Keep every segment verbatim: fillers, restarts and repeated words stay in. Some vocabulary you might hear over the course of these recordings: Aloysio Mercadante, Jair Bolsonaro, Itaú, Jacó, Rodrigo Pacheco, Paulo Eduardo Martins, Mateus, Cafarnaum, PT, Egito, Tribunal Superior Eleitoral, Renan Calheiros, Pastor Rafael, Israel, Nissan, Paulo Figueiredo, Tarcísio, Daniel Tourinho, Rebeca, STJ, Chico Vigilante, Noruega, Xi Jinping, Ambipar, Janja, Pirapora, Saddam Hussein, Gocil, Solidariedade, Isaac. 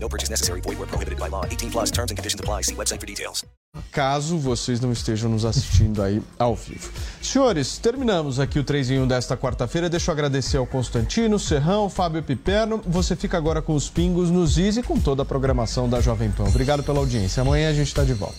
No purchase necessary. Void where prohibited by law. eighteen plus terms and conditions apply. See website for details. Caso vocês não estejam nos assistindo aí ao vivo. Senhores, terminamos aqui o três em um desta quarta-feira. Deixa eu agradecer ao Constantino, Serrão, Fábio Piperno. Você fica agora com os Pingos nos Is e com toda a programação da Jovem Pan. Obrigado pela audiência. Amanhã a gente está de volta.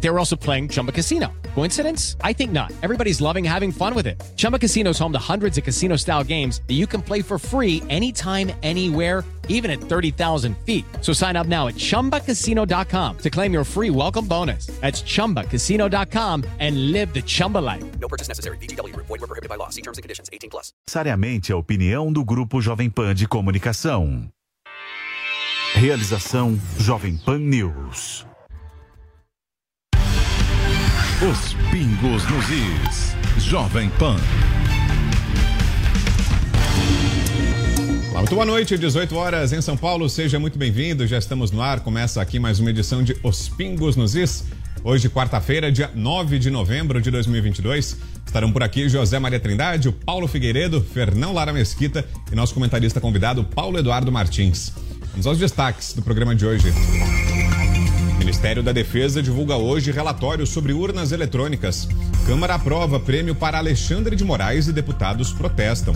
They were also playing Chumba Casino. Coincidence? I think not. Everybody's loving having fun with it. Chumba Casino is home to hundreds of casino-style games that you can play for free anytime, anywhere, even at thirty thousand feet. So sign up now at Chumba Casino dot com to claim your free welcome bonus. That's Chumba Casino dot com and live the Chumba life. No purchase necessary. V G W. Void where prohibited by law. See terms and conditions. eighteen plus. Seriamente a opinião do Grupo Jovem Pan de Comunicação. Realização Jovem Pan News. Os Pingos nos Is. Jovem Pan. Muito boa noite, dezoito horas em São Paulo, seja muito bem-vindo, já estamos no ar, começa aqui mais uma edição de Os Pingos nos Is, hoje quarta-feira, dia nove de novembro de dois mil e vinte e dois, estarão por aqui José Maria Trindade, o Paulo Figueiredo, Fernão Lara Mesquita e nosso comentarista convidado Paulo Eduardo Martins. Vamos aos destaques do programa de hoje. O Ministério da Defesa divulga hoje relatório sobre urnas eletrônicas. Câmara aprova prêmio para Alexandre de Moraes e deputados protestam.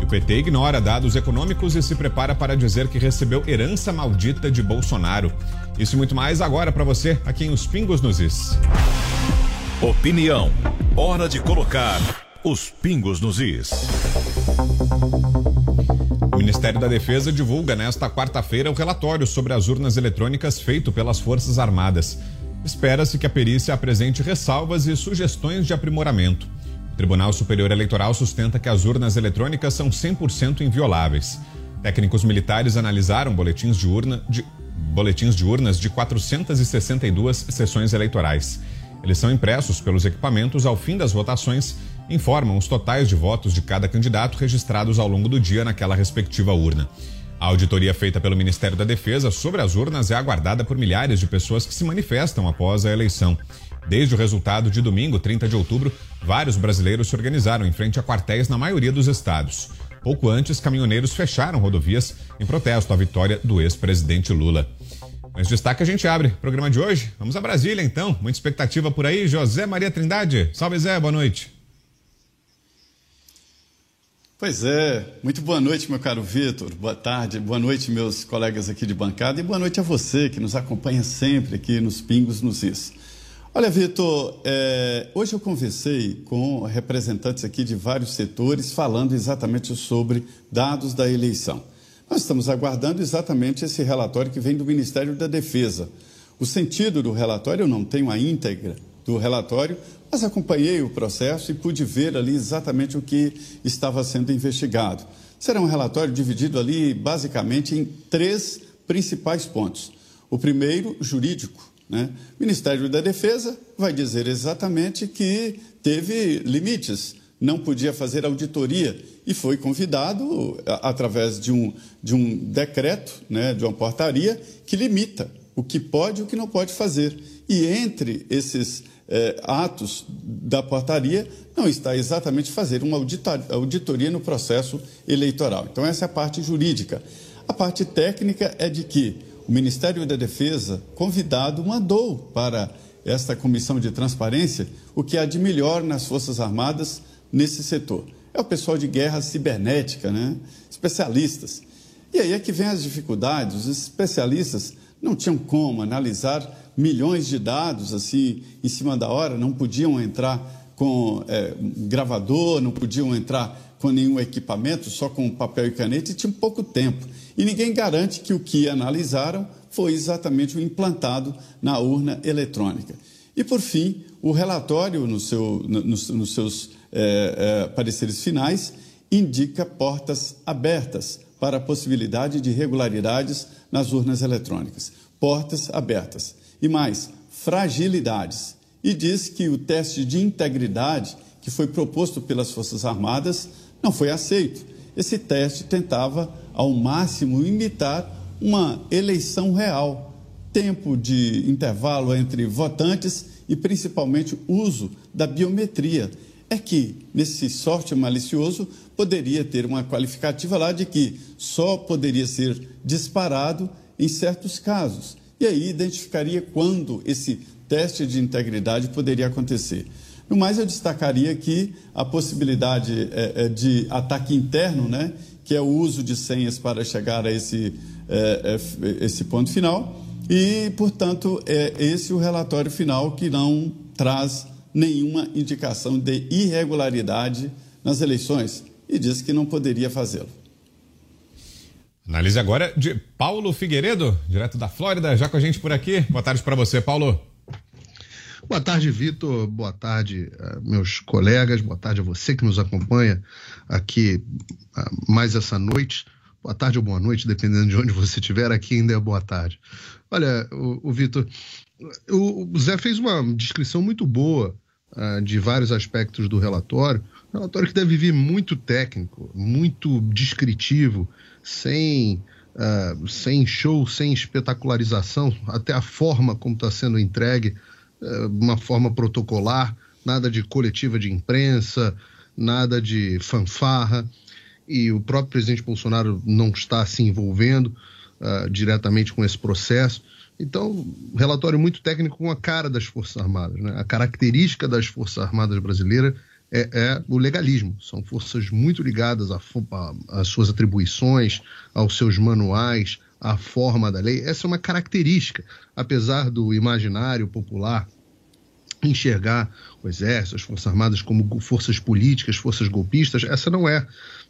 E o P T ignora dados econômicos e se prepara para dizer que recebeu herança maldita de Bolsonaro. Isso e muito mais agora para você, aqui em Os Pingos nos Is. Opinião. Hora de colocar os Pingos nos Is. O Ministério da Defesa divulga nesta quarta-feira o relatório sobre as urnas eletrônicas feito pelas Forças Armadas. Espera-se que a perícia apresente ressalvas e sugestões de aprimoramento. O Tribunal Superior Eleitoral sustenta que as urnas eletrônicas são cem por cento invioláveis. Técnicos militares analisaram boletins de, urna de, boletins de urnas de quatrocentas e sessenta e duas sessões eleitorais. Eles são impressos pelos equipamentos ao fim das votações e informam os totais de votos de cada candidato registrados ao longo do dia naquela respectiva urna. A auditoria feita pelo Ministério da Defesa sobre as urnas é aguardada por milhares de pessoas que se manifestam após a eleição. Desde o resultado de domingo, trinta de outubro, vários brasileiros se organizaram em frente a quartéis na maioria dos estados. Pouco antes, caminhoneiros fecharam rodovias em protesto à vitória do ex-presidente Lula. Mas destaque a gente abre o programa de hoje. Vamos a Brasília, então. Muita expectativa por aí. José Maria Trindade. Salve, Zé. Boa noite. Pois é. Muito boa noite, meu caro Vitor. Boa tarde. Boa noite, meus colegas aqui de bancada. E boa noite a você, que nos acompanha sempre aqui nos Pingos nos Is. Olha, Vitor, é, hoje eu conversei com representantes aqui de vários setores falando exatamente sobre dados da eleição. Nós estamos aguardando exatamente esse relatório que vem do Ministério da Defesa. O sentido do relatório, eu não tenho a íntegra do relatório, mas acompanhei o processo e pude ver ali exatamente o que estava sendo investigado. Será um relatório dividido ali basicamente em três principais pontos. O primeiro, jurídico. Né? O Ministério da Defesa vai dizer exatamente que teve limites, não podia fazer auditoria e foi convidado, a, através de um, de um decreto, né, de uma portaria, que limita o que pode e o que não pode fazer. E entre esses eh, atos da portaria não está exatamente fazer uma audita- auditoria no processo eleitoral. Então, essa é a parte jurídica. A parte técnica é de que o Ministério da Defesa, convidado, mandou para esta comissão de transparência o que há de melhor nas Forças Armadas nesse setor. É o pessoal de guerra cibernética, né? Especialistas. E aí é que vem as dificuldades. Os especialistas não tinham como analisar milhões de dados assim em cima da hora, não podiam entrar com é, gravador, não podiam entrar com nenhum equipamento, só com papel e caneta, e tinham pouco tempo. E ninguém garante que o que analisaram foi exatamente o implantado na urna eletrônica. E E, por fim, o relatório, no seu, no, no, nos seus é, é, pareceres finais, indica portas abertas para a possibilidade de irregularidades nas urnas eletrônicas. Portas abertas. E mais, fragilidades. E diz que o teste de integridade que foi proposto pelas Forças Armadas não foi aceito. Esse teste tentava, ao máximo, imitar uma eleição real, tempo de intervalo entre votantes e, principalmente, uso da biometria. É que, nesse sorte malicioso, poderia ter uma qualificativa lá de que só poderia ser disparado em certos casos. E aí identificaria quando esse teste de integridade poderia acontecer. No mais, eu destacaria aqui a possibilidade é, de ataque interno, né, que é o uso de senhas para chegar a esse, é, é, esse ponto final. E, portanto, é esse o relatório final, que não traz nenhuma indicação de irregularidade nas eleições e diz que não poderia fazê-lo. Análise agora de Paulo Figueiredo, direto da Flórida, já com a gente por aqui. Boa tarde para você, Paulo. Boa tarde, Vitor. Boa tarde, meus colegas. Boa tarde a você que nos acompanha aqui mais essa noite. Boa tarde ou boa noite, dependendo de onde você estiver. Aqui ainda é boa tarde. Olha, o, o Vitor, o, o Zé fez uma descrição muito boa uh, de vários aspectos do relatório. Um relatório que deve vir muito técnico, muito descritivo, sem... Uh, sem show, sem espetacularização, até a forma como está sendo entregue, uh, uma forma protocolar, nada de coletiva de imprensa, nada de fanfarra, e o próprio presidente Bolsonaro não está se envolvendo uh, diretamente com esse processo. Então, relatório muito técnico com a cara das Forças Armadas, né? A característica das Forças Armadas brasileiras É, é o legalismo. São forças muito ligadas às suas atribuições, aos seus manuais, à forma da lei. Essa é uma característica, apesar do imaginário popular enxergar o Exército, as Forças Armadas como forças políticas, forças golpistas. Essa não é,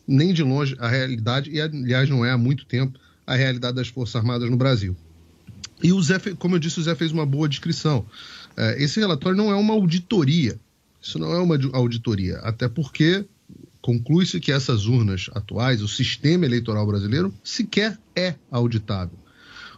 nem de longe, a realidade, e aliás não é há muito tempo a realidade das Forças Armadas no Brasil. E o Zé, como eu disse, o Zé fez uma boa descrição. Esse relatório não é uma auditoria. Isso não é uma auditoria, até porque conclui-se que essas urnas atuais, o sistema eleitoral brasileiro, sequer é auditável.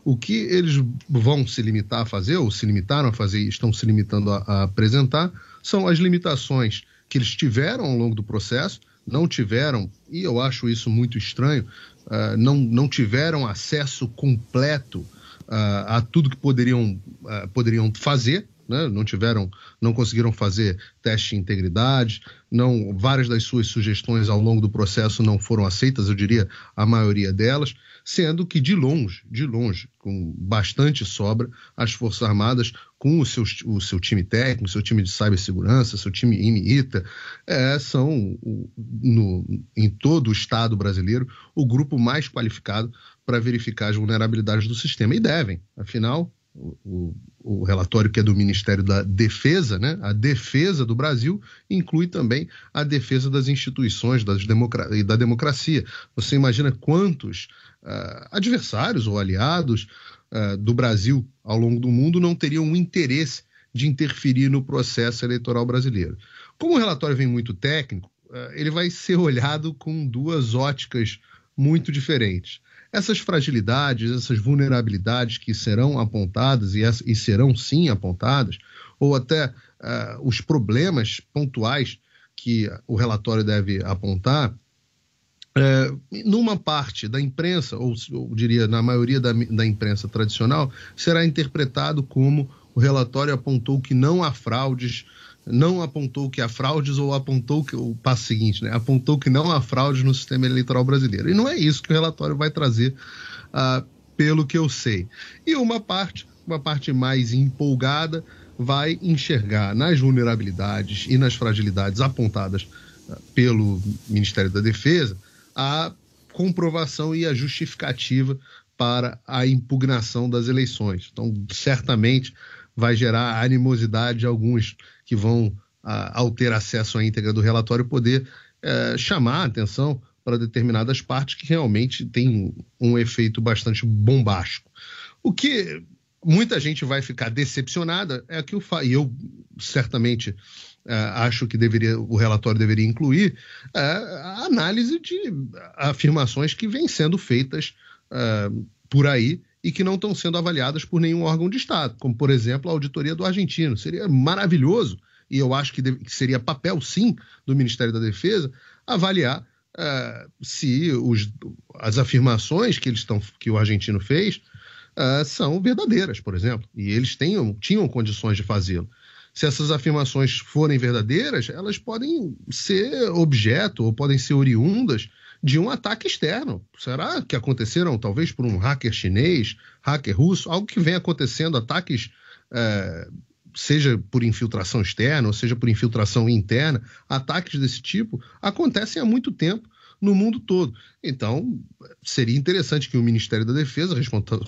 O que eles vão se limitar a fazer, ou se limitaram a fazer e estão se limitando a, a apresentar, são as limitações que eles tiveram ao longo do processo, não tiveram, e eu acho isso muito estranho, uh, não, não tiveram acesso completo uh, a tudo que poderiam, uh, poderiam fazer, né? Não tiveram, não conseguiram fazer teste de integridade, não, várias das suas sugestões ao longo do processo não foram aceitas, eu diria a maioria delas, sendo que de longe, de longe, com bastante sobra, as Forças Armadas, com o seu, o seu time técnico, seu time de cibersegurança, seu time I N I T A, é, são, no, em todo o Estado brasileiro, o grupo mais qualificado para verificar as vulnerabilidades do sistema. E devem, afinal... O, o relatório que é do Ministério da Defesa, né? A defesa do Brasil inclui também a defesa das instituições das democra- e da democracia. Você imagina quantos uh, adversários ou aliados uh, do Brasil ao longo do mundo não teriam um interesse de interferir no processo eleitoral brasileiro. Como o relatório vem muito técnico, uh, ele vai ser olhado com duas óticas muito diferentes. Essas fragilidades, essas vulnerabilidades que serão apontadas e, e serão sim apontadas, ou até uh, os problemas pontuais que o relatório deve apontar, uh, numa parte da imprensa, ou eu diria na maioria da, da imprensa tradicional, será interpretado como o relatório apontou que não há fraudes, não apontou que há fraudes ou apontou que, o passo seguinte, né? Apontou que não há fraudes no sistema eleitoral brasileiro. E não é isso que o relatório vai trazer, ah, pelo que eu sei. E uma parte, uma parte mais empolgada, vai enxergar nas vulnerabilidades e nas fragilidades apontadas ah, pelo Ministério da Defesa a comprovação e a justificativa para a impugnação das eleições. Então, certamente vai gerar animosidade de alguns que vão, a, ao ter acesso à íntegra do relatório, poder é, chamar a atenção para determinadas partes que realmente têm um efeito bastante bombástico. O que Muita gente vai ficar decepcionada, é que eu fa... e eu certamente uh, acho que deveria, o relatório deveria incluir uh, a análise de afirmações que vêm sendo feitas uh, por aí e que não estão sendo avaliadas por nenhum órgão de Estado, como, por exemplo, a auditoria do argentino. Seria maravilhoso, e eu acho que, deve... que seria papel, sim, do Ministério da Defesa, avaliar uh, se os... as afirmações que, eles tão... que o argentino fez Uh, são verdadeiras, por exemplo, e eles tenham, tinham condições de fazê-lo. Se essas afirmações forem verdadeiras, elas podem ser objeto ou podem ser oriundas de um ataque externo. Será que aconteceram, talvez, por um hacker chinês, hacker russo, algo que vem acontecendo, ataques, uh, seja por infiltração externa ou seja por infiltração interna, ataques desse tipo acontecem há muito tempo no mundo todo. Então, seria interessante que o Ministério da Defesa,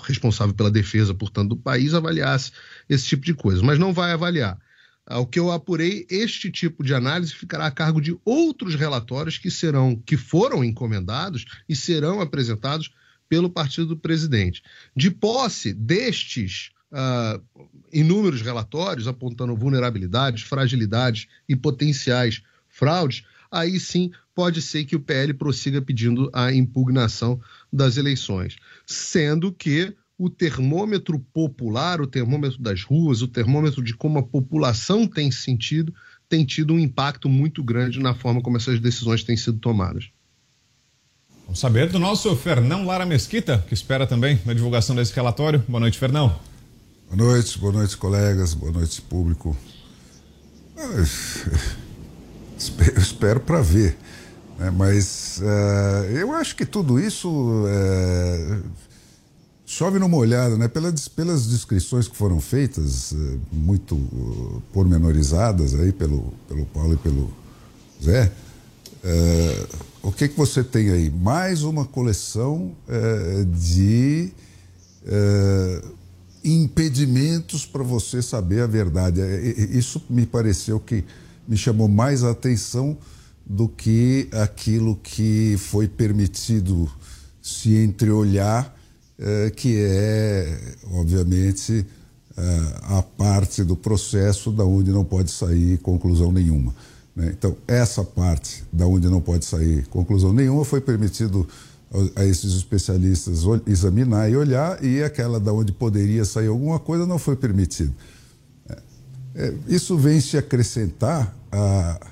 responsável pela defesa, portanto, do país, avaliasse esse tipo de coisa, mas não vai avaliar. Ao que eu apurei, este tipo de análise ficará a cargo de outros relatórios que serão, que foram encomendados e serão apresentados pelo partido do presidente. De posse destes uh, inúmeros relatórios apontando vulnerabilidades, fragilidades e potenciais fraudes, aí sim pode ser que o P L prossiga pedindo a impugnação das eleições, sendo que o termômetro popular, o termômetro das ruas, o termômetro de como a população tem sentido, tem tido um impacto muito grande na forma como essas decisões têm sido tomadas. Vamos saber do nosso Fernão Lara Mesquita, que espera também na divulgação desse relatório. Boa noite, Fernão. Boa noite, boa noite, colegas, boa noite, público. Eu espero para ver, né? Mas uh, eu acho que tudo isso uh, chove numa olhada, né? Pelas, pelas descrições que foram feitas, uh, muito uh, pormenorizadas aí pelo, pelo Paulo e pelo Zé, uh, o que que você tem aí? Mais uma coleção uh, de uh, impedimentos para você saber a verdade. Isso me pareceu que me chamou mais a atenção do que aquilo que foi permitido se entreolhar, eh, que é, obviamente, eh, a parte do processo da onde não pode sair conclusão nenhuma, né? Então, essa parte da onde não pode sair conclusão nenhuma foi permitido a, a esses especialistas examinar e olhar, e aquela da onde poderia sair alguma coisa não foi permitida. Isso vem se acrescentar a,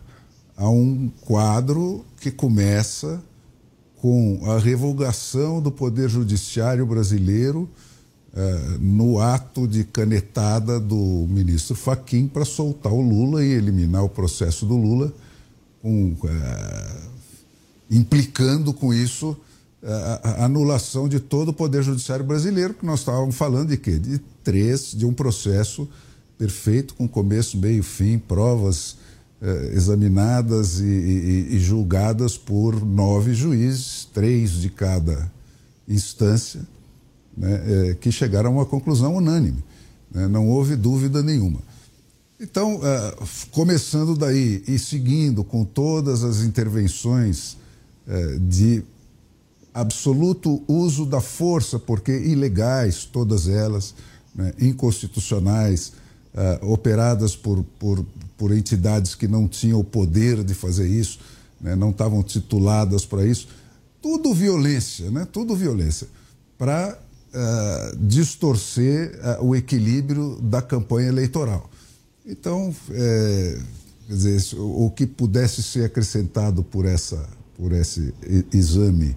a um quadro que começa com a revogação do Poder Judiciário brasileiro uh, no ato de canetada do ministro Fachin para soltar o Lula e eliminar o processo do Lula, um, uh, implicando com isso a anulação de todo o Poder Judiciário brasileiro, que nós estávamos falando de quê? De três, de um processo perfeito, com começo, meio, fim, provas eh, examinadas e, e, e julgadas por nove juízes, três de cada instância, né, eh, que chegaram a uma conclusão unânime, né, não houve dúvida nenhuma. Então, eh, começando daí e seguindo com todas as intervenções eh, de absoluto uso da força, porque ilegais todas elas, né, inconstitucionais, Uh, operadas por, por, por entidades que não tinham o poder de fazer isso, né? Não estavam tituladas para isso. Tudo violência, né? Tudo violência, para uh, distorcer uh, o equilíbrio da campanha eleitoral. Então, é, quer dizer, o, o que pudesse ser acrescentado por, essa, por esse exame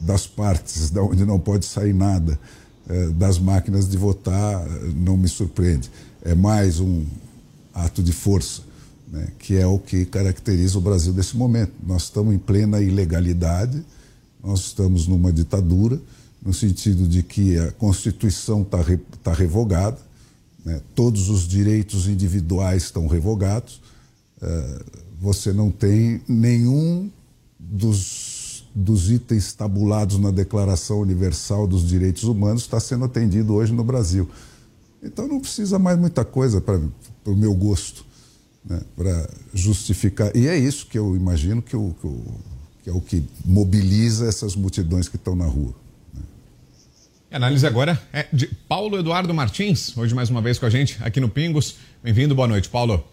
das partes, da onde não pode sair nada, uh, das máquinas de votar, não me surpreende. É mais um ato de força, né, que é o que caracteriza o Brasil nesse momento. Nós estamos em plena ilegalidade, nós estamos numa ditadura, no sentido de que a Constituição está re, tá revogada, né, todos os direitos individuais estão revogados, uh, você não tem nenhum dos, dos itens tabulados na Declaração Universal dos Direitos Humanos está sendo atendido hoje no Brasil. Então não precisa mais muita coisa para o meu gosto, né, para justificar. E é isso que eu imagino que, o, que, o, que é o que mobiliza essas multidões que estão na rua. Né? A análise agora é de Paulo Eduardo Martins, hoje mais uma vez com a gente aqui no Pingos. Bem-vindo, boa noite, Paulo.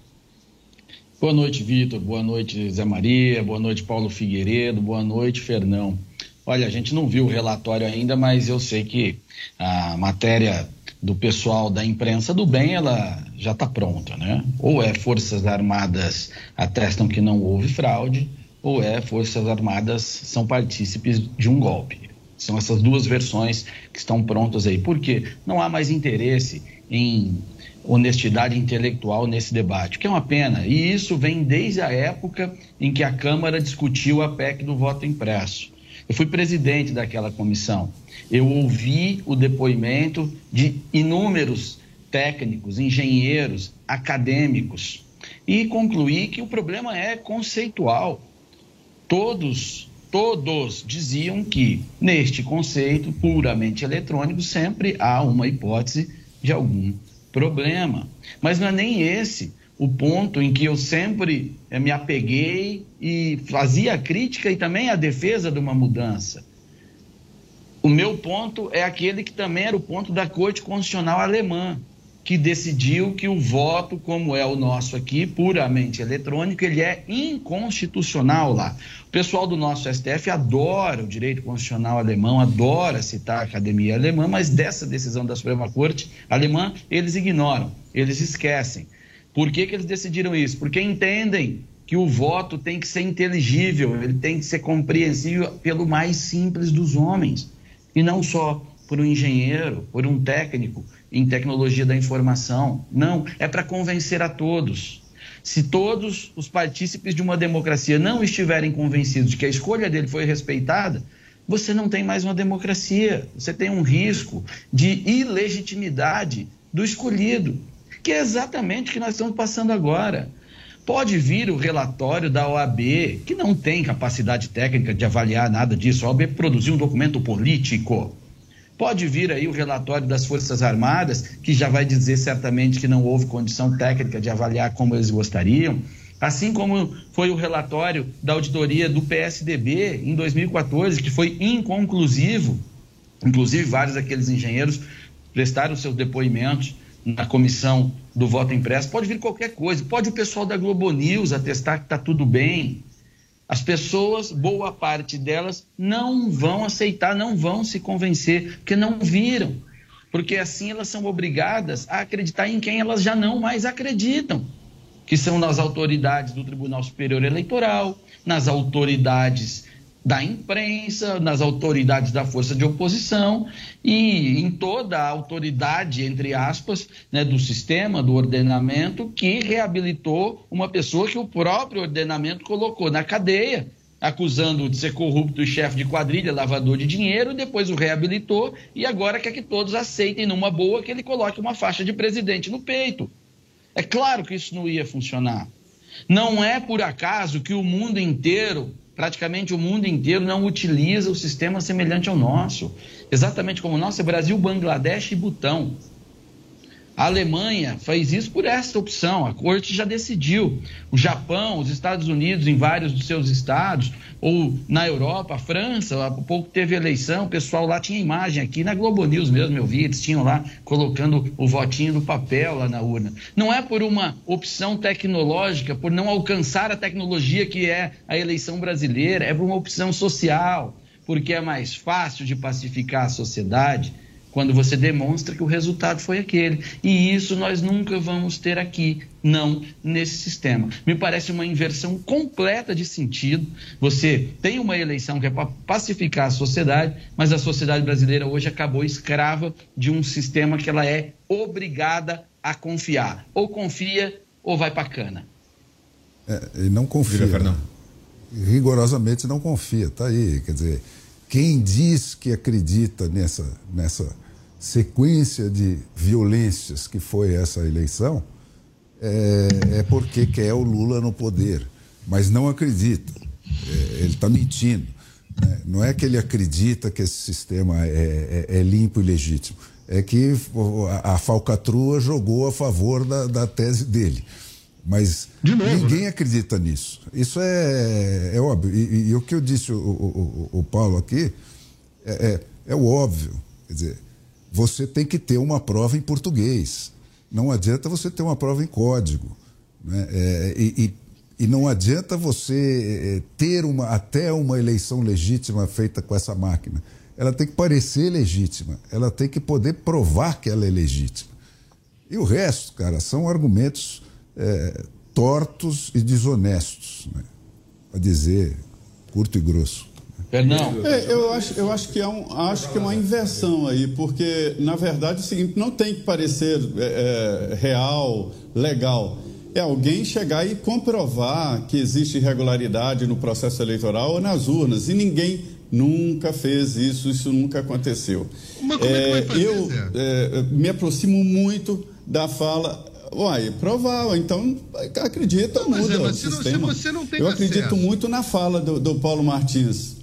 Boa noite, Vitor. Boa noite, Zé Maria. Boa noite, Paulo Figueiredo. Boa noite, Fernão. Olha, a gente não viu o relatório ainda, mas eu sei que a matéria do pessoal da imprensa do bem, ela já está pronta, né? Ou é Forças Armadas atestam que não houve fraude, ou é Forças Armadas são partícipes de um golpe. São essas duas versões que estão prontas aí. Por quê? Não há mais interesse em honestidade intelectual nesse debate, que é uma pena. E isso vem desde a época em que a Câmara discutiu a P E C do voto impresso. Eu fui presidente daquela comissão. Eu ouvi o depoimento de inúmeros técnicos, engenheiros, acadêmicos, e concluí que o problema é conceitual. Todos... Todos diziam que, neste conceito puramente eletrônico, sempre há uma hipótese de algum problema. Mas não é nem esse o ponto em que eu sempre me apeguei e fazia a crítica e também a defesa de uma mudança. O meu ponto é aquele que também era o ponto da Corte Constitucional Alemã, que decidiu que o voto, como é o nosso aqui, puramente eletrônico, ele é inconstitucional lá. O pessoal do nosso S T F adora o direito constitucional alemão, adora citar a academia alemã, mas dessa decisão da Suprema Corte alemã, eles ignoram, eles esquecem. Por que que eles decidiram isso? Porque entendem que o voto tem que ser inteligível, ele tem que ser compreensível pelo mais simples dos homens, e não só por um engenheiro, por um técnico em tecnologia da informação. Não, é para convencer a todos. Se todos os partícipes de uma democracia não estiverem convencidos de que a escolha dele foi respeitada, você não tem mais uma democracia. Você tem um risco de ilegitimidade do escolhido, que é exatamente o que nós estamos passando agora. Pode vir o relatório da O A B, que não tem capacidade técnica de avaliar nada disso. A O A B produziu um documento político. Pode vir aí o relatório das Forças Armadas, que já vai dizer certamente que não houve condição técnica de avaliar como eles gostariam, assim como foi o relatório da auditoria do P S D B em dois mil e quatorze, que foi inconclusivo. Inclusive, vários daqueles engenheiros prestaram seus depoimentos na comissão do voto impresso. Pode vir qualquer coisa, pode o pessoal da Globo News atestar que está tudo bem. As pessoas, boa parte delas, não vão aceitar, não vão se convencer, porque não viram. Porque assim elas são obrigadas a acreditar em quem elas já não mais acreditam, que são nas autoridades do Tribunal Superior Eleitoral, nas autoridades da imprensa, nas autoridades da força de oposição e em toda a autoridade, entre aspas, né, do sistema, do ordenamento, que reabilitou uma pessoa que o próprio ordenamento colocou na cadeia, acusando de ser corrupto e chefe de quadrilha, lavador de dinheiro, depois o reabilitou e agora quer que todos aceitem numa boa que ele coloque uma faixa de presidente no peito. É claro que isso não ia funcionar. Não é por acaso que o mundo inteiro... Praticamente o mundo inteiro não utiliza o sistema semelhante ao nosso. Exatamente como o nosso é Brasil, Bangladesh e Butão. A Alemanha fez isso por essa opção, a corte já decidiu. O Japão, os Estados Unidos, em vários dos seus estados, ou na Europa, a França, há pouco teve eleição, o pessoal lá tinha imagem aqui, na Globo News mesmo eu vi, eles tinham lá colocando o votinho no papel lá na urna. Não é por uma opção tecnológica, por não alcançar a tecnologia que é a eleição brasileira, é por uma opção social, porque é mais fácil de pacificar a sociedade, quando você demonstra que o resultado foi aquele. E isso nós nunca vamos ter aqui, não, nesse sistema. Me parece uma inversão completa de sentido. Você tem uma eleição que é para pacificar a sociedade, mas a sociedade brasileira hoje acabou escrava de um sistema que ela é obrigada a confiar. Ou confia ou vai para a cana. É, e não confia, Fernando. Rigorosamente não confia, tá aí, quer dizer... Quem diz que acredita nessa, nessa sequência de violências que foi essa eleição é, é porque quer o Lula no poder, mas não acredita, é, ele está mentindo, né? Não é que ele acredita que esse sistema é, é, é limpo e legítimo, é que a, a falcatrua jogou a favor da, da tese dele. Mas de novo, ninguém, né, acredita nisso. Isso é, é óbvio. E, e, e o que eu disse o, o, o, o Paulo aqui é, é, é o óbvio. Quer dizer, você tem que ter uma prova em português. Não adianta você ter uma prova em código, né? É, e, e, e não adianta você ter uma, até uma eleição legítima feita com essa máquina. Ela tem que parecer legítima, ela tem que poder provar que ela é legítima. E o resto, cara, são argumentos é, tortos e desonestos, né? Para dizer curto e grosso. Fernão. É, eu acho, eu acho que é um, acho que é uma inversão aí, porque, na verdade, é o seguinte, não tem que parecer é, real, legal. É alguém chegar e comprovar que existe irregularidade no processo eleitoral ou nas urnas, e ninguém nunca fez isso, isso nunca aconteceu. Mas como é, é que vai eu é, me aproximo muito da fala... Uai, provável, então acredita, não, muda é, o sistema. Não, se você não tem eu acredito acesso. Muito na fala do, do Paulo Martins.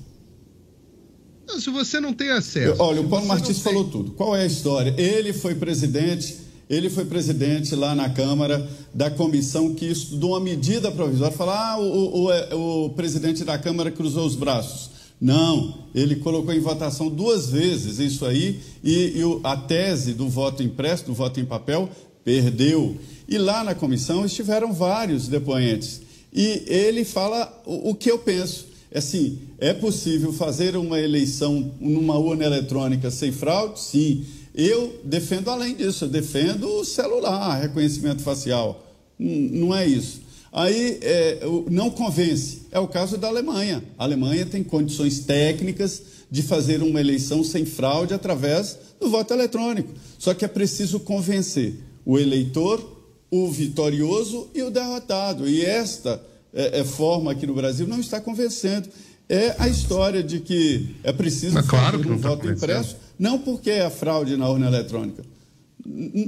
Não, se você não tem acesso... Eu, olha, o Paulo Martins falou tudo. Qual é a história? Ele foi presidente, ele foi presidente lá na Câmara da comissão que estudou uma medida provisória. Falar, ah, o, o, o presidente da Câmara cruzou os braços. Não, ele colocou em votação duas vezes isso aí, e, e a tese do voto impresso, do voto em papel... Perdeu. E lá na comissão estiveram vários depoentes. E ele fala o, o que eu penso. É assim, é possível fazer uma eleição numa urna eletrônica sem fraude? Sim. Eu defendo além disso, eu defendo o celular, reconhecimento facial. Não é isso. Aí é, não convence. É o caso da Alemanha. A Alemanha tem condições técnicas de fazer uma eleição sem fraude através do voto eletrônico. Só que é preciso convencer o eleitor, o vitorioso e o derrotado. E esta é, é forma aqui no Brasil não está convencendo. É a história de que é preciso Mas claro fazer um voto impresso, não porque é a fraude na urna eletrônica.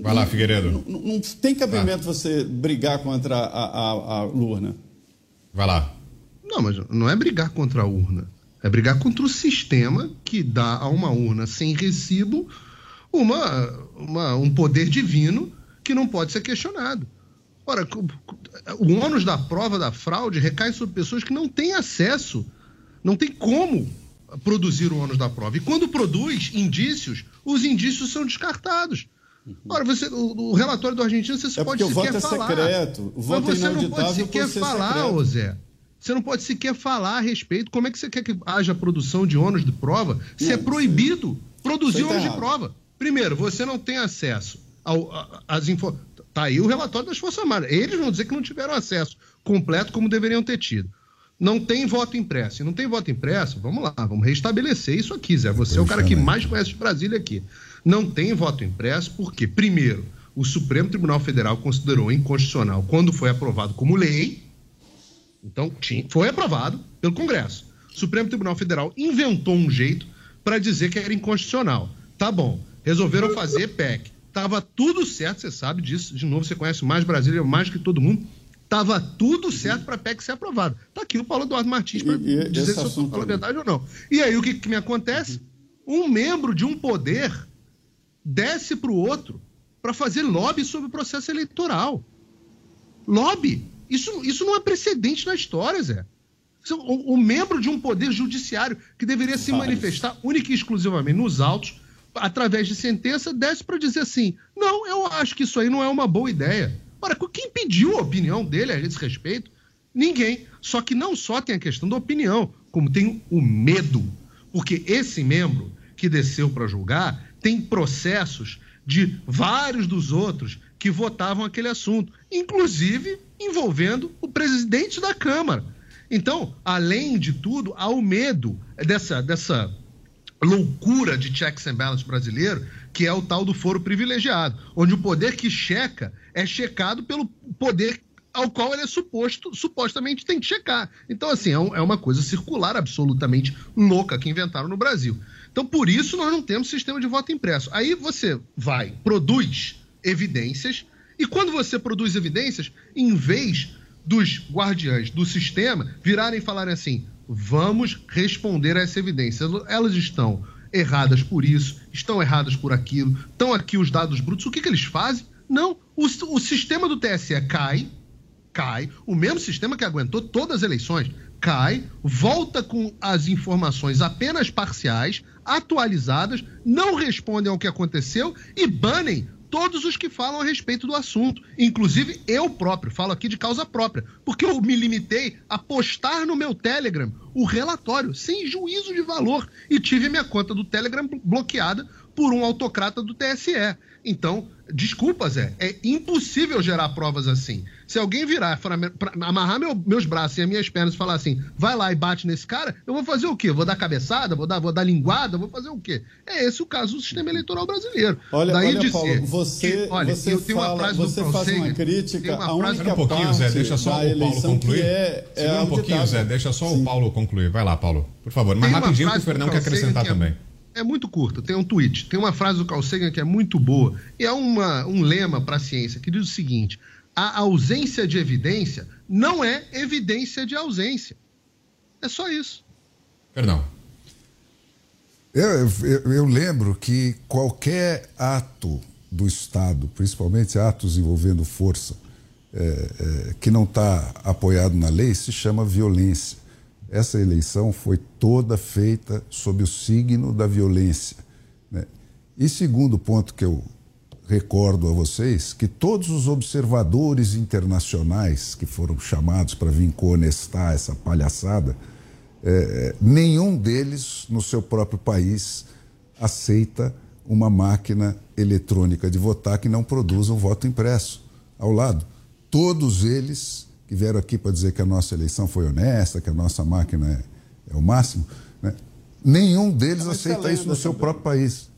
Vai lá, Figueiredo. Não, não, não tem cabimento tá. você brigar contra a, a, a urna. Vai lá. Não, mas não é brigar contra a urna. É brigar contra o sistema que dá a uma urna sem recibo uma, uma, um poder divino que não pode ser questionado. Ora, o ônus da prova da fraude recai sobre pessoas que não têm acesso, não tem como produzir o ônus da prova. E quando produz indícios, os indícios são descartados. Ora, você, o, o relatório do argentino, você só é pode sequer é falar. Secreto. O voto mas você é não pode sequer falar, ô Zé. Você não pode sequer falar a respeito. Como é que você quer que haja produção de ônus de prova se não, é proibido é. produzir ônus de prova? Primeiro, você não tem acesso. As info... Tá aí o relatório das Forças Armadas. Eles vão dizer que não tiveram acesso completo como deveriam ter tido. Não tem voto impresso. E não tem voto impresso, vamos lá, vamos restabelecer isso aqui, Zé. Você é o cara que mais conhece de Brasília aqui. Não tem voto impresso porque, primeiro, o Supremo Tribunal Federal considerou inconstitucional quando foi aprovado como lei. Então, foi aprovado pelo Congresso. O Supremo Tribunal Federal inventou um jeito para dizer que era inconstitucional. Tá bom, resolveram fazer P E C. Tava tudo certo, você sabe disso. De novo, você conhece mais Brasília, mais que todo mundo. Tava tudo certo para a P E C ser aprovada. Tá aqui o Paulo Eduardo Martins para dizer se eu falo a verdade ou não. E aí, o que, que me acontece? Um membro de um poder desce para o outro para fazer lobby sobre o processo eleitoral. Lobby. Isso, isso não é precedente na história, Zé. O, o membro de um poder judiciário que deveria se manifestar única e exclusivamente nos autos, através de sentença, desce para dizer assim, não, eu acho que isso aí não é uma boa ideia. Ora, quem pediu a opinião dele a esse respeito? Ninguém. Só que não só tem a questão da opinião, como tem o medo. Porque esse membro que desceu para julgar tem processos de vários dos outros que votavam aquele assunto, inclusive envolvendo o presidente da Câmara. Então, além de tudo, há o medo dessa... dessa loucura de checks and balance brasileiro, que é o tal do foro privilegiado, onde o poder que checa é checado pelo poder ao qual ele é suposto, supostamente tem que checar. Então, assim, é, um, é uma coisa circular absolutamente louca que inventaram no Brasil. Então, por isso, nós não temos sistema de voto impresso. Aí você vai, produz evidências, e quando você produz evidências, em vez dos guardiães do sistema virarem e falarem assim... Vamos responder a essa evidência. Elas estão erradas por isso, estão erradas por aquilo, estão aqui os dados brutos. O que, que eles fazem? Não, o, o sistema do T S E cai, cai, o mesmo sistema que aguentou todas as eleições, cai, volta com as informações apenas parciais, atualizadas, não respondem ao que aconteceu e banem todos os que falam a respeito do assunto. Inclusive, eu próprio, falo aqui de causa própria, porque eu me limitei a postar no meu Telegram o relatório, sem juízo de valor, e tive minha conta do Telegram bloqueada por um autocrata do T S E. Então, desculpa, Zé, é impossível gerar provas assim. Se alguém virar, pra, pra, amarrar meu, meus braços e as minhas pernas e falar assim, vai lá e bate nesse cara, eu vou fazer o quê? Vou dar cabeçada? Vou dar, vou dar linguada? Vou fazer o quê? É esse o caso do sistema eleitoral brasileiro. Olha, daí olha, Paulo, você, que, olha, você, eu tenho fala, uma frase você do faz Proncega, uma crítica uma a única um pouquinho, Zé, deixa só o Paulo concluir. É, é Segura um pouquinho, Zé, deixa só Sim. o Paulo concluir. Vai lá, Paulo, por favor. Mas rapidinho que o Fernão quer acrescentar que é... também. É muito curto, tem um tweet, tem uma frase do Carl Sagan que é muito boa, e é uma, um lema para a ciência, que diz o seguinte, a ausência de evidência não é evidência de ausência. É só isso. Perdão. Eu, eu, eu lembro que qualquer ato do Estado, principalmente atos envolvendo força, é, é, que não está apoiado na lei, se chama violência. Essa eleição foi toda feita sob o signo da violência, né? E segundo ponto que eu recordo a vocês, que todos os observadores internacionais que foram chamados para vir conestar essa palhaçada, é, nenhum deles no seu próprio país aceita uma máquina eletrônica de votar que não produza um voto impresso ao lado. Todos eles... que vieram aqui para dizer que a nossa eleição foi honesta, que a nossa máquina é, é o máximo, né? Nenhum deles é aceita isso no seu também. próprio país.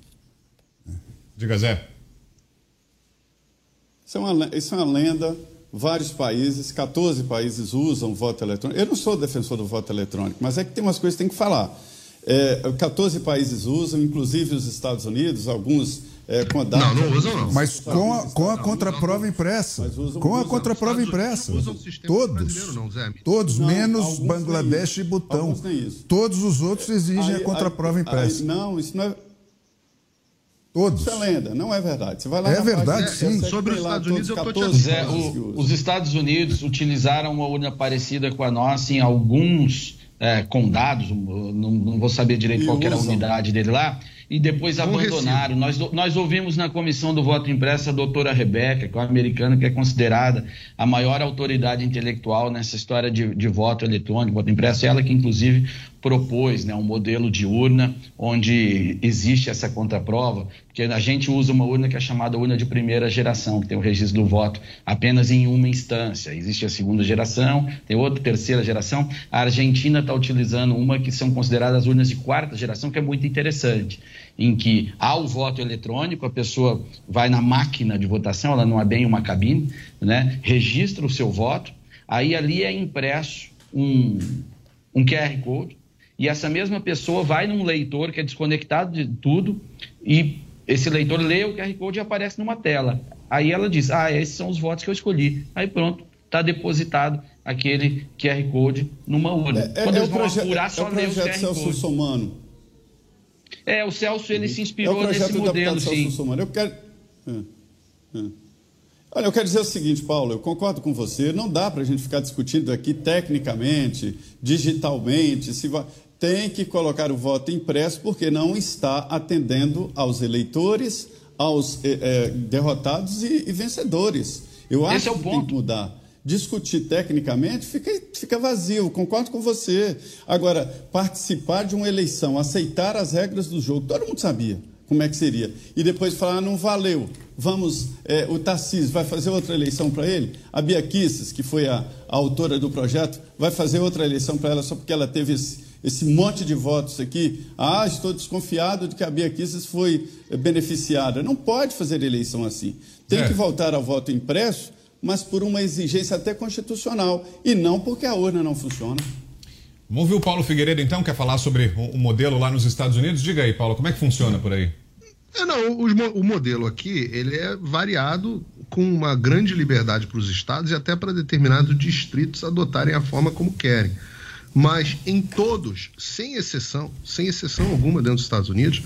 Diga, Zé. Isso é, uma, isso é uma lenda. Vários países, quatorze países usam voto eletrônico. Eu não sou defensor do voto eletrônico, mas é que tem umas coisas que tem que falar. É, quatorze países usam, inclusive os Estados Unidos, alguns... É, com a data, não, não usam não. Mas com a, com a contraprova impressa. Com a contraprova impressa. Todos. Todos, menos Bangladesh e Butão. Todos os outros exigem a contraprova impressa. Não, isso não é... Todos. Isso é lenda, não é verdade. Você vai lá é verdade, sim. Sobre os Estados Unidos, eu estou te dizendo. Os Estados Unidos utilizaram uma urna parecida com a nossa em alguns é, condados, não, não vou saber direito qual era a unidade dele lá, e depois abandonaram. Nós, nós ouvimos na comissão do voto impresso a doutora Rebeca, que é uma americana que é considerada a maior autoridade intelectual nessa história de, de voto eletrônico, voto impresso. Ela que, inclusive, propôs, né, um modelo de urna onde existe essa contraprova, porque a gente usa uma urna que é chamada urna de primeira geração, que tem o registro do voto apenas em uma instância. Existe a segunda geração, tem outra, terceira geração. A Argentina está utilizando uma que são consideradas urnas de quarta geração, que é muito interessante, em que há o voto eletrônico, a pessoa vai na máquina de votação, ela não é bem uma cabine, né? Registra o seu voto, aí ali é impresso um, um Q R Code, e essa mesma pessoa vai num leitor que é desconectado de tudo, e esse leitor lê o Q R Code e aparece numa tela. Aí ela diz, ah, esses são os votos que eu escolhi. Aí pronto, está depositado aquele Q R Code numa urna. É, Quando é, eles é vão projeto, apurar, só é lê o Q R Code. Celso Somano. É, o Celso, ele se inspirou é nesse modelo, sim. Eu quero... Hum, hum. Olha, eu quero dizer o seguinte, Paulo, eu concordo com você, não dá para a gente ficar discutindo aqui tecnicamente, digitalmente, se vai... tem que colocar o voto impresso porque não está atendendo aos eleitores, aos eh, eh, derrotados e, e vencedores. Eu Esse acho é o que ponto. Tem que mudar. Discutir tecnicamente fica, fica vazio, concordo com você. Agora, participar de uma eleição, aceitar as regras do jogo, todo mundo sabia como é que seria. E depois falar, ah, não valeu, vamos, é, o Tarcísio vai fazer outra eleição para ele? A Bia Kicis, que foi a, a autora do projeto, vai fazer outra eleição para ela só porque ela teve esse, esse monte de votos aqui? Ah, estou desconfiado de que a Bia Kicis foi beneficiada. Não pode fazer eleição assim. Tem é. que voltar ao voto impresso, mas por uma exigência até constitucional, e não porque a urna não funciona. Vamos ouvir o Paulo Figueiredo, então, quer falar sobre o modelo lá nos Estados Unidos? Diga aí, Paulo, como é que funciona por aí? É, não, o, o modelo aqui, ele é variado com uma grande liberdade para os estados e até para determinados distritos adotarem a forma como querem. Mas em todos, sem exceção, sem exceção alguma dentro dos Estados Unidos,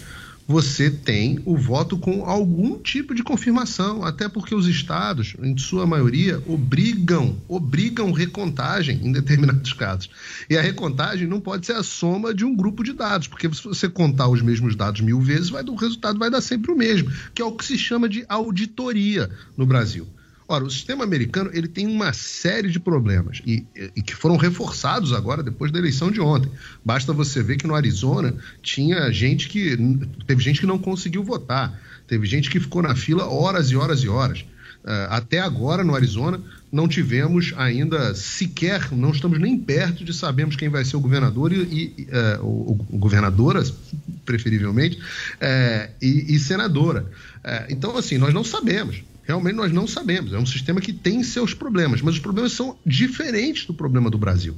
você tem o voto com algum tipo de confirmação, até porque os estados, em sua maioria, obrigam, obrigam recontagem em determinados casos. E a recontagem não pode ser a soma de um grupo de dados, porque se você contar os mesmos dados mil vezes, vai, o resultado vai dar sempre o mesmo, que é o que se chama de auditoria no Brasil. Ora, o sistema americano ele tem uma série de problemas e, e que foram reforçados agora depois da eleição de ontem. Basta você ver que no Arizona tinha gente que teve gente que não conseguiu votar, teve gente que ficou na fila horas e horas e horas. Até agora no Arizona não tivemos ainda sequer, não estamos nem perto de sabermos quem vai ser o governador e, e uh, o, o governadora, preferivelmente, uh, e, e senadora. Uh, então assim, nós não sabemos. Realmente nós não sabemos, é um sistema que tem seus problemas, mas os problemas são diferentes do problema do Brasil.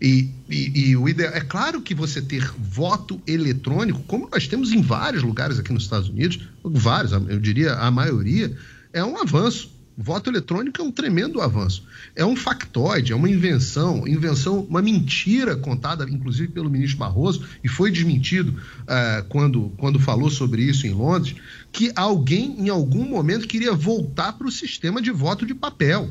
E, e, e o ideal, é claro que você ter voto eletrônico, como nós temos em vários lugares aqui nos Estados Unidos, vários, eu diria a maioria, é um avanço. Voto eletrônico é um tremendo avanço. É um factoide, é uma invenção, invenção, uma mentira contada, inclusive pelo ministro Barroso, e foi desmentido uh, quando, quando falou sobre isso em Londres, que alguém, em algum momento, queria voltar para o sistema de voto de papel.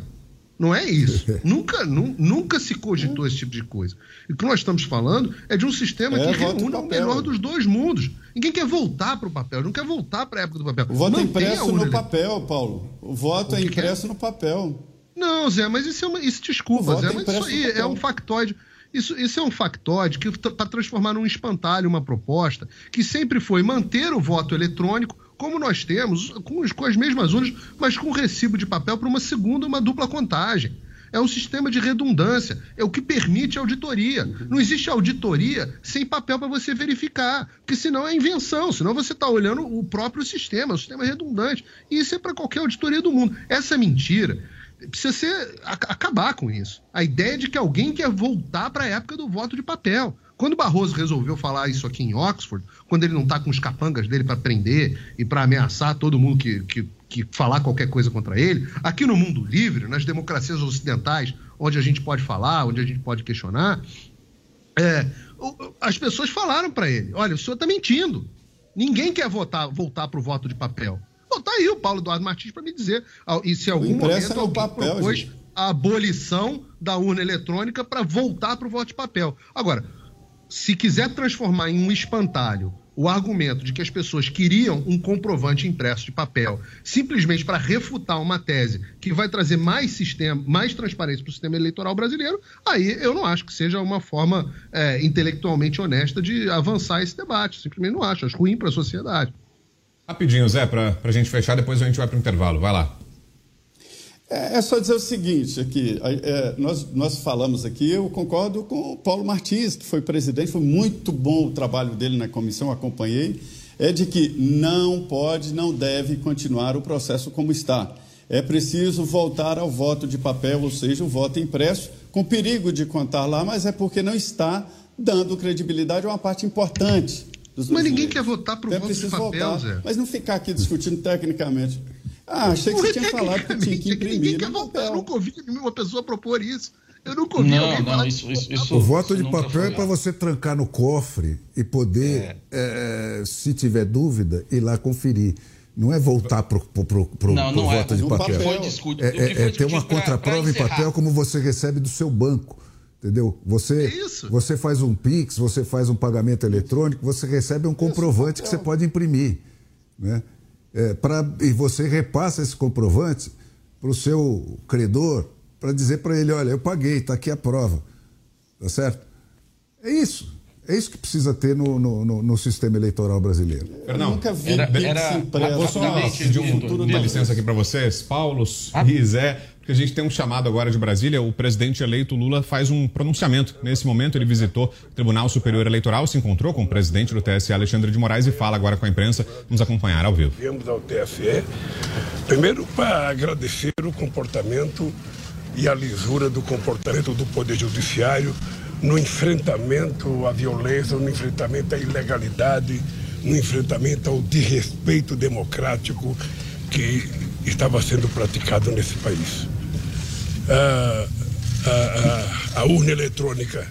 Não é isso. nunca, nu, nunca se cogitou esse tipo de coisa. E o que nós estamos falando é de um sistema é, que reúne o melhor dos dois mundos. Ninguém quer voltar para o papel, não quer voltar para a época do papel. O voto é impresso no papel, Paulo. O voto é impresso no papel. Não, Zé, mas isso é uma... Isso, desculpa, Zé, mas isso aí é um factoide. Isso, isso é um factoide que para transformar num espantalho uma proposta que sempre foi manter o voto eletrônico como nós temos, com, com as mesmas urnas, mas com recibo de papel para uma segunda, uma dupla contagem. É um sistema de redundância, é o que permite a auditoria. Não existe auditoria sem papel para você verificar, porque senão é invenção, senão você está olhando o próprio sistema, o sistema é redundante. E isso é para qualquer auditoria do mundo. Essa mentira precisa ser, a, acabar com isso. A ideia de que alguém quer voltar para a época do voto de papel. Quando o Barroso resolveu falar isso aqui em Oxford, quando ele não está com os capangas dele para prender e para ameaçar todo mundo que, que, que falar qualquer coisa contra ele, aqui no mundo livre, nas democracias ocidentais, onde a gente pode falar, onde a gente pode questionar, é, as pessoas falaram para ele, olha, o senhor está mentindo, ninguém quer votar, voltar para o voto de papel. Bom, tá aí o Paulo Eduardo Martins para me dizer, e se em algum momento alguém papel, propôs gente. a abolição da urna eletrônica para voltar para o voto de papel. Agora, se quiser transformar em um espantalho o argumento de que as pessoas queriam um comprovante impresso de papel simplesmente para refutar uma tese que vai trazer mais, sistema, mais transparência para o sistema eleitoral brasileiro, aí eu não acho que seja uma forma é, intelectualmente honesta de avançar esse debate. Simplesmente não acho, acho ruim para a sociedade. Rapidinho, Zé, para a gente fechar, depois a gente vai para o intervalo. Vai lá. É só dizer o seguinte, aqui, é, nós, nós falamos aqui, eu concordo com o Paulo Martins, que foi presidente, foi muito bom o trabalho dele na comissão, acompanhei, é de que não pode, não deve continuar o processo como está. É preciso voltar ao voto de papel, ou seja, o voto impresso, com perigo de contar lá, mas é porque não está dando credibilidade a uma parte importante dos Mas ninguém direitos. Quer votar para o voto de papel, voltar, Zé. Mas não ficar aqui discutindo tecnicamente. Ah, achei que você tinha falado que tinha que imprimir. Ninguém quer voltar. Eu nunca ouvi uma pessoa propor isso. Eu nunca ouvi não, alguém não, falar isso, isso, isso. O voto isso de papel é para você trancar no cofre e poder, é. É, se tiver dúvida, ir lá conferir. Não é voltar para o voto é. de papel. Foi discutido. É, é, é ter uma contraprova em papel como você recebe do seu banco. Entendeu? Você, isso. você faz um Pix, você faz um pagamento eletrônico, você recebe um comprovante isso, que você pode imprimir, né? É, pra, e você repassa esse comprovante para o seu credor para dizer para ele, olha, eu paguei, está aqui a prova, tá certo? É isso, é isso que precisa ter no, no, no sistema eleitoral brasileiro. Fernão, eu nunca vi era, era rapidamente de um, tudo minha licença aqui para vocês, Paulo, Rizé, porque a gente tem um chamado agora de Brasília, o presidente eleito Lula faz um pronunciamento. Nesse momento ele visitou o Tribunal Superior Eleitoral, se encontrou com o presidente do T S E, Alexandre de Moraes, e fala agora com a imprensa. Vamos acompanhar ao vivo. Viemos ao T S E, primeiro para agradecer o comportamento e a lisura do comportamento do Poder Judiciário no enfrentamento à violência, no enfrentamento à ilegalidade, no enfrentamento ao desrespeito democrático que estava sendo praticado nesse país. A, a, a, a urna eletrônica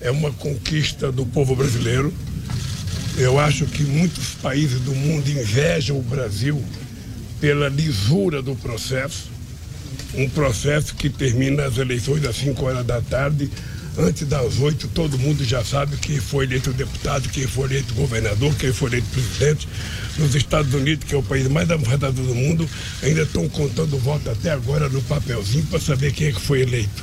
é uma conquista do povo brasileiro, Eu acho que muitos países do mundo invejam o Brasil pela lisura do processo, um processo que termina as eleições às cinco horas da tarde, antes das oito todo mundo já sabe quem foi eleito deputado, quem foi eleito governador, quem foi eleito presidente. Nos Estados Unidos, que é o país mais avançado do mundo, ainda estão contando voto até agora no papelzinho para saber quem é que foi eleito.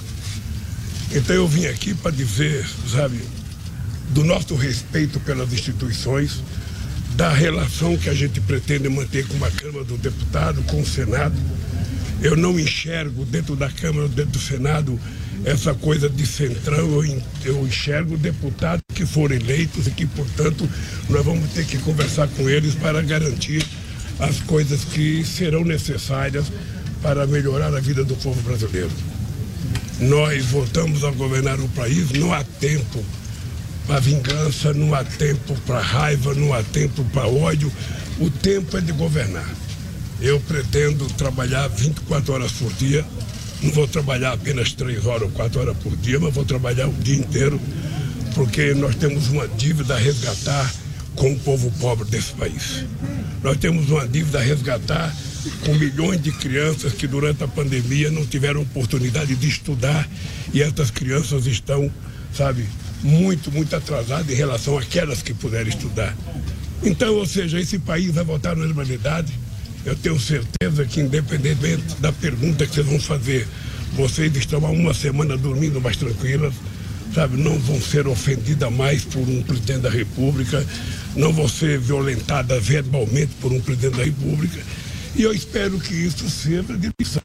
Então eu vim aqui para dizer, sabe, do nosso respeito pelas instituições, da relação que a gente pretende manter com a Câmara dos Deputados, com o Senado. Eu não enxergo dentro da Câmara, dentro do Senado, essa coisa de Centrão. Eu enxergo deputados que foram eleitos e que, portanto, nós vamos ter que conversar com eles para garantir as coisas que serão necessárias para melhorar a vida do povo brasileiro. Nós voltamos a governar o país, não há tempo para vingança, não há tempo para raiva, não há tempo para ódio. O tempo é de governar. Eu pretendo trabalhar vinte e quatro horas por dia, não vou trabalhar apenas três horas ou quatro horas por dia, mas vou trabalhar o dia inteiro, porque nós temos uma dívida a resgatar com o povo pobre desse país. Nós temos uma dívida a resgatar com milhões de crianças que durante a pandemia não tiveram oportunidade de estudar, e essas crianças estão, sabe, muito, muito atrasadas em relação àquelas que puderam estudar. Então, ou seja, esse país vai voltar na normalidade. Eu tenho certeza que, independentemente da pergunta que vocês vão fazer, vocês estão há uma semana dormindo mais tranquilas, sabe? Não vão ser ofendidas mais por um presidente da República, não vão ser violentadas verbalmente por um presidente da República. E eu espero que isso seja de lição.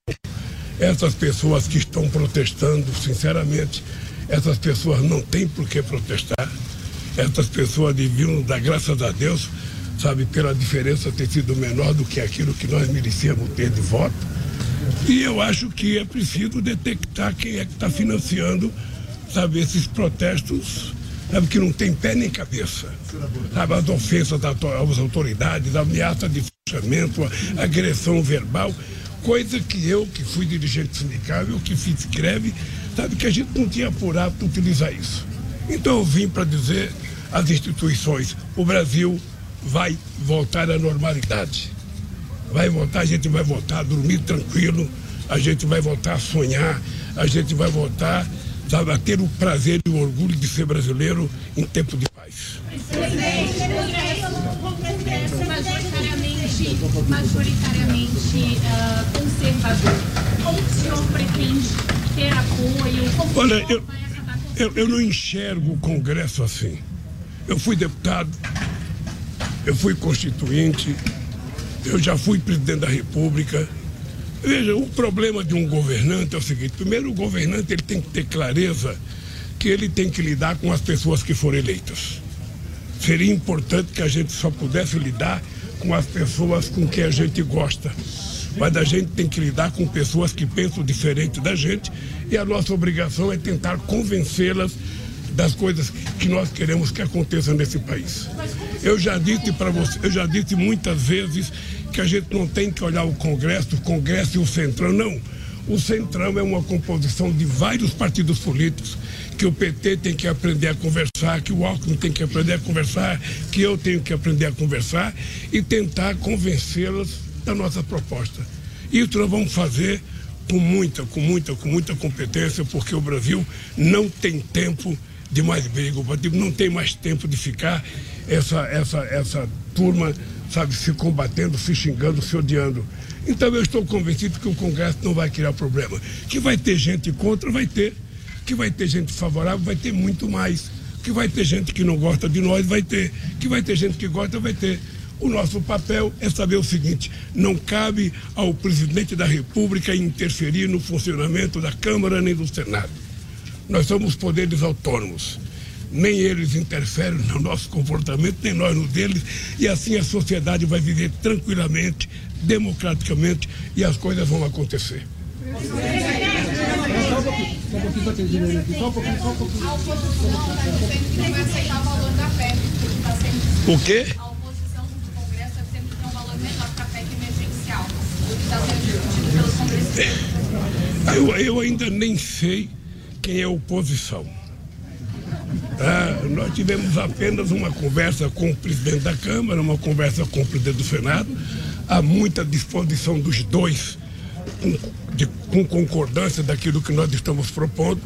Essas pessoas que estão protestando, sinceramente, essas pessoas não têm por que protestar. Essas pessoas deviam dar graças a Deus, sabe, pela diferença ter sido menor do que aquilo que nós merecíamos ter de voto. E eu acho que é preciso detectar quem é que está financiando, sabe, esses protestos, sabe, que não tem pé nem cabeça. Sabe, as ofensas às autoridades, a ameaça de fechamento, a agressão verbal, coisa que eu, que fui dirigente sindical, eu que fiz greve, sabe, que a gente não tinha por hábito utilizar isso. Então eu vim para dizer às instituições, o Brasil vai voltar à normalidade. Vai voltar, a gente vai voltar a dormir tranquilo, a gente vai voltar a sonhar, a gente vai voltar, sabe, a ter o prazer e o orgulho de ser brasileiro em tempo de paz. Presidente, Congresso majoritariamente, majoritariamente uh, conservador. Como o senhor pretende ter apoio? Como Olha, o senhor eu, vai acabar com eu, eu não enxergo o Congresso assim. Eu fui deputado, eu fui constituinte, eu já fui presidente da República. Veja, o problema de um governante é o seguinte: primeiro, o governante ele tem que ter clareza que ele tem que lidar com as pessoas que foram eleitas. Seria importante que a gente só pudesse lidar com as pessoas com quem a gente gosta, mas a gente tem que lidar com pessoas que pensam diferente da gente, e a nossa obrigação é tentar convencê-las das coisas que nós queremos que aconteçam nesse país. Eu já disse para você, eu já disse muitas vezes que a gente não tem que olhar o Congresso, o Congresso e o Centrão, não. O Centrão é uma composição de vários partidos políticos, que o P T tem que aprender a conversar, que o Alckmin tem que aprender a conversar, que eu tenho que aprender a conversar e tentar convencê-las da nossa proposta. Isso nós vamos fazer com muita, com muita, com muita competência, porque o Brasil não tem tempo de mais briga, não tem mais tempo de ficar essa, essa, essa turma, sabe, se combatendo, se xingando, se odiando. Então eu estou convencido que o Congresso não vai criar problema. Que vai ter gente contra, vai ter. Que vai ter gente favorável, vai ter muito mais. Que vai ter gente que não gosta de nós, vai ter. Que vai ter gente que gosta, vai ter. O nosso papel é saber o seguinte: não cabe ao presidente da República interferir no funcionamento da Câmara nem do Senado. Nós somos poderes autônomos. Nem eles interferem no nosso comportamento, nem nós no deles. E assim a sociedade vai viver tranquilamente, democraticamente, e as coisas vão acontecer. O quê? Eu, eu ainda nem sei quem é oposição. Ah, nós tivemos apenas uma conversa com o presidente da Câmara, uma conversa com o presidente do Senado. Há muita disposição dos dois com, de, com concordância daquilo que nós estamos propondo.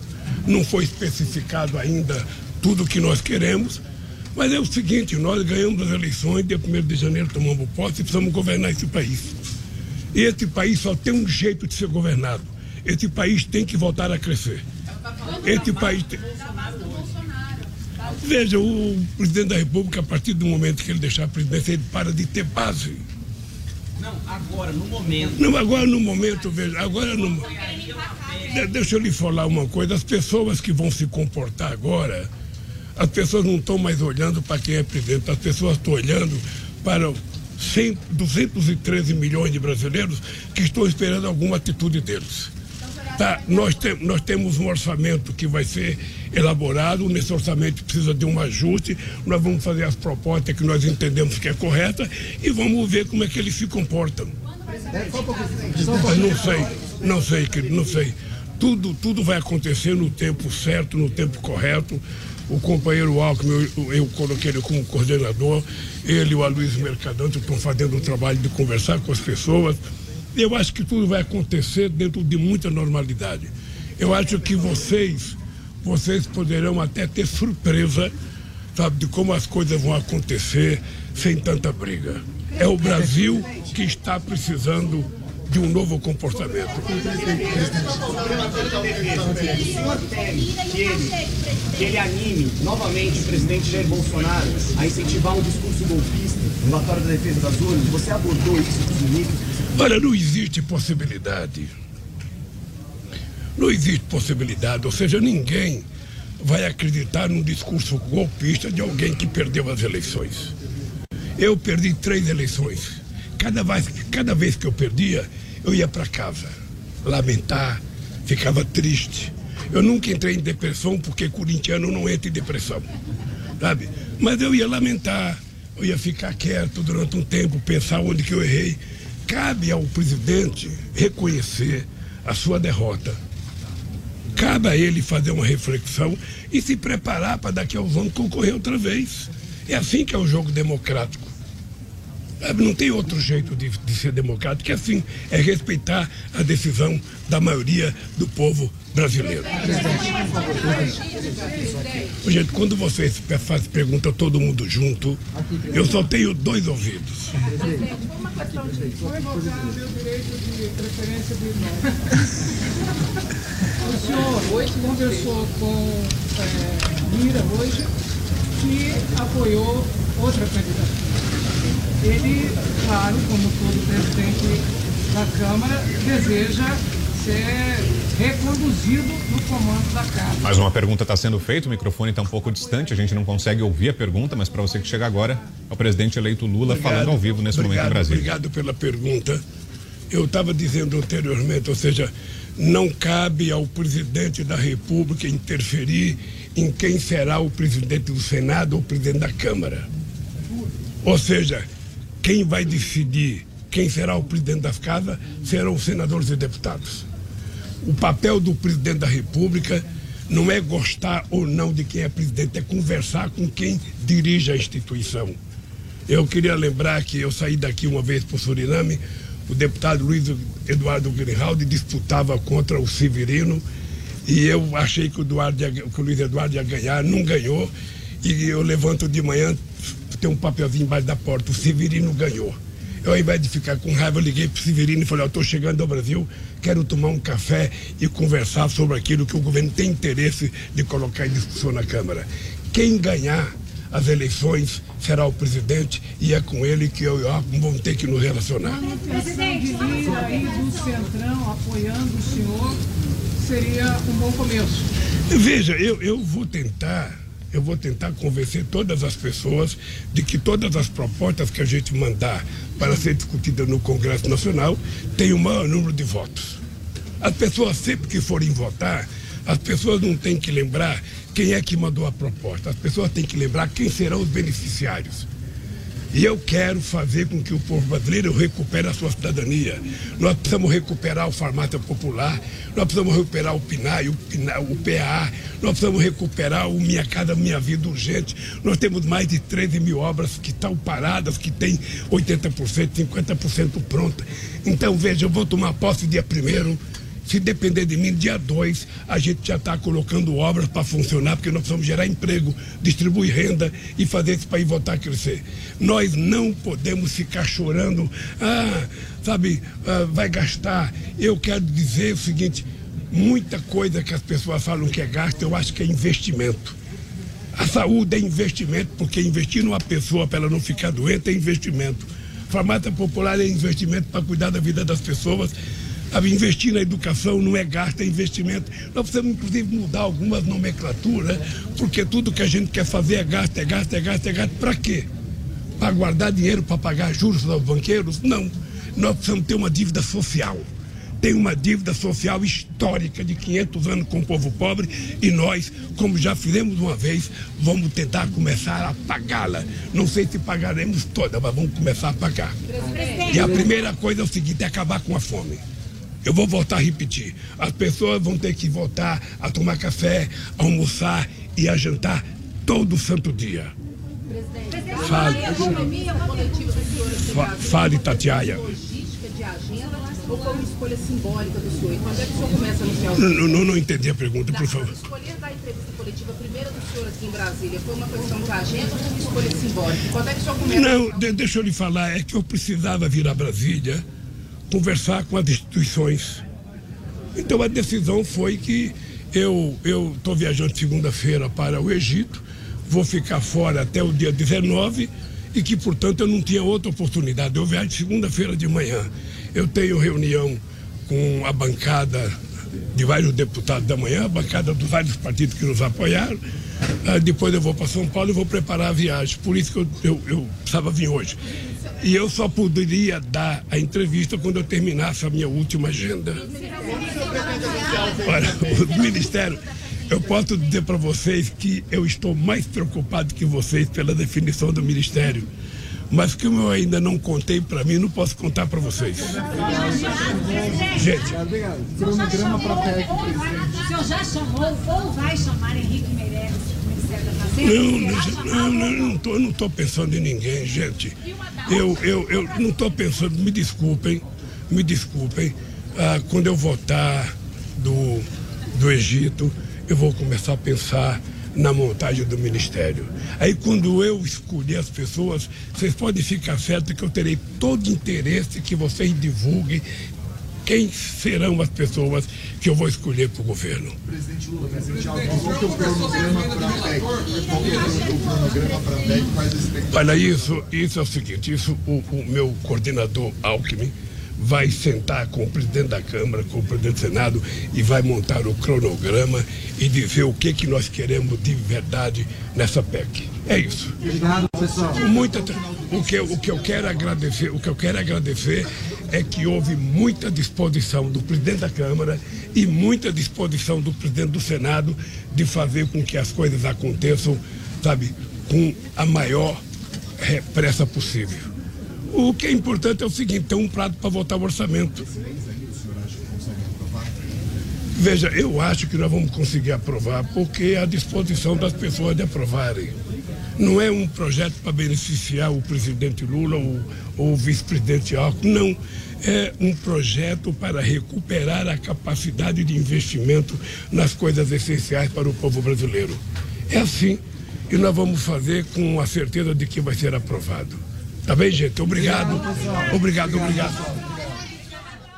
Não foi especificado ainda tudo o que nós queremos. Mas é o seguinte, nós ganhamos as eleições, dia primeiro de janeiro tomamos posse e precisamos governar esse país. E esse país só tem um jeito de ser governado. Esse país tem que voltar a crescer. Esse país tem... Veja, o presidente da República, a partir do momento que ele deixar a presidência, ele para de ter base. Não, agora, no momento. Não, agora no momento, veja, agora no... Deixa eu lhe falar uma coisa, as pessoas que vão se comportar agora... As pessoas não estão mais olhando para quem é presidente, as pessoas estão olhando para duzentos e treze milhões de brasileiros que estão esperando alguma atitude deles. Tá? Nós, te, nós temos um orçamento que vai ser elaborado, nesse orçamento precisa de um ajuste, nós vamos fazer as propostas que nós entendemos que é correta e vamos ver como é que eles se comportam. Não sei, não sei, querido, não sei. Tudo, tudo vai acontecer no tempo certo, no tempo correto. O companheiro Alckmin, eu, eu coloquei ele como coordenador, ele e o Aloysio Mercadante estão fazendo um trabalho de conversar com as pessoas. Eu acho que tudo vai acontecer dentro de muita normalidade. Eu acho que vocês, vocês poderão até ter surpresa, sabe, de como as coisas vão acontecer sem tanta briga. É o Brasil que está precisando de um novo comportamento. Que ele anime novamente o presidente Jair Bolsonaro a incentivar um discurso golpista no relatório da defesa das urnas. Você abordou isso com os ministros? Olha, não existe possibilidade. Não existe possibilidade. Ou seja, ninguém vai acreditar num discurso golpista de alguém que perdeu as eleições. Eu perdi três eleições. Cada vez, cada vez que eu perdia, eu ia para casa lamentar, ficava triste. Eu nunca entrei em depressão, porque corintiano não entra em depressão, sabe? Mas eu ia lamentar, eu ia ficar quieto durante um tempo, pensar onde que eu errei. Cabe ao presidente reconhecer a sua derrota. Cabe a ele fazer uma reflexão e se preparar para daqui a uns anos concorrer outra vez. É assim que é o jogo democrático. Não tem outro jeito de, de ser democrático, que assim é respeitar a decisão da maioria do povo brasileiro. Gente, quando você faz pergunta todo mundo junto, eu só tenho dois ouvidos. Uma questão de revogar meu direito de preferência do irmão. O senhor conversou com é, Lira hoje, que apoiou outra candidatura. Ele, claro, como todo presidente da Câmara, deseja ser reconduzido no comando da Câmara. Mais uma pergunta está sendo feita, o microfone está um pouco distante, a gente não consegue ouvir a pergunta, mas para você que chega agora, é o presidente eleito Lula obrigado, falando ao vivo nesse obrigado, momento no Brasil. Obrigado pela pergunta. Eu estava dizendo anteriormente, ou seja, não cabe ao presidente da República interferir em quem será o presidente do Senado ou o presidente da Câmara. Ou seja... Quem vai decidir quem será o presidente das casas serão os senadores e deputados. O papel do presidente da República não é gostar ou não de quem é presidente, é conversar com quem dirige a instituição. Eu queria lembrar que eu saí daqui uma vez para o Suriname, o deputado Luiz Eduardo Grijaldi disputava contra o Severino e eu achei que o, Eduardo ia, que o Luiz Eduardo ia ganhar, não ganhou, e eu levanto de manhã... Tem um papelzinho embaixo da porta, o Severino ganhou. Eu, ao invés de ficar com raiva, eu liguei para o Severino e falei, eu estou chegando ao Brasil, quero tomar um café e conversar sobre aquilo que o governo tem interesse de colocar em discussão na Câmara. Quem ganhar as eleições será o presidente e é com ele que eu e o Alckmin vamos ter que nos relacionar. A manutenção de Lira aí do Centrão apoiando o senhor seria um bom começo. Veja, eu, eu vou tentar... Eu vou tentar convencer todas as pessoas de que todas as propostas que a gente mandar para ser discutida no Congresso Nacional tem o maior número de votos. As pessoas, sempre que forem votar, as pessoas não têm que lembrar quem é que mandou a proposta. As pessoas têm que lembrar quem serão os beneficiários. E eu quero fazer com que o povo brasileiro recupere a sua cidadania. Nós precisamos recuperar o farmácia popular, nós precisamos recuperar o PNAE, o, PNA, o P A A, nós precisamos recuperar o Minha Casa Minha Vida urgente. Nós temos mais de treze mil obras que estão paradas, que tem oitenta por cento, cinquenta por cento pronta. Então, veja, eu vou tomar posse dia primeiro. Se depender de mim, dia dois, a gente já está colocando obras para funcionar, porque nós precisamos gerar emprego, distribuir renda e fazer esse país voltar a crescer. Nós não podemos ficar chorando, ah, sabe, ah, vai gastar. Eu quero dizer o seguinte, muita coisa que as pessoas falam que é gasto, eu acho que é investimento. A saúde é investimento, porque investir numa pessoa para ela não ficar doente é investimento. Farmácia popular é investimento para cuidar da vida das pessoas. Investir na educação não é gasto, é investimento. Nós precisamos, inclusive, mudar algumas nomenclaturas, porque tudo que a gente quer fazer é gasto, é gasto, é gasto, é gasto. Para quê? Para guardar dinheiro, para pagar juros aos banqueiros? Não. Nós precisamos ter uma dívida social. Tem uma dívida social histórica de quinhentos anos com o povo pobre e nós, como já fizemos uma vez, vamos tentar começar a pagá-la. Não sei se pagaremos toda, mas vamos começar a pagar. E a primeira coisa é o seguinte, é acabar com a fome. Eu vou voltar a repetir. As pessoas vão ter que voltar a tomar café, a almoçar e a jantar todo santo dia. Presidente, fale, fale, Tatiaia. Ou como escolha simbólica do senhor? E quando é que o senhor começa a anunciar? Não, não, não entendi a pergunta, por favor. Escolher da entrevista coletiva primeira do senhor aqui em Brasília foi uma questão de agenda ou como escolha simbólica? Quando é que o senhor começa? Não, de, deixa eu lhe falar, é que eu precisava vir a Brasília conversar com as instituições. Então a decisão foi que eu eu estou viajando segunda-feira para o Egito, vou ficar fora até o dia dezenove e que, portanto, eu não tinha outra oportunidade. Eu viajo segunda-feira de manhã. Eu tenho reunião com a bancada de vários deputados da manhã, a bancada dos vários partidos que nos apoiaram. Ah, depois eu vou para São Paulo e vou preparar a viagem. Por isso que eu, eu, eu precisava vir hoje. E eu só poderia dar a entrevista quando eu terminasse a minha última agenda. Olha, o Ministério, eu posso dizer para vocês que eu estou mais preocupado que vocês pela definição do Ministério. Mas que eu ainda não contei para mim, não posso contar para vocês. Gente, o senhor já chamou ou vai chamar Henrique Meirelles do Ministério da Fazenda? Não, não, não, eu não estou pensando em ninguém, gente. Eu, eu, eu não estou pensando, me desculpem, me desculpem. Ah, quando eu voltar do, do Egito, eu vou começar a pensar na montagem do Ministério. Aí quando eu escolher as pessoas, vocês podem ficar certos que eu terei todo interesse que vocês divulguem quem serão as pessoas que eu vou escolher para o governo. Presidente Lula, presidente Alckmin, qual que é o cronograma para a P E C? Qual que é o cronograma para a P E C? Olha, isso, isso é o seguinte, isso o, o meu coordenador Alckmin vai sentar com o presidente da Câmara, com o presidente do Senado e vai montar o cronograma e dizer o que, que nós queremos de verdade nessa P E C. É isso. Obrigado, pessoal. Muita, o, que, o, que eu quero agradecer, o que eu quero agradecer é que houve muita disposição do presidente da Câmara e muita disposição do presidente do Senado de fazer com que as coisas aconteçam, sabe, com a maior é, pressa possível. O que é importante é o seguinte, tem um prazo para votar o orçamento. Veja, eu acho que nós vamos conseguir aprovar, porque é a disposição das pessoas de aprovarem. Não é um projeto para beneficiar o presidente Lula ou, ou o vice-presidente Alckmin, não. É um projeto para recuperar a capacidade de investimento nas coisas essenciais para o povo brasileiro. É assim, e nós vamos fazer com a certeza de que vai ser aprovado. Tá bem, gente? Obrigado. Obrigado, obrigado.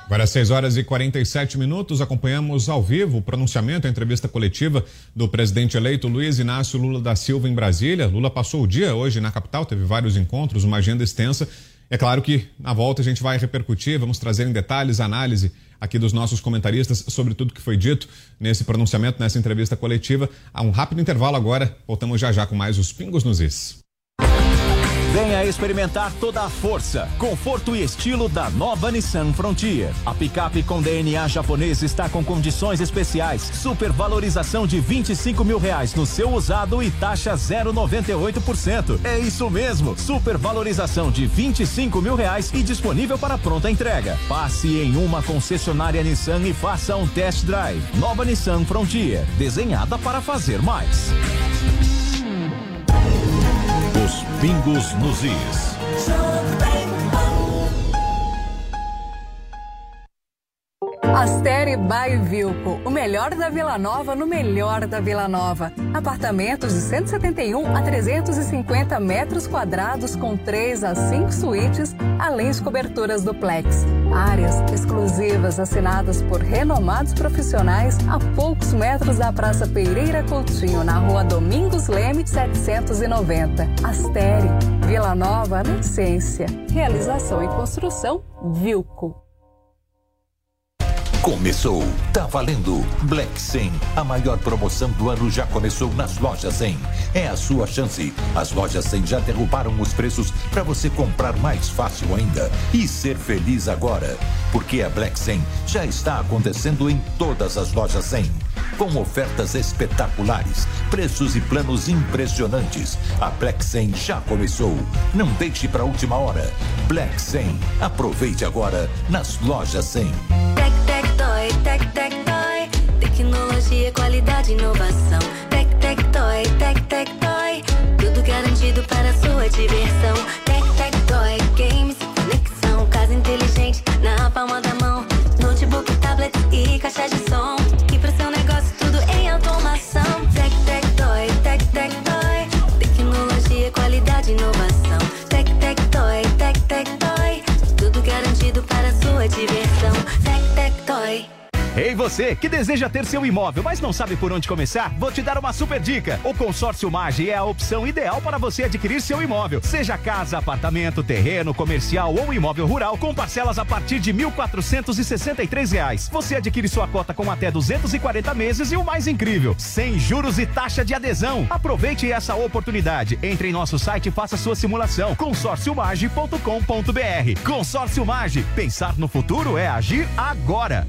Agora, às seis horas e quarenta e sete minutos, acompanhamos ao vivo o pronunciamento, a entrevista coletiva do presidente eleito Luiz Inácio Lula da Silva em Brasília. Lula passou o dia hoje na capital, teve vários encontros, uma agenda extensa. É claro que na volta a gente vai repercutir, vamos trazer em detalhes a análise aqui dos nossos comentaristas sobre tudo que foi dito nesse pronunciamento, nessa entrevista coletiva. Há um rápido intervalo agora, voltamos já já com mais Os Pingos nos Is. Venha experimentar toda a força, conforto e estilo da nova Nissan Frontier. A picape com D N A japonês está com condições especiais, supervalorização de vinte e cinco mil reais no seu usado e taxa zero vírgula noventa e oito por cento. É isso mesmo, supervalorização de vinte e cinco mil reais e disponível para pronta entrega. Passe em uma concessionária Nissan e faça um test drive. Nova Nissan Frontier, desenhada para fazer mais. Os Pingos nos Is. Astere by Vilco, o melhor da Vila Nova no melhor da Vila Nova. Apartamentos de cento e setenta e um a trezentos e cinquenta metros quadrados com três a cinco suítes, além de coberturas duplex. Áreas exclusivas assinadas por renomados profissionais a poucos metros da Praça Pereira Coutinho, na Rua Domingos Leme, setecentos e noventa. Astere, Vila Nova na essência. Realização e construção Vilco. Começou, tá valendo, Black cem, a maior promoção do ano já começou nas lojas cem, é a sua chance, as lojas cem já derrubaram os preços para você comprar mais fácil ainda e ser feliz agora, porque a Black cem já está acontecendo em todas as lojas cem. Com ofertas espetaculares, preços e planos impressionantes. A Black cem já começou. Não deixe para a última hora. Black cem. Aproveite agora nas lojas cem. Tec, tec, toy, tec, tec, toy. Tecnologia, qualidade, inovação. Tec, tec, toy, tec, tec, toy. Tudo garantido para a sua diversão. Tec, tec, toy, games, conexão. Casa inteligente na palma da mão. Notebook, tablet e caixa de som. E para seu negócio tudo em automação. Tec, tec, toy, tec, tec, toy. Tecnologia, qualidade, inovação. Tec, tec, toy, tec, tec, toy. Tudo garantido para sua diversão. Tec, tec, toy. Ei você, que deseja ter seu imóvel, mas não sabe por onde começar? Vou te dar uma super dica. O Consórcio Mage é a opção ideal para você adquirir seu imóvel. Seja casa, apartamento, terreno, comercial ou imóvel rural, com parcelas a partir de mil quatrocentos e sessenta e três reais. Você adquire sua cota com até duzentos e quarenta meses e o mais incrível, sem juros e taxa de adesão. Aproveite essa oportunidade. Entre em nosso site e faça sua simulação. consórcio mage ponto com ponto br. Consórcio Mage. Pensar no futuro é agir agora.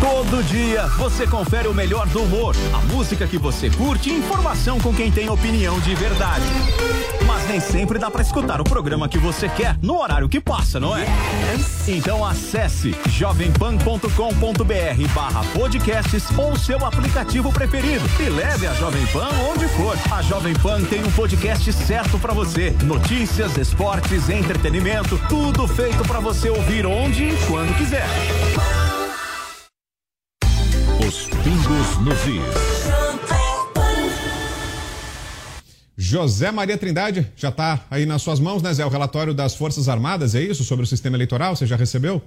Todo dia você confere o melhor do humor, a música que você curte e informação com quem tem opinião de verdade. Mas nem sempre dá pra escutar o programa que você quer no horário que passa, não é? Yes. Então acesse jovempan.com.br barra podcasts ou seu aplicativo preferido e leve a Jovem Pan onde for. A Jovem Pan tem um podcast certo pra você. Notícias, esportes, entretenimento, tudo feito pra você ouvir onde e quando quiser. Os Pingos nos Is. José Maria Trindade, já está aí nas suas mãos, né, Zé? O relatório das Forças Armadas, é isso? Sobre o sistema eleitoral, você já recebeu?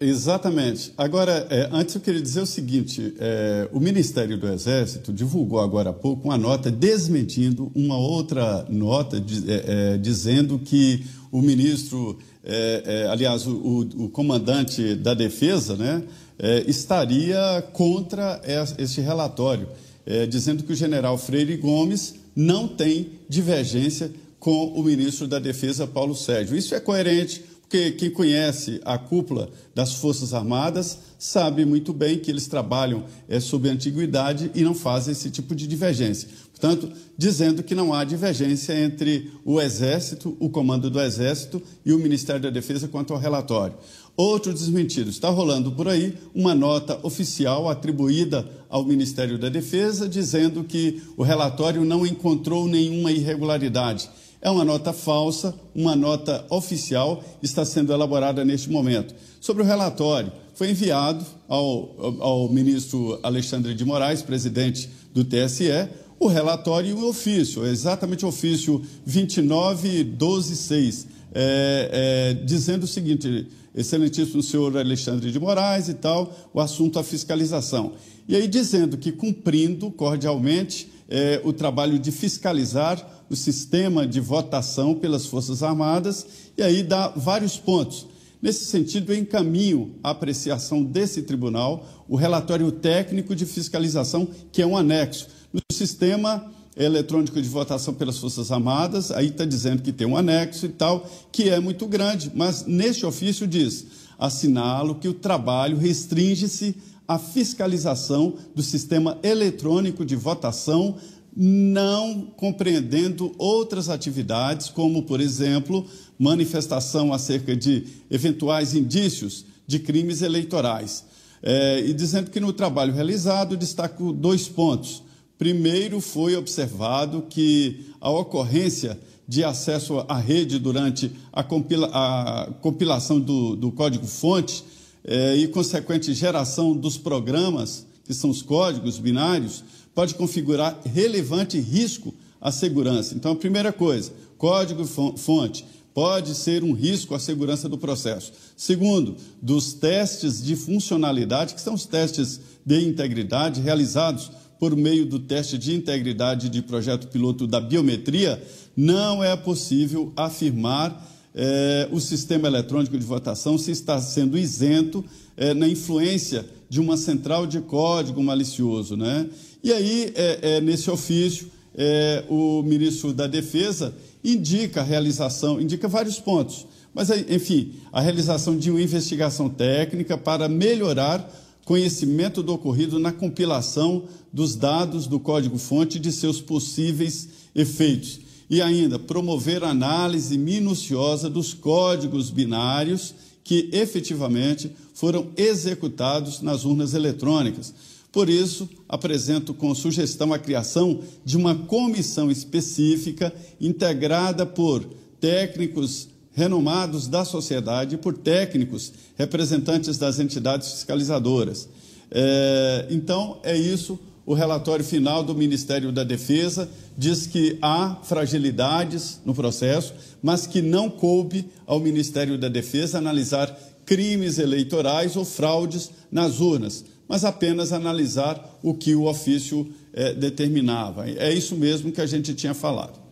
Exatamente. Agora, é, antes eu queria dizer o seguinte, é, o Ministério do Exército divulgou agora há pouco uma nota desmentindo uma outra nota de, é, é, dizendo que o ministro... É, é, aliás, o, o, o comandante da Defesa, né, é, estaria contra este relatório, é, dizendo que o general Freire Gomes não tem divergência com o ministro da Defesa, Paulo Sérgio. Isso é coerente, porque quem conhece a cúpula das Forças Armadas sabe muito bem que eles trabalham é, sob antiguidade e não fazem esse tipo de divergência. Portanto, dizendo que não há divergência entre o Exército, o Comando do Exército e o Ministério da Defesa quanto ao relatório. Outro desmentido. Está rolando por aí uma nota oficial atribuída ao Ministério da Defesa, dizendo que o relatório não encontrou nenhuma irregularidade. É uma nota falsa, uma nota oficial, está sendo elaborada neste momento. Sobre o relatório, foi enviado ao, ao ministro Alexandre de Moraes, presidente do T S E, o relatório e o ofício, exatamente o ofício vinte e nove, doze, seis, é, é, dizendo o seguinte: excelentíssimo senhor Alexandre de Moraes e tal, o assunto à fiscalização. E aí dizendo que cumprindo cordialmente é, o trabalho de fiscalizar o sistema de votação pelas Forças Armadas, e aí dá vários pontos. Nesse sentido, encaminho a apreciação desse tribunal o relatório técnico de fiscalização, que é um anexo. No sistema eletrônico de votação pelas Forças Armadas, aí está dizendo que tem um anexo e tal, que é muito grande, mas neste ofício diz: assinalo que o trabalho restringe-se à fiscalização do sistema eletrônico de votação, não compreendendo outras atividades, como, por exemplo, manifestação acerca de eventuais indícios de crimes eleitorais. É, e dizendo que no trabalho realizado, destaco dois pontos. Primeiro, foi observado que a ocorrência de acesso à rede durante a, compila a compilação do, do código-fonte eh, e consequente geração dos programas, que são os códigos binários, pode configurar relevante risco à segurança. Então, a primeira coisa, código-fonte pode ser um risco à segurança do processo. Segundo, dos testes de funcionalidade, que são os testes de integridade realizados por meio do teste de integridade de projeto piloto da biometria, não é possível afirmar eh, o sistema eletrônico de votação se está sendo isento eh, na influência de uma central de código malicioso, né? E aí, eh, eh, nesse ofício, eh, o ministro da Defesa indica a realização, indica vários pontos, mas, enfim, a realização de uma investigação técnica para melhorar conhecimento do ocorrido na compilação dos dados do código-fonte e de seus possíveis efeitos. E ainda, promover análise minuciosa dos códigos binários que efetivamente foram executados nas urnas eletrônicas. Por isso, apresento com sugestão a criação de uma comissão específica integrada por técnicos renomados da sociedade e por técnicos representantes das entidades fiscalizadoras. É, então, é isso. O relatório final do Ministério da Defesa diz que há fragilidades no processo, mas que não coube ao Ministério da Defesa analisar crimes eleitorais ou fraudes nas urnas, mas apenas analisar o que o ofício eh, determinava. É isso mesmo que a gente tinha falado.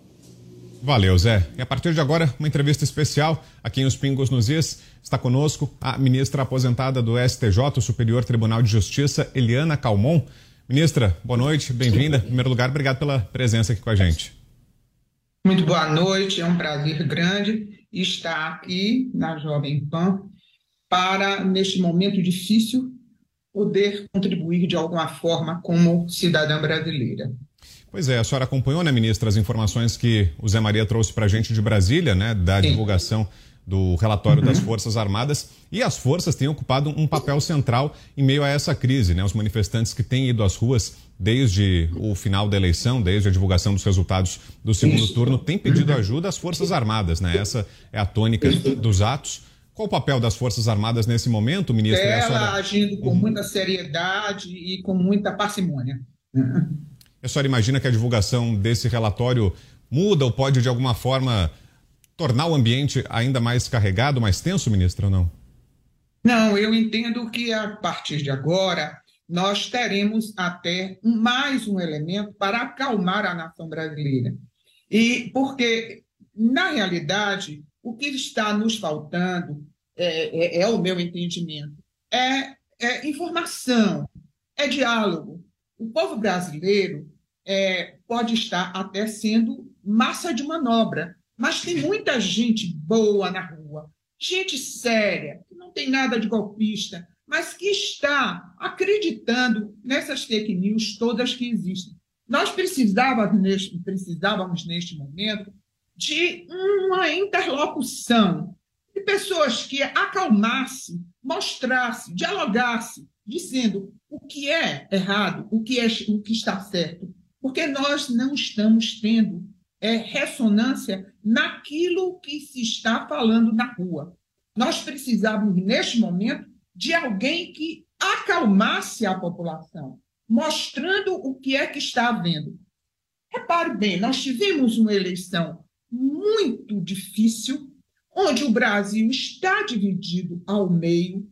Valeu, Zé. E a partir de agora, uma entrevista especial aqui em Os Pingos nos Is. Está conosco a ministra aposentada do S T J, o Superior Tribunal de Justiça, Eliana Calmon. Ministra, boa noite, bem-vinda. Em primeiro lugar, obrigado pela presença aqui com a gente. Muito boa noite, é um prazer grande estar aqui na Jovem Pan para, neste momento difícil, poder contribuir de alguma forma como cidadã brasileira. Pois é, a senhora acompanhou, né, ministra, as informações que o Zé Maria trouxe para a gente de Brasília, né, da Sim. divulgação do relatório uhum. das Forças Armadas, e as forças têm ocupado um papel central em meio a essa crise, né? Os manifestantes que têm ido às ruas desde o final da eleição, desde a divulgação dos resultados do segundo Isso. turno, têm pedido ajuda às Forças Armadas, né? Essa é a tônica dos atos. Qual o papel das Forças Armadas nesse momento, ministra? Ela senhora... agindo com uhum. muita seriedade e com muita parcimônia. Uhum. A senhora imagina que a divulgação desse relatório muda ou pode, de alguma forma, tornar o ambiente ainda mais carregado, mais tenso, ministra, ou não? Não, eu entendo que, a partir de agora, nós teremos até mais um elemento para acalmar a nação brasileira. E porque, na realidade, o que está nos faltando, é, é, é o meu entendimento, é, é informação, é diálogo. O povo brasileiro é, pode estar até sendo massa de manobra, mas tem muita gente boa na rua, gente séria, que não tem nada de golpista, mas que está acreditando nessas fake news todas que existem. Nós precisávamos neste, precisávamos neste momento de uma interlocução de pessoas que acalmassem, mostrassem, dialogassem, dizendo o que é errado, o que, é, o que está certo, porque nós não estamos tendo é, ressonância naquilo que se está falando na rua. Nós precisávamos, neste momento, de alguém que acalmasse a população, mostrando o que é que está havendo. Repare bem, nós tivemos uma eleição muito difícil, onde o Brasil está dividido ao meio,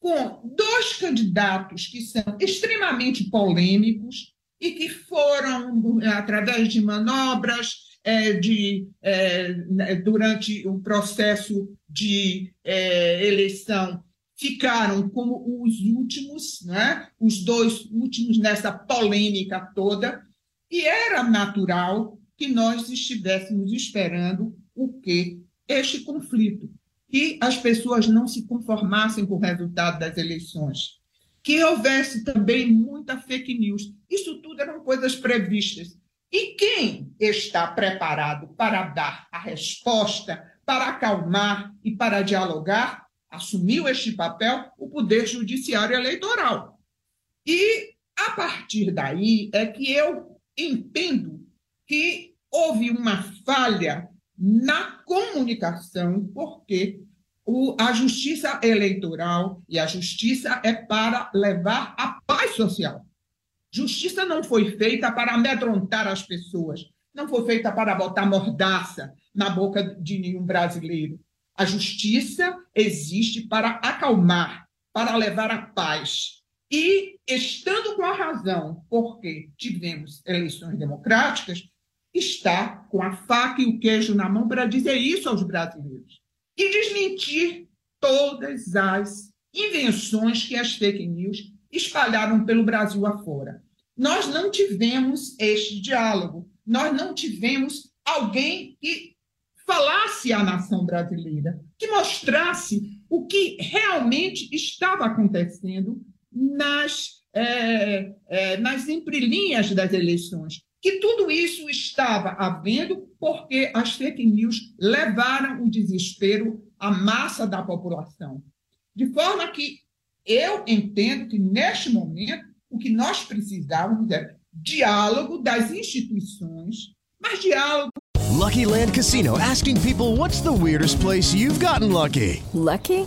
com dois candidatos que são extremamente polêmicos e que foram, através de manobras, É, de, é, durante o processo de é, eleição, ficaram como os últimos, né? Os dois últimos nessa polêmica toda, e era natural que nós estivéssemos esperando o quê? Este conflito, que as pessoas não se conformassem com o resultado das eleições, que houvesse também muita fake news. Isso tudo eram coisas previstas. E quem está preparado para dar a resposta, para acalmar e para dialogar, assumiu este papel o Poder Judiciário Eleitoral. E, a partir daí, é que eu entendo que houve uma falha na comunicação, porque a justiça eleitoral e a justiça é para levar a paz social. Justiça não foi feita para amedrontar as pessoas, não foi feita para botar mordaça na boca de nenhum brasileiro. A justiça existe para acalmar, para levar a paz. E, estando com a razão, porque tivemos eleições democráticas, está com a faca e o queijo na mão para dizer isso aos brasileiros. E desmentir todas as invenções que as fake news espalharam pelo Brasil afora. Nós não tivemos este diálogo, nós não tivemos alguém que falasse à nação brasileira, que mostrasse o que realmente estava acontecendo nas, é, é, nas entrelinhas das eleições, que tudo isso estava havendo porque as fake news levaram o desespero à massa da população. De forma que eu entendo que, neste momento, o que nós precisávamos é diálogo das instituições, mas diálogo... Lucky Land Casino, asking people, what's the weirdest place you've gotten lucky? Lucky?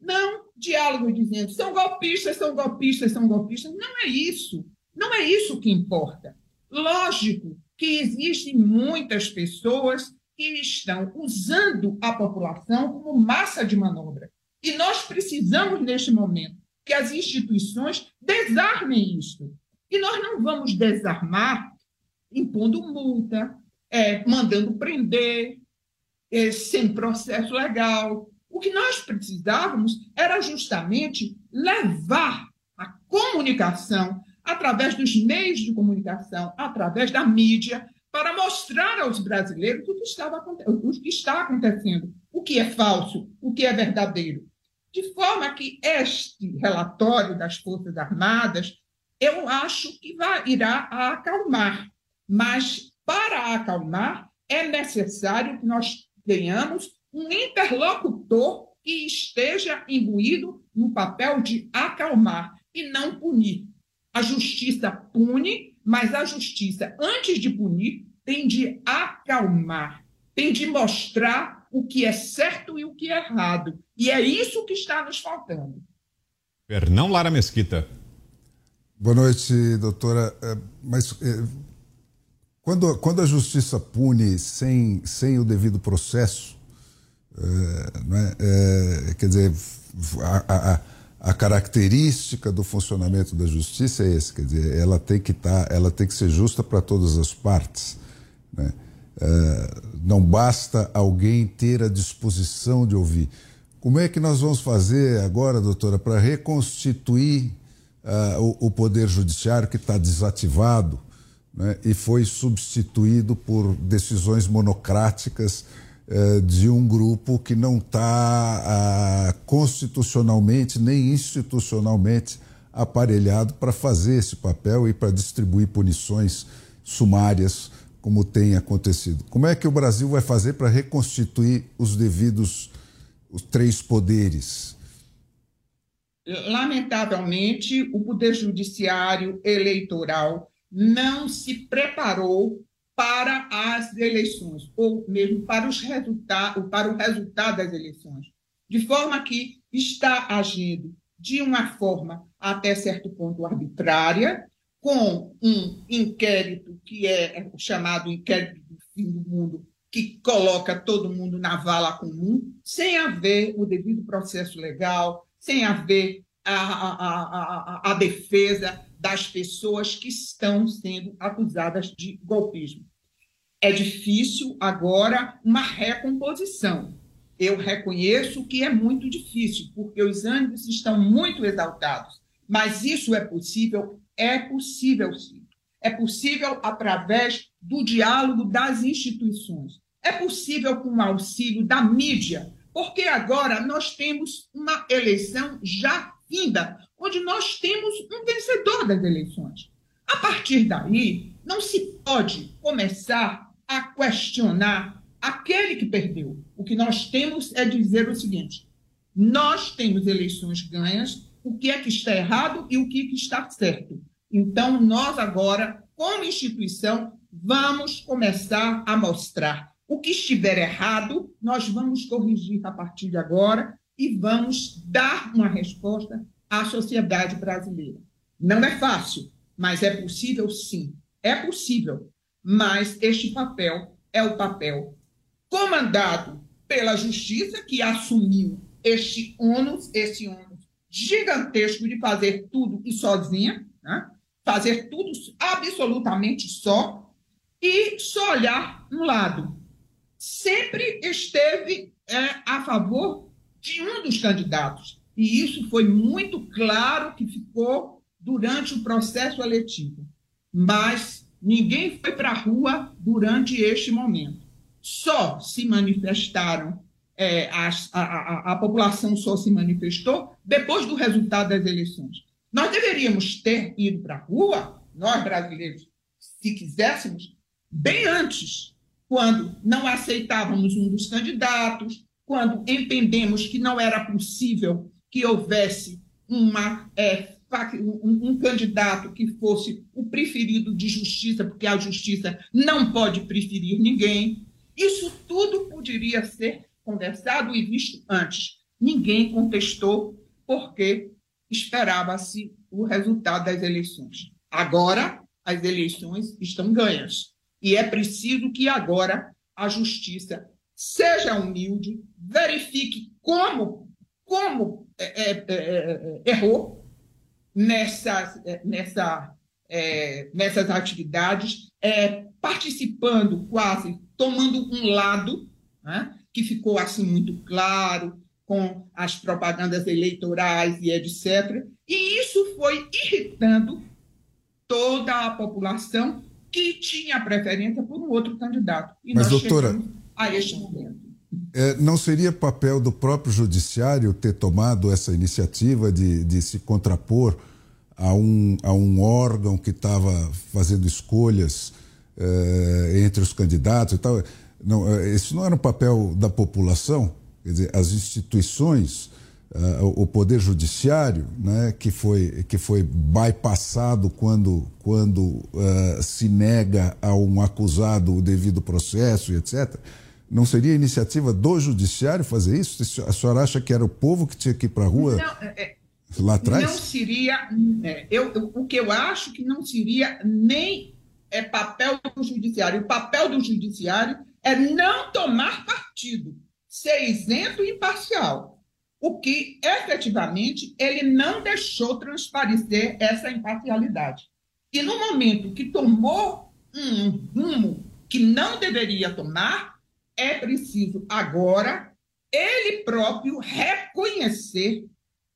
Não diálogo dizendo, são golpistas, são golpistas, são golpistas. Não é isso. Não é isso que importa. Lógico que existem muitas pessoas que estão usando a população como massa de manobra. E nós precisamos, neste momento, que as instituições desarmem isso. E nós não vamos desarmar impondo multa, é, mandando prender, é, sem processo legal. O que nós precisávamos era justamente levar a comunicação através dos meios de comunicação, através da mídia, para mostrar aos brasileiros o que, estava, o que está acontecendo, o que é falso, o que é verdadeiro. De forma que este relatório das Forças Armadas, eu acho que vai, irá acalmar, mas para acalmar é necessário que nós tenhamos um interlocutor que esteja imbuído no papel de acalmar e não punir. A justiça pune, mas a justiça, antes de punir, tem de acalmar, tem de mostrar o que é certo e o que é errado. E é isso que está nos faltando. Fernão Lara Mesquita. Boa noite, doutora. Mas quando, quando a justiça pune sem, sem o devido processo, não é, é, quer dizer, a... a A característica do funcionamento da justiça é esse, quer dizer, ela tem que tá, ela tem que ser justa para todas as partes, né? Uh, não basta alguém ter a disposição de ouvir. Como é que nós vamos fazer agora, doutora, para reconstituir uh, o, o poder judiciário que está desativado, né, e foi substituído por decisões monocráticas de um grupo que não está ah, constitucionalmente nem institucionalmente aparelhado para fazer esse papel e para distribuir punições sumárias como tem acontecido. Como é que o Brasil vai fazer para reconstituir os devidos, os três poderes? Lamentavelmente, o Poder Judiciário Eleitoral não se preparou para as eleições, ou mesmo para, os resulta- ou para o resultado das eleições, de forma que está agindo de uma forma até certo ponto arbitrária, com um inquérito que é chamado inquérito do fim do mundo, que coloca todo mundo na vala comum, sem haver o devido processo legal, sem haver a, a, a, a, a defesa das pessoas que estão sendo acusadas de golpismo. É difícil agora uma recomposição. Eu reconheço que é muito difícil, porque os ânimos estão muito exaltados, mas isso é possível. É possível, sim. É possível através do diálogo das instituições. É possível com o auxílio da mídia, porque agora nós temos uma eleição já finda, onde nós temos um vencedor das eleições. A partir daí, não se pode começar a questionar aquele que perdeu. O que nós temos é dizer o seguinte: nós temos eleições ganhas, o que é que está errado e o que, é que está certo. Então, nós agora, como instituição, vamos começar a mostrar. O que estiver errado, nós vamos corrigir a partir de agora e vamos dar uma resposta à sociedade brasileira. Não é fácil, mas é possível, sim. É possível, mas este papel é o papel comandado pela Justiça, que assumiu este ônus, esse ônus gigantesco de fazer tudo e sozinha, né? Fazer tudo absolutamente só e só olhar um lado. Sempre esteve é, a favor de um dos candidatos. E isso foi muito claro que ficou durante o processo eleitoral. Mas ninguém foi para a rua durante este momento. Só se manifestaram É, a, a, a população só se manifestou depois do resultado das eleições. Nós deveríamos ter ido para a rua, nós brasileiros, se quiséssemos, bem antes, quando não aceitávamos um dos candidatos, quando entendemos que não era possível que houvesse uma, é, um, um candidato que fosse o preferido de justiça, porque a justiça não pode preferir ninguém. Isso tudo poderia ser conversado e visto antes. Ninguém contestou porque esperava-se o resultado das eleições. Agora, as eleições estão ganhas. E é preciso que agora a justiça seja humilde, verifique como, como é, é, é, errou nessas, nessa, é, nessas atividades, é, participando quase, tomando um lado, né? Que ficou assim muito claro com as propagandas eleitorais e etcétera. E isso foi irritando toda a população que tinha preferência por um outro candidato. E mas, nós doutora, chegamos a este momento. É, não seria papel do próprio judiciário ter tomado essa iniciativa de, de se contrapor a um, a um órgão que estava fazendo escolhas é, entre os candidatos e tal? Não, esse não era um papel da população, quer dizer, as instituições, uh, o poder judiciário, né, que foi, que foi bypassado quando, quando uh, se nega a um acusado o devido processo e etcétera. Não seria iniciativa do judiciário fazer isso? A senhora acha que era o povo que tinha que ir para a rua não, é, lá atrás? Não seria, é, eu, eu, o que eu acho que não seria nem é, papel do judiciário. O papel do judiciário é não tomar partido, ser isento e imparcial, o que, efetivamente, ele não deixou transparecer essa imparcialidade. E no momento que tomou um rumo que não deveria tomar, é preciso agora ele próprio reconhecer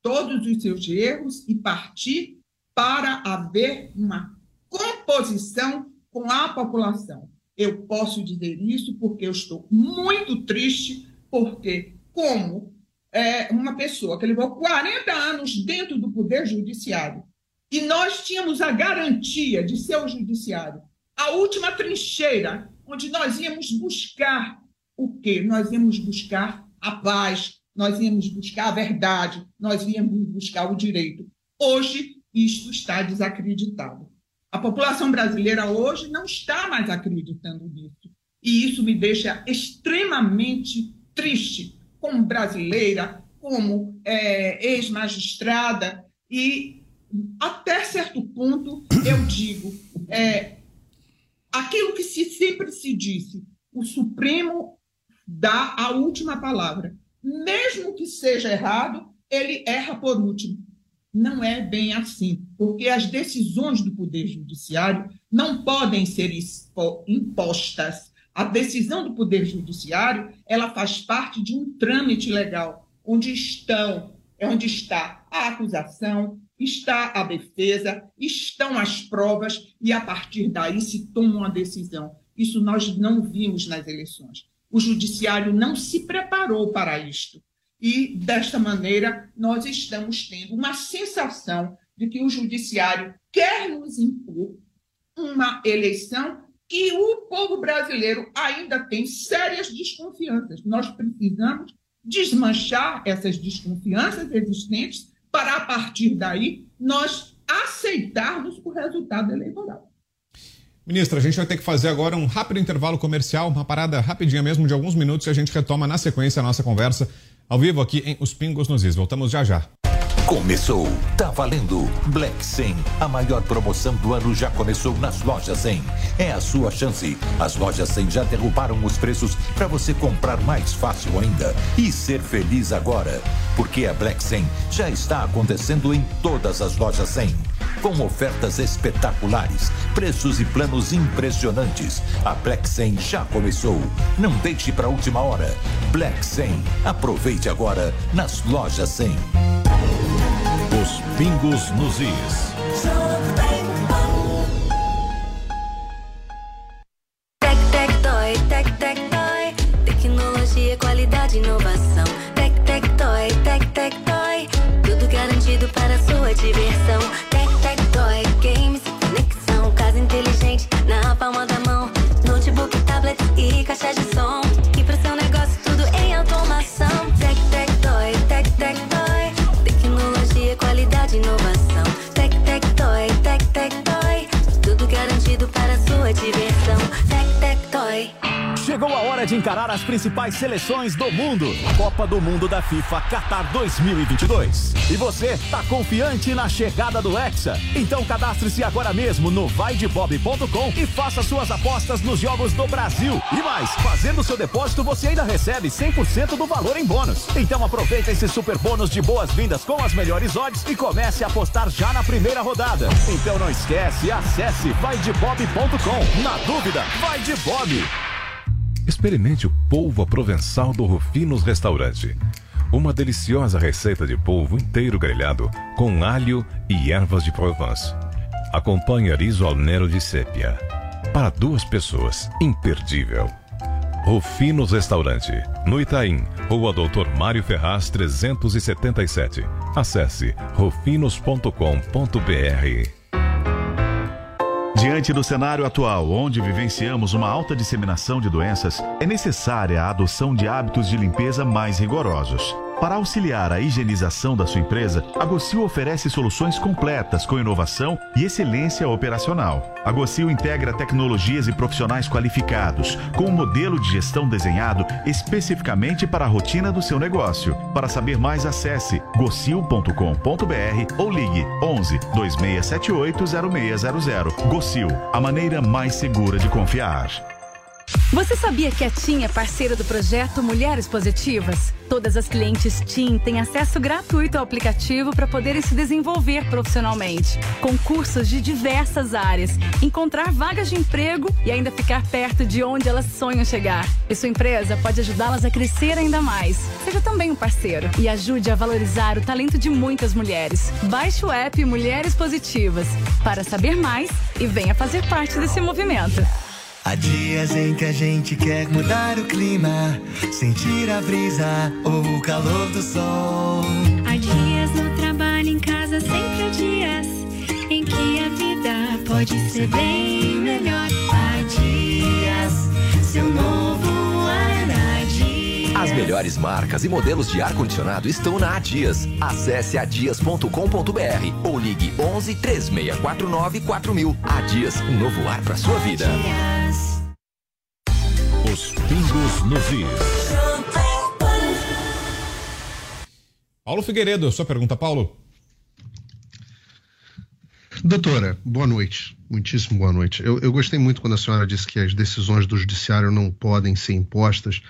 todos os seus erros e partir para haver uma composição com a população. Eu posso dizer isso porque eu estou muito triste, porque como é, uma pessoa que levou quarenta anos dentro do Poder Judiciário e nós tínhamos a garantia de ser o judiciário a última trincheira, onde nós íamos buscar o quê? Nós íamos buscar a paz, nós íamos buscar a verdade, nós íamos buscar o direito. Hoje, isto está desacreditado. A população brasileira hoje não está mais acreditando nisso. E isso me deixa extremamente triste, como brasileira, como é, ex-magistrada, e até certo ponto eu digo, é, aquilo que se, sempre se disse, o Supremo dá a última palavra. Mesmo que seja errado, ele erra por último. Não é bem assim, porque as decisões do Poder Judiciário não podem ser impostas. A decisão do Poder Judiciário, ela faz parte de um trâmite legal, onde estão, onde está a acusação, está a defesa, estão as provas e, a partir daí, se toma uma decisão. Isso nós não vimos nas eleições. O Judiciário não se preparou para isto. E, desta maneira, nós estamos tendo uma sensação de que o Judiciário quer nos impor uma eleição e o povo brasileiro ainda tem sérias desconfianças. Nós precisamos desmanchar essas desconfianças existentes para, a partir daí, nós aceitarmos o resultado eleitoral. Ministra, a gente vai ter que fazer agora um rápido intervalo comercial, uma parada rapidinha mesmo de alguns minutos, e a gente retoma na sequência a nossa conversa ao vivo aqui em Os Pingos nos Is. Voltamos já já. Começou, tá valendo. Black cem, a maior promoção do ano já começou nas lojas cem. É a sua chance. As lojas cem já derrubaram os preços para você comprar mais fácil ainda e ser feliz agora. Porque a Black cem já está acontecendo em todas as lojas cem. Com ofertas espetaculares, preços e planos impressionantes. A Black cem já começou. Não deixe para a última hora. Black cem. Aproveite agora nas lojas cem. Os Pingos nos Is. Tec, tec, toy, tec, tec, toy. Tecnologia, qualidade, inovação. Tec, tec, toy, tec, tec, toy. Tudo garantido para a sua diversão. Tec, tec, toy, games, conexão. Casa inteligente na palma da mão. Notebook, tablet e caixa de som. E para o seu negócio tudo em automação. Tec, tec, toy, tec, tec, toy. Qualidade, inovação. Tec, tec, toy, tec, tec, toy. Tudo garantido para a sua diversão. Tec, tec, toy. Chegou a hora de encarar as principais seleções do mundo. Copa do Mundo da FIFA Qatar dois mil e vinte e dois. E você tá confiante na chegada do Hexa? Então cadastre-se agora mesmo no vai de bob ponto com e faça suas apostas nos jogos do Brasil. E mais, fazendo seu depósito você ainda recebe cem por cento do valor em bônus. Então aproveita esse super bônus de boas-vindas com as melhores odds e comece a apostar já na primeira rodada. Então não esquece, acesse vai de bob ponto com. Na dúvida, vai de Bob. Experimente o polvo à provençal do Rufinos Restaurante. Uma deliciosa receita de polvo inteiro grelhado com alho e ervas de Provence. Acompanhe riso ao nero de sépia. Para duas pessoas, imperdível. Rufinos Restaurante, no Itaim, Rua doutor Mário Ferraz trezentos e setenta e sete. Acesse rufinos ponto com ponto br. Diante do cenário atual, onde vivenciamos uma alta disseminação de doenças, é necessária a adoção de hábitos de limpeza mais rigorosos. Para auxiliar a higienização da sua empresa, a Gocil oferece soluções completas com inovação e excelência operacional. A Gocil integra tecnologias e profissionais qualificados, com um modelo de gestão desenhado especificamente para a rotina do seu negócio. Para saber mais, acesse gocil ponto com ponto br ou ligue onze, dois seis sete oito, zero seis zero zero. Gocil, a maneira mais segura de confiar. Você sabia que a TIM é parceira do projeto Mulheres Positivas? Todas as clientes TIM têm acesso gratuito ao aplicativo para poderem se desenvolver profissionalmente, com cursos de diversas áreas, encontrar vagas de emprego e ainda ficar perto de onde elas sonham chegar. E sua empresa pode ajudá-las a crescer ainda mais. Seja também um parceiro e ajude a valorizar o talento de muitas mulheres. Baixe o app Mulheres Positivas para saber mais e venha fazer parte desse movimento. Há dias em que a gente quer mudar o clima, sentir a brisa ou o calor do sol. Há dias no trabalho, em casa, sempre há dias em que a vida pode ser bem melhor. melhores marcas e modelos de ar-condicionado estão na Adias. Acesse adias ponto com ponto br ou ligue onze, três seis quatro nove, quatro mil. Adias, um novo ar para sua vida. Os Pingos nos Is. Paulo Figueiredo, sua pergunta, Paulo. Doutora, boa noite. Muitíssimo boa noite. Eu, eu gostei muito quando a senhora disse que as decisões do judiciário não podem ser impostas.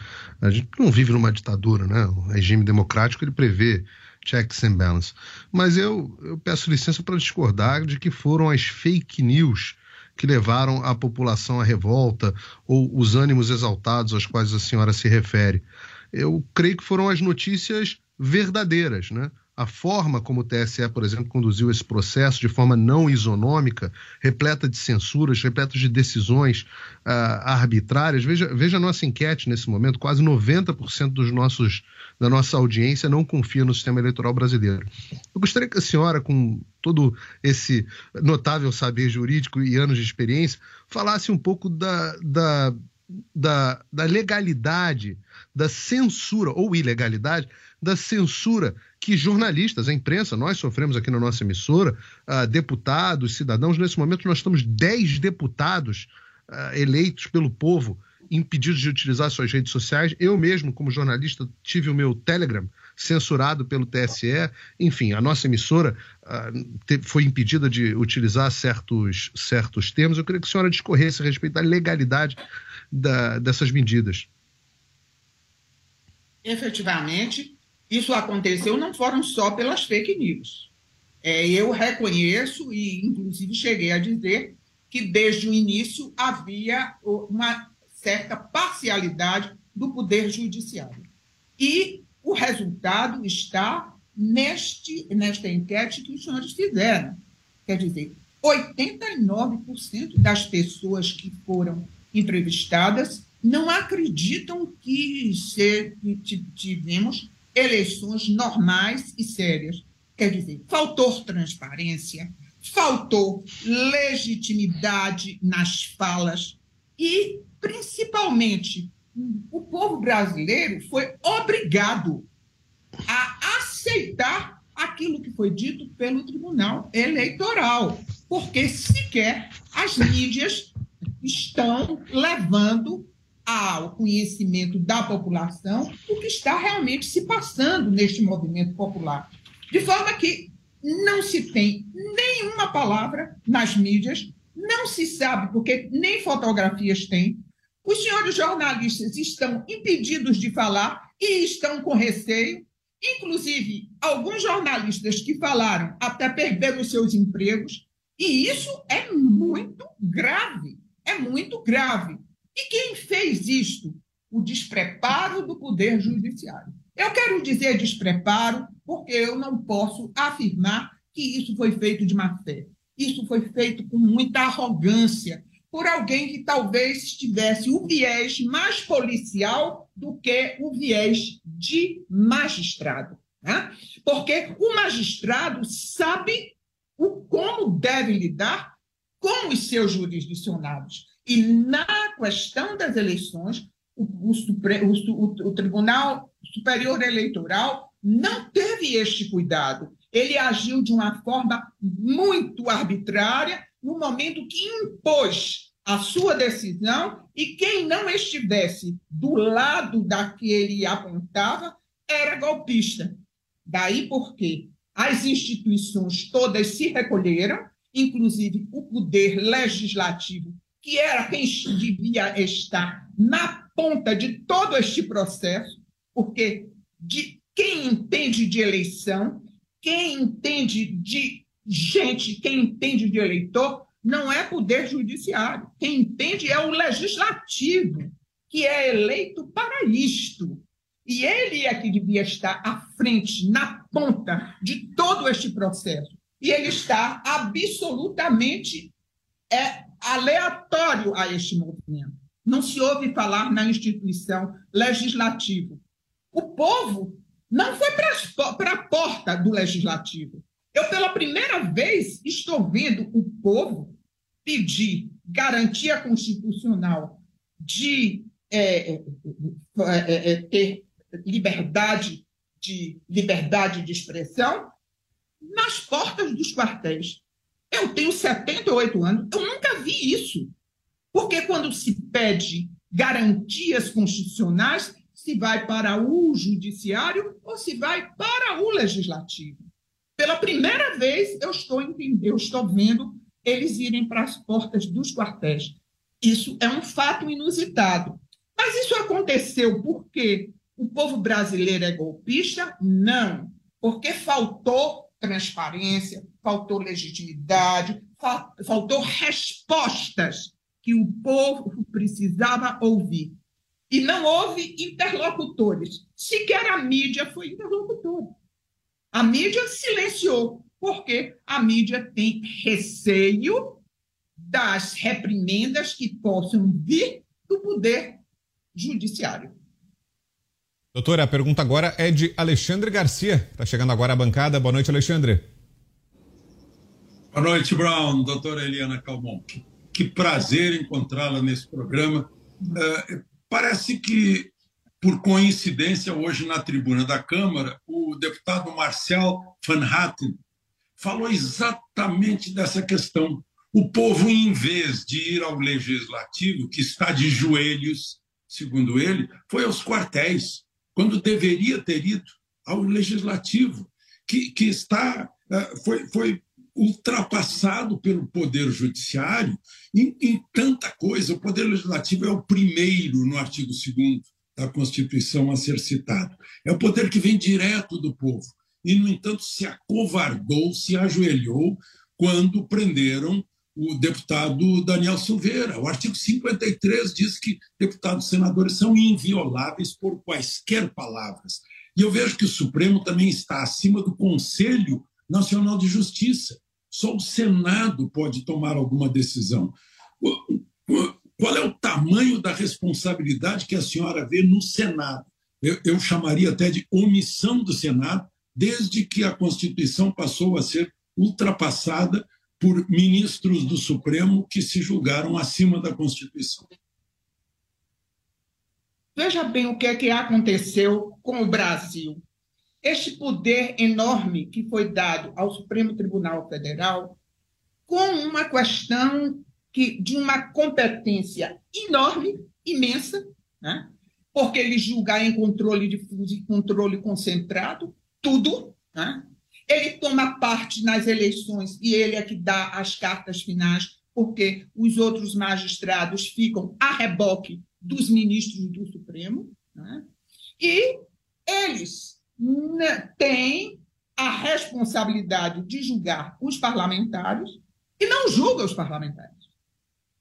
A gente não vive numa ditadura, né? O regime democrático, ele prevê checks and balances. Mas eu, eu peço licença para discordar de que foram as fake news que levaram a população à revolta ou os ânimos exaltados aos quais a senhora se refere. Eu creio que foram as notícias verdadeiras, né? A forma como o T S E, por exemplo, conduziu esse processo de forma não isonômica, repleta de censuras, repleta de decisões uh, arbitrárias. Veja, veja a nossa enquete nesse momento, quase noventa por cento dos nossos, da nossa audiência não confia no sistema eleitoral brasileiro. Eu gostaria que a senhora, com todo esse notável saber jurídico e anos de experiência, falasse um pouco da... da Da, da legalidade, da censura ou ilegalidade, da censura que jornalistas, a imprensa, nós sofremos aqui na nossa emissora, uh, deputados, cidadãos. Nesse momento nós temos dez deputados uh, eleitos pelo povo, impedidos de utilizar suas redes sociais. Eu mesmo, como jornalista, tive o meu Telegram censurado pelo T S E. Enfim, a nossa emissora uh, te, foi impedida de utilizar certos, certos termos. Eu queria que a senhora discorresse a respeito da legalidade Da, dessas medidas. Efetivamente, isso aconteceu, não foram só pelas fake news. É, eu reconheço e, inclusive, cheguei a dizer que, desde o início, havia uma certa parcialidade do Poder Judiciário. E o resultado está neste, nesta enquete que os senhores fizeram. Quer dizer, oitenta e nove por cento das pessoas que foram entrevistadas não acreditam que, se, que tivemos eleições normais e sérias. Quer dizer, faltou transparência, faltou legitimidade nas falas e, principalmente, o povo brasileiro foi obrigado a aceitar aquilo que foi dito pelo Tribunal Eleitoral, porque sequer as mídias estão levando ao conhecimento da população o que está realmente se passando neste movimento popular. De forma que não se tem nenhuma palavra nas mídias, não se sabe, porque nem fotografias tem. Os senhores jornalistas estão impedidos de falar e estão com receio. Inclusive, alguns jornalistas que falaram até perderam os seus empregos, e isso é muito grave. É muito grave. E quem fez isto? O despreparo do Poder Judiciário. Eu quero dizer despreparo porque eu não posso afirmar que isso foi feito de má fé. Isso foi feito com muita arrogância, por alguém que talvez tivesse o viés mais policial do que o viés de magistrado, né? Porque o magistrado sabe o como deve lidar com os seus jurisdicionados. E na questão das eleições, o, o, Supre, o, o, o Tribunal Superior Eleitoral não teve este cuidado. Ele agiu de uma forma muito arbitrária, no momento que impôs a sua decisão, e quem não estivesse do lado daquele apontava era golpista. Daí porque as instituições todas se recolheram, inclusive o poder legislativo, que era quem devia estar na ponta de todo este processo, porque de quem entende de eleição, quem entende de gente, quem entende de eleitor, não é poder judiciário. Quem entende é o legislativo, que é eleito para isto. E ele é que devia estar à frente, na ponta de todo este processo. E ele está absolutamente é, aleatório a este movimento. Não se ouve falar na instituição legislativa. O povo não foi para a porta do legislativo. Eu, pela primeira vez, estou vendo o povo pedir garantia constitucional de é, é, é, ter liberdade de, liberdade de expressão nas portas dos quartéis. Eu tenho setenta e oito anos, eu nunca vi isso. Porque quando se pede garantias constitucionais, se vai para o judiciário ou se vai para o legislativo. Pela primeira vez, eu estou, eu estou vendo eles irem para as portas dos quartéis. Isso é um fato inusitado. Mas isso aconteceu porque o povo brasileiro é golpista? Não. Porque faltou transparência, faltou legitimidade, faltou respostas que o povo precisava ouvir. E não houve interlocutores. Sequer a mídia foi interlocutora. A mídia silenciou, porque a mídia tem receio das reprimendas que possam vir do poder judiciário. Doutora, a pergunta agora é de Alexandre Garcia. Está chegando agora à bancada. Boa noite, Alexandre. Boa noite, Brown. Doutora Eliana Calmon. Que prazer encontrá-la nesse programa. Uh, parece que, por coincidência, hoje na tribuna da Câmara, o deputado Marcel Van Hatten falou exatamente dessa questão. O povo, em vez de ir ao legislativo, que está de joelhos, segundo ele, foi aos quartéis, quando deveria ter ido ao legislativo, que, que está, foi, foi ultrapassado pelo Poder Judiciário em, em tanta coisa. O Poder Legislativo é o primeiro, no artigo segundo da Constituição, a ser citado. É o poder que vem direto do povo. E, no entanto, se acovardou, se ajoelhou, quando prenderam o deputado Daniel Silveira. O artigo cinquenta e três diz que deputados e senadores são invioláveis por quaisquer palavras. E eu vejo que o Supremo também está acima do Conselho Nacional de Justiça. Só o Senado pode tomar alguma decisão. Qual é o tamanho da responsabilidade que a senhora vê no Senado? Eu, eu chamaria até de omissão do Senado, desde que a Constituição passou a ser ultrapassada por ministros do Supremo que se julgaram acima da Constituição. Veja bem o que é que aconteceu com o Brasil. Este poder enorme que foi dado ao Supremo Tribunal Federal, com uma questão que, de uma competência enorme, imensa, né? Porque ele julga em controle difuso e controle concentrado, tudo, né? Ele toma parte nas eleições e ele é que dá as cartas finais, porque os outros magistrados ficam a reboque dos ministros do Supremo, né? E eles têm a responsabilidade de julgar os parlamentares e não julga os parlamentares.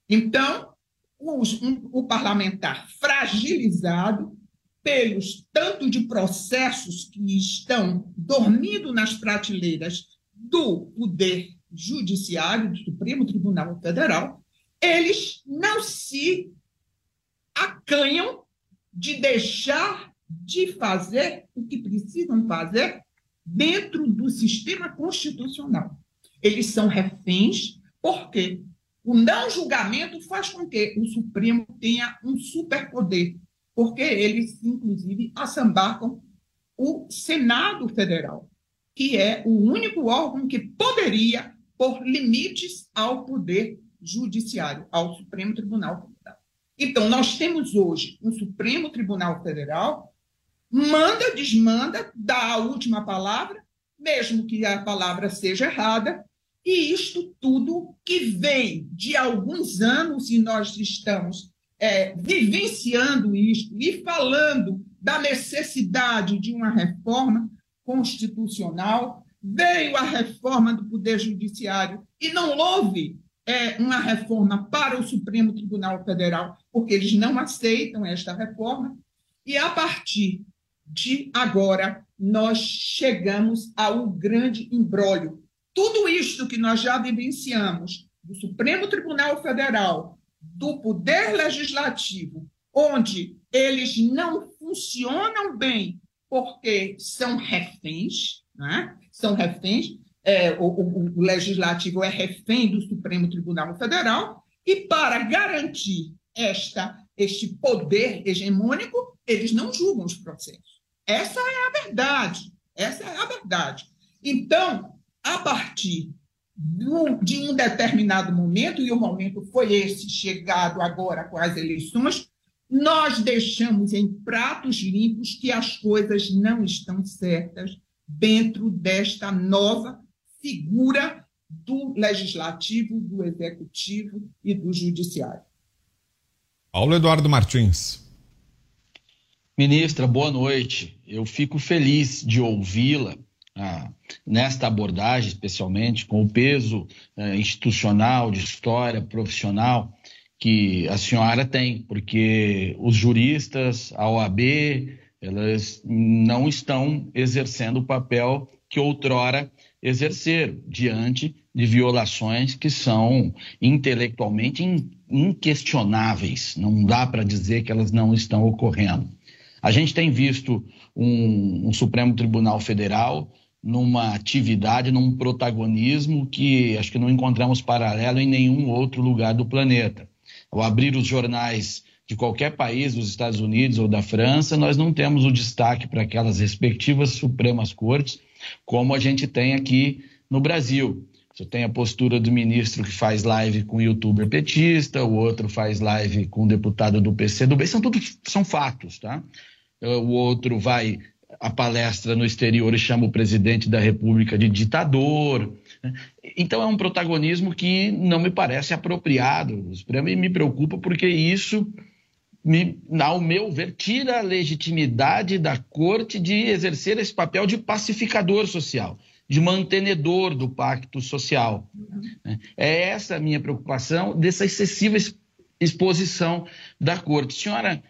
Então, os, um, o parlamentar fragilizado pelos tanto de processos que estão dormindo nas prateleiras do Poder Judiciário, do Supremo Tribunal Federal, eles não se acanham de deixar de fazer o que precisam fazer dentro do sistema constitucional. Eles são reféns porque o não julgamento faz com que o Supremo tenha um superpoder, porque eles, inclusive, assambarcam o Senado Federal, que é o único órgão que poderia pôr limites ao Poder Judiciário, ao Supremo Tribunal Federal. Então, nós temos hoje um Supremo Tribunal Federal, manda, desmanda, dá a última palavra, mesmo que a palavra seja errada, e isto tudo que vem de alguns anos, e nós estamos É, vivenciando isto e falando da necessidade de uma reforma constitucional. Veio a reforma do Poder Judiciário e não houve é, uma reforma para o Supremo Tribunal Federal, porque eles não aceitam esta reforma. E, a partir de agora, nós chegamos ao grande imbróglio. Tudo isto que nós já vivenciamos do Supremo Tribunal Federal, do Poder Legislativo, onde eles não funcionam bem porque são reféns, né? São reféns, é, o, o, o Legislativo é refém do Supremo Tribunal Federal, e para garantir esta, este poder hegemônico, eles não julgam os processos. Essa é a verdade. Essa é a verdade. Então, a partir de um determinado momento, e o momento foi esse, chegado agora com as eleições, nós deixamos em pratos limpos que as coisas não estão certas dentro desta nova figura do legislativo, do executivo e do judiciário. Paulo Eduardo Martins. Ministra, boa noite. Eu fico feliz de ouvi-la ah, nesta abordagem, especialmente com o peso eh, institucional, de história, profissional que a senhora tem, porque os juristas, a O A B, elas não estão exercendo o papel que outrora exerceram diante de violações que são intelectualmente inquestionáveis. Não dá para dizer que elas não estão ocorrendo. A gente tem visto um, um Supremo Tribunal Federal numa atividade, num protagonismo que acho que não encontramos paralelo em nenhum outro lugar do planeta. Ao abrir os jornais de qualquer país, dos Estados Unidos ou da França, nós não temos o destaque para aquelas respectivas Supremas Cortes como a gente tem aqui no Brasil. Você tem a postura do ministro que faz live com o youtuber petista, o outro faz live com o deputado do P C do B, são tudo são fatos, tá? O outro vai à palestra no exterior e chama o presidente da República de ditador. Então é um protagonismo que não me parece apropriado, e me preocupa porque isso, me, ao meu ver, tira a legitimidade da corte de exercer esse papel de pacificador social, de mantenedor do pacto social. É essa a minha preocupação dessa excessiva exposição da corte. Senhora,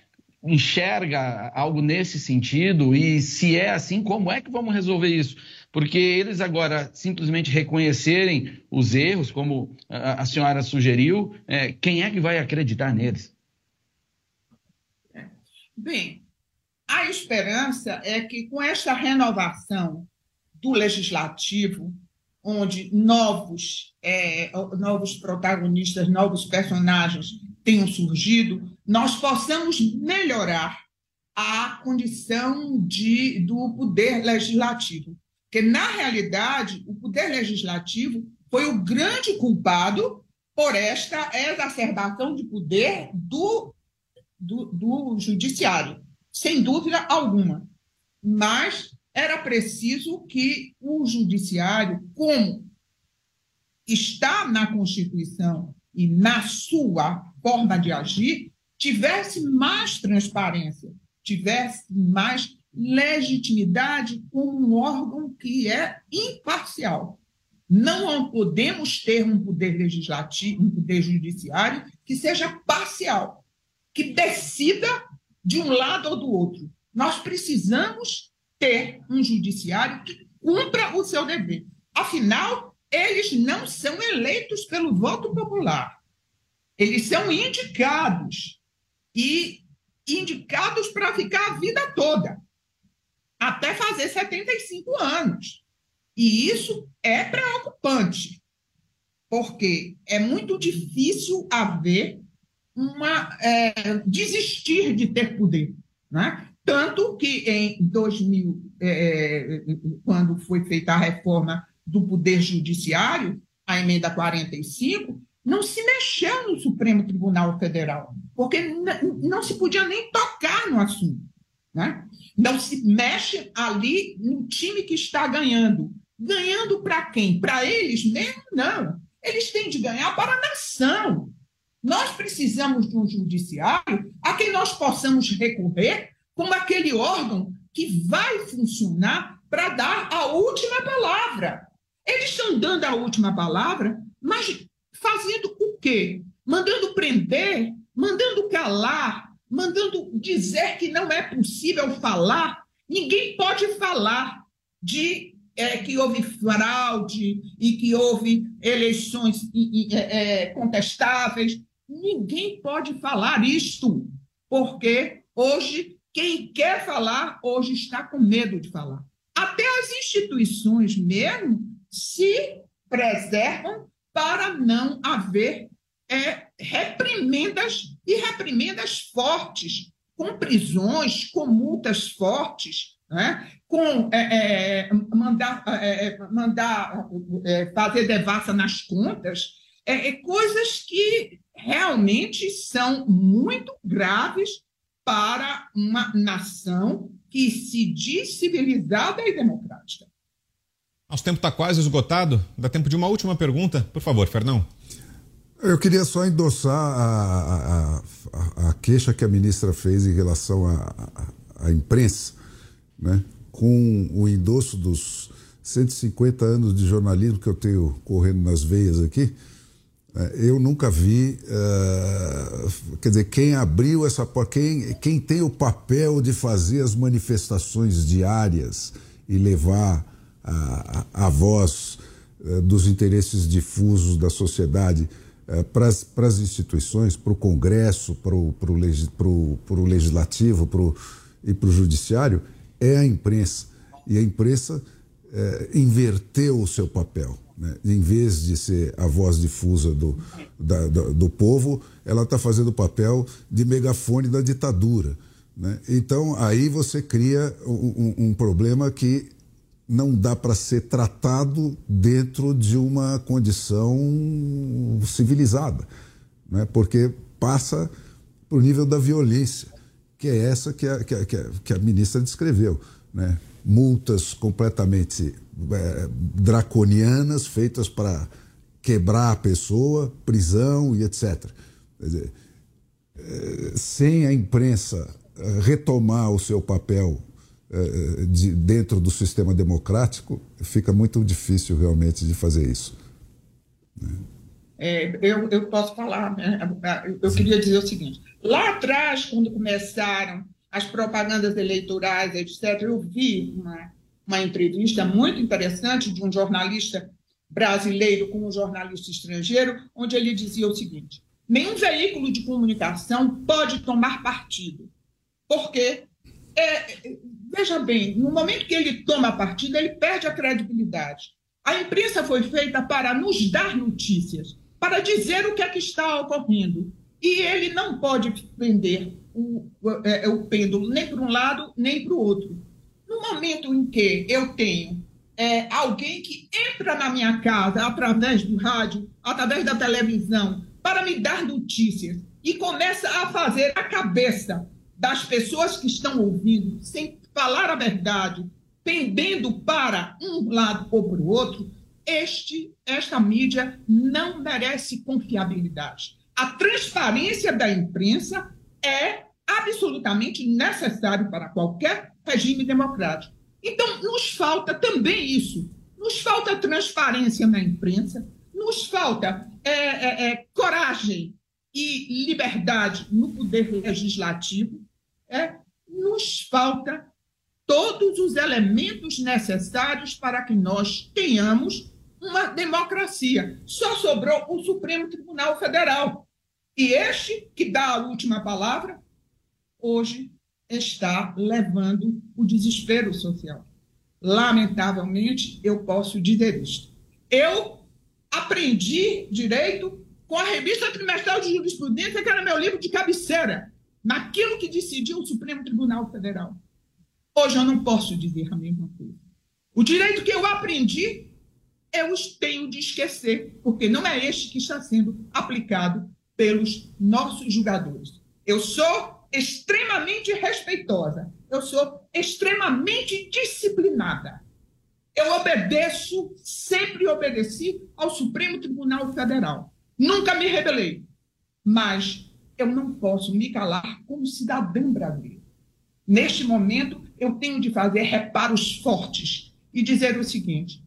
enxerga algo nesse sentido? E se é assim, como é que vamos resolver isso? Porque eles agora simplesmente reconhecerem os erros, como a senhora sugeriu, é, quem é que vai acreditar neles? Bem, a esperança é que com esta renovação do legislativo, onde novos, é, novos protagonistas, novos personagens tenham surgido, nós possamos melhorar a condição de, do poder legislativo. Porque, na realidade, o poder legislativo foi o grande culpado por esta exacerbação de poder do, do, do judiciário, sem dúvida alguma. Mas era preciso que o judiciário, como está na Constituição e na sua forma de agir, tivesse mais transparência, tivesse mais legitimidade como um órgão que é imparcial. Não podemos ter um poder legislativo, um poder judiciário que seja parcial, que decida de um lado ou do outro. Nós precisamos ter um judiciário que cumpra o seu dever. Afinal, eles não são eleitos pelo voto popular. Eles são indicados, e indicados para ficar a vida toda, até fazer setenta e cinco anos. E isso é preocupante, porque é muito difícil haver uma... É, desistir de ter poder, né? Tanto que em dois mil, é, quando foi feita a reforma do Poder Judiciário, a emenda quarenta e cinco, não se mexeu no Supremo Tribunal Federal, porque não se podia nem tocar no assunto, né? Não se mexe ali no time que está ganhando. Ganhando para quem? Para eles mesmo? Não. Eles têm de ganhar para a nação. Nós precisamos de um judiciário a quem nós possamos recorrer como aquele órgão que vai funcionar para dar a última palavra. Eles estão dando a última palavra, mas fazendo o quê? Mandando prender, mandando calar, mandando dizer que não é possível falar. Ninguém pode falar de é, que houve fraude e que houve eleições e, e, é, contestáveis. Ninguém pode falar isto, porque hoje quem quer falar, hoje está com medo de falar. Até as instituições mesmo se preservam para não haver é, reprimendas e reprimendas fortes, com prisões, com multas fortes, né? Com é, é, mandar, é, mandar é, fazer devassa nas contas, é, é, coisas que realmente são muito graves para uma nação que se diz civilizada e democrática. Nosso tempo está quase esgotado. Dá tempo de uma última pergunta. Por favor, Fernão. Eu queria só endossar a, a, a queixa que a ministra fez em relação à imprensa, né? Com o endosso dos cento e cinquenta anos de jornalismo que eu tenho correndo nas veias aqui, eu nunca vi, uh, quer dizer, quem abriu essa porta, quem, quem tem o papel de fazer as manifestações diárias e levar a, a, a voz uh, dos interesses difusos da sociedade uh, para as instituições, para o Congresso, para o Legislativo pro, e para o Judiciário, é a imprensa. E a imprensa uh, inverteu o seu papel. Né? Em vez de ser a voz difusa do, da, do, do povo, ela está fazendo o papel de megafone da ditadura. Né? Então, aí você cria um, um problema que não dá para ser tratado dentro de uma condição civilizada, né? Porque passa para o nível da violência, que é essa que a, que a, que a ministra descreveu, né? Multas completamente é, draconianas feitas para quebrar a pessoa, prisão e etcétera. Quer dizer, é, sem a imprensa retomar o seu papel é, de, dentro do sistema democrático, fica muito difícil realmente de fazer isso. É, eu, eu posso falar, né? Eu queria dizer o seguinte, lá atrás, quando começaram as propagandas eleitorais, etcétera, eu vi uma, uma entrevista muito interessante de um jornalista brasileiro com um jornalista estrangeiro, onde ele dizia o seguinte, nenhum veículo de comunicação pode tomar partido, porque, é, veja bem, no momento que ele toma partido, ele perde a credibilidade. A imprensa foi feita para nos dar notícias, para dizer o que é que está ocorrendo, e ele não pode vender O, é, o pêndulo nem para um lado, nem para o outro. No momento em que eu tenho é, alguém que entra na minha casa através do rádio, através da televisão, para me dar notícias e começa a fazer a cabeça das pessoas que estão ouvindo, sem falar a verdade, pendendo para um lado ou para o outro, este, esta mídia não merece confiabilidade. A transparência da imprensa é absolutamente necessário para qualquer regime democrático. Então, nos falta também isso. Nos falta transparência na imprensa, nos falta é, é, é, coragem e liberdade no poder legislativo, é, nos falta todos os elementos necessários para que nós tenhamos uma democracia. Só sobrou o Supremo Tribunal Federal. E este, que dá a última palavra, hoje está levando o desespero social. Lamentavelmente, eu posso dizer isto. Eu aprendi direito com a revista trimestral de jurisprudência, que era meu livro de cabeceira, naquilo que decidiu o Supremo Tribunal Federal. Hoje eu não posso dizer a mesma coisa. O direito que eu aprendi, eu tenho de esquecer, porque não é este que está sendo aplicado pelos nossos julgadores. Eu sou extremamente respeitosa, eu sou extremamente disciplinada. Eu obedeço, sempre obedeci ao Supremo Tribunal Federal. Nunca me rebelei, mas eu não posso me calar como cidadã brasileira. Neste momento, eu tenho de fazer reparos fortes e dizer o seguinte,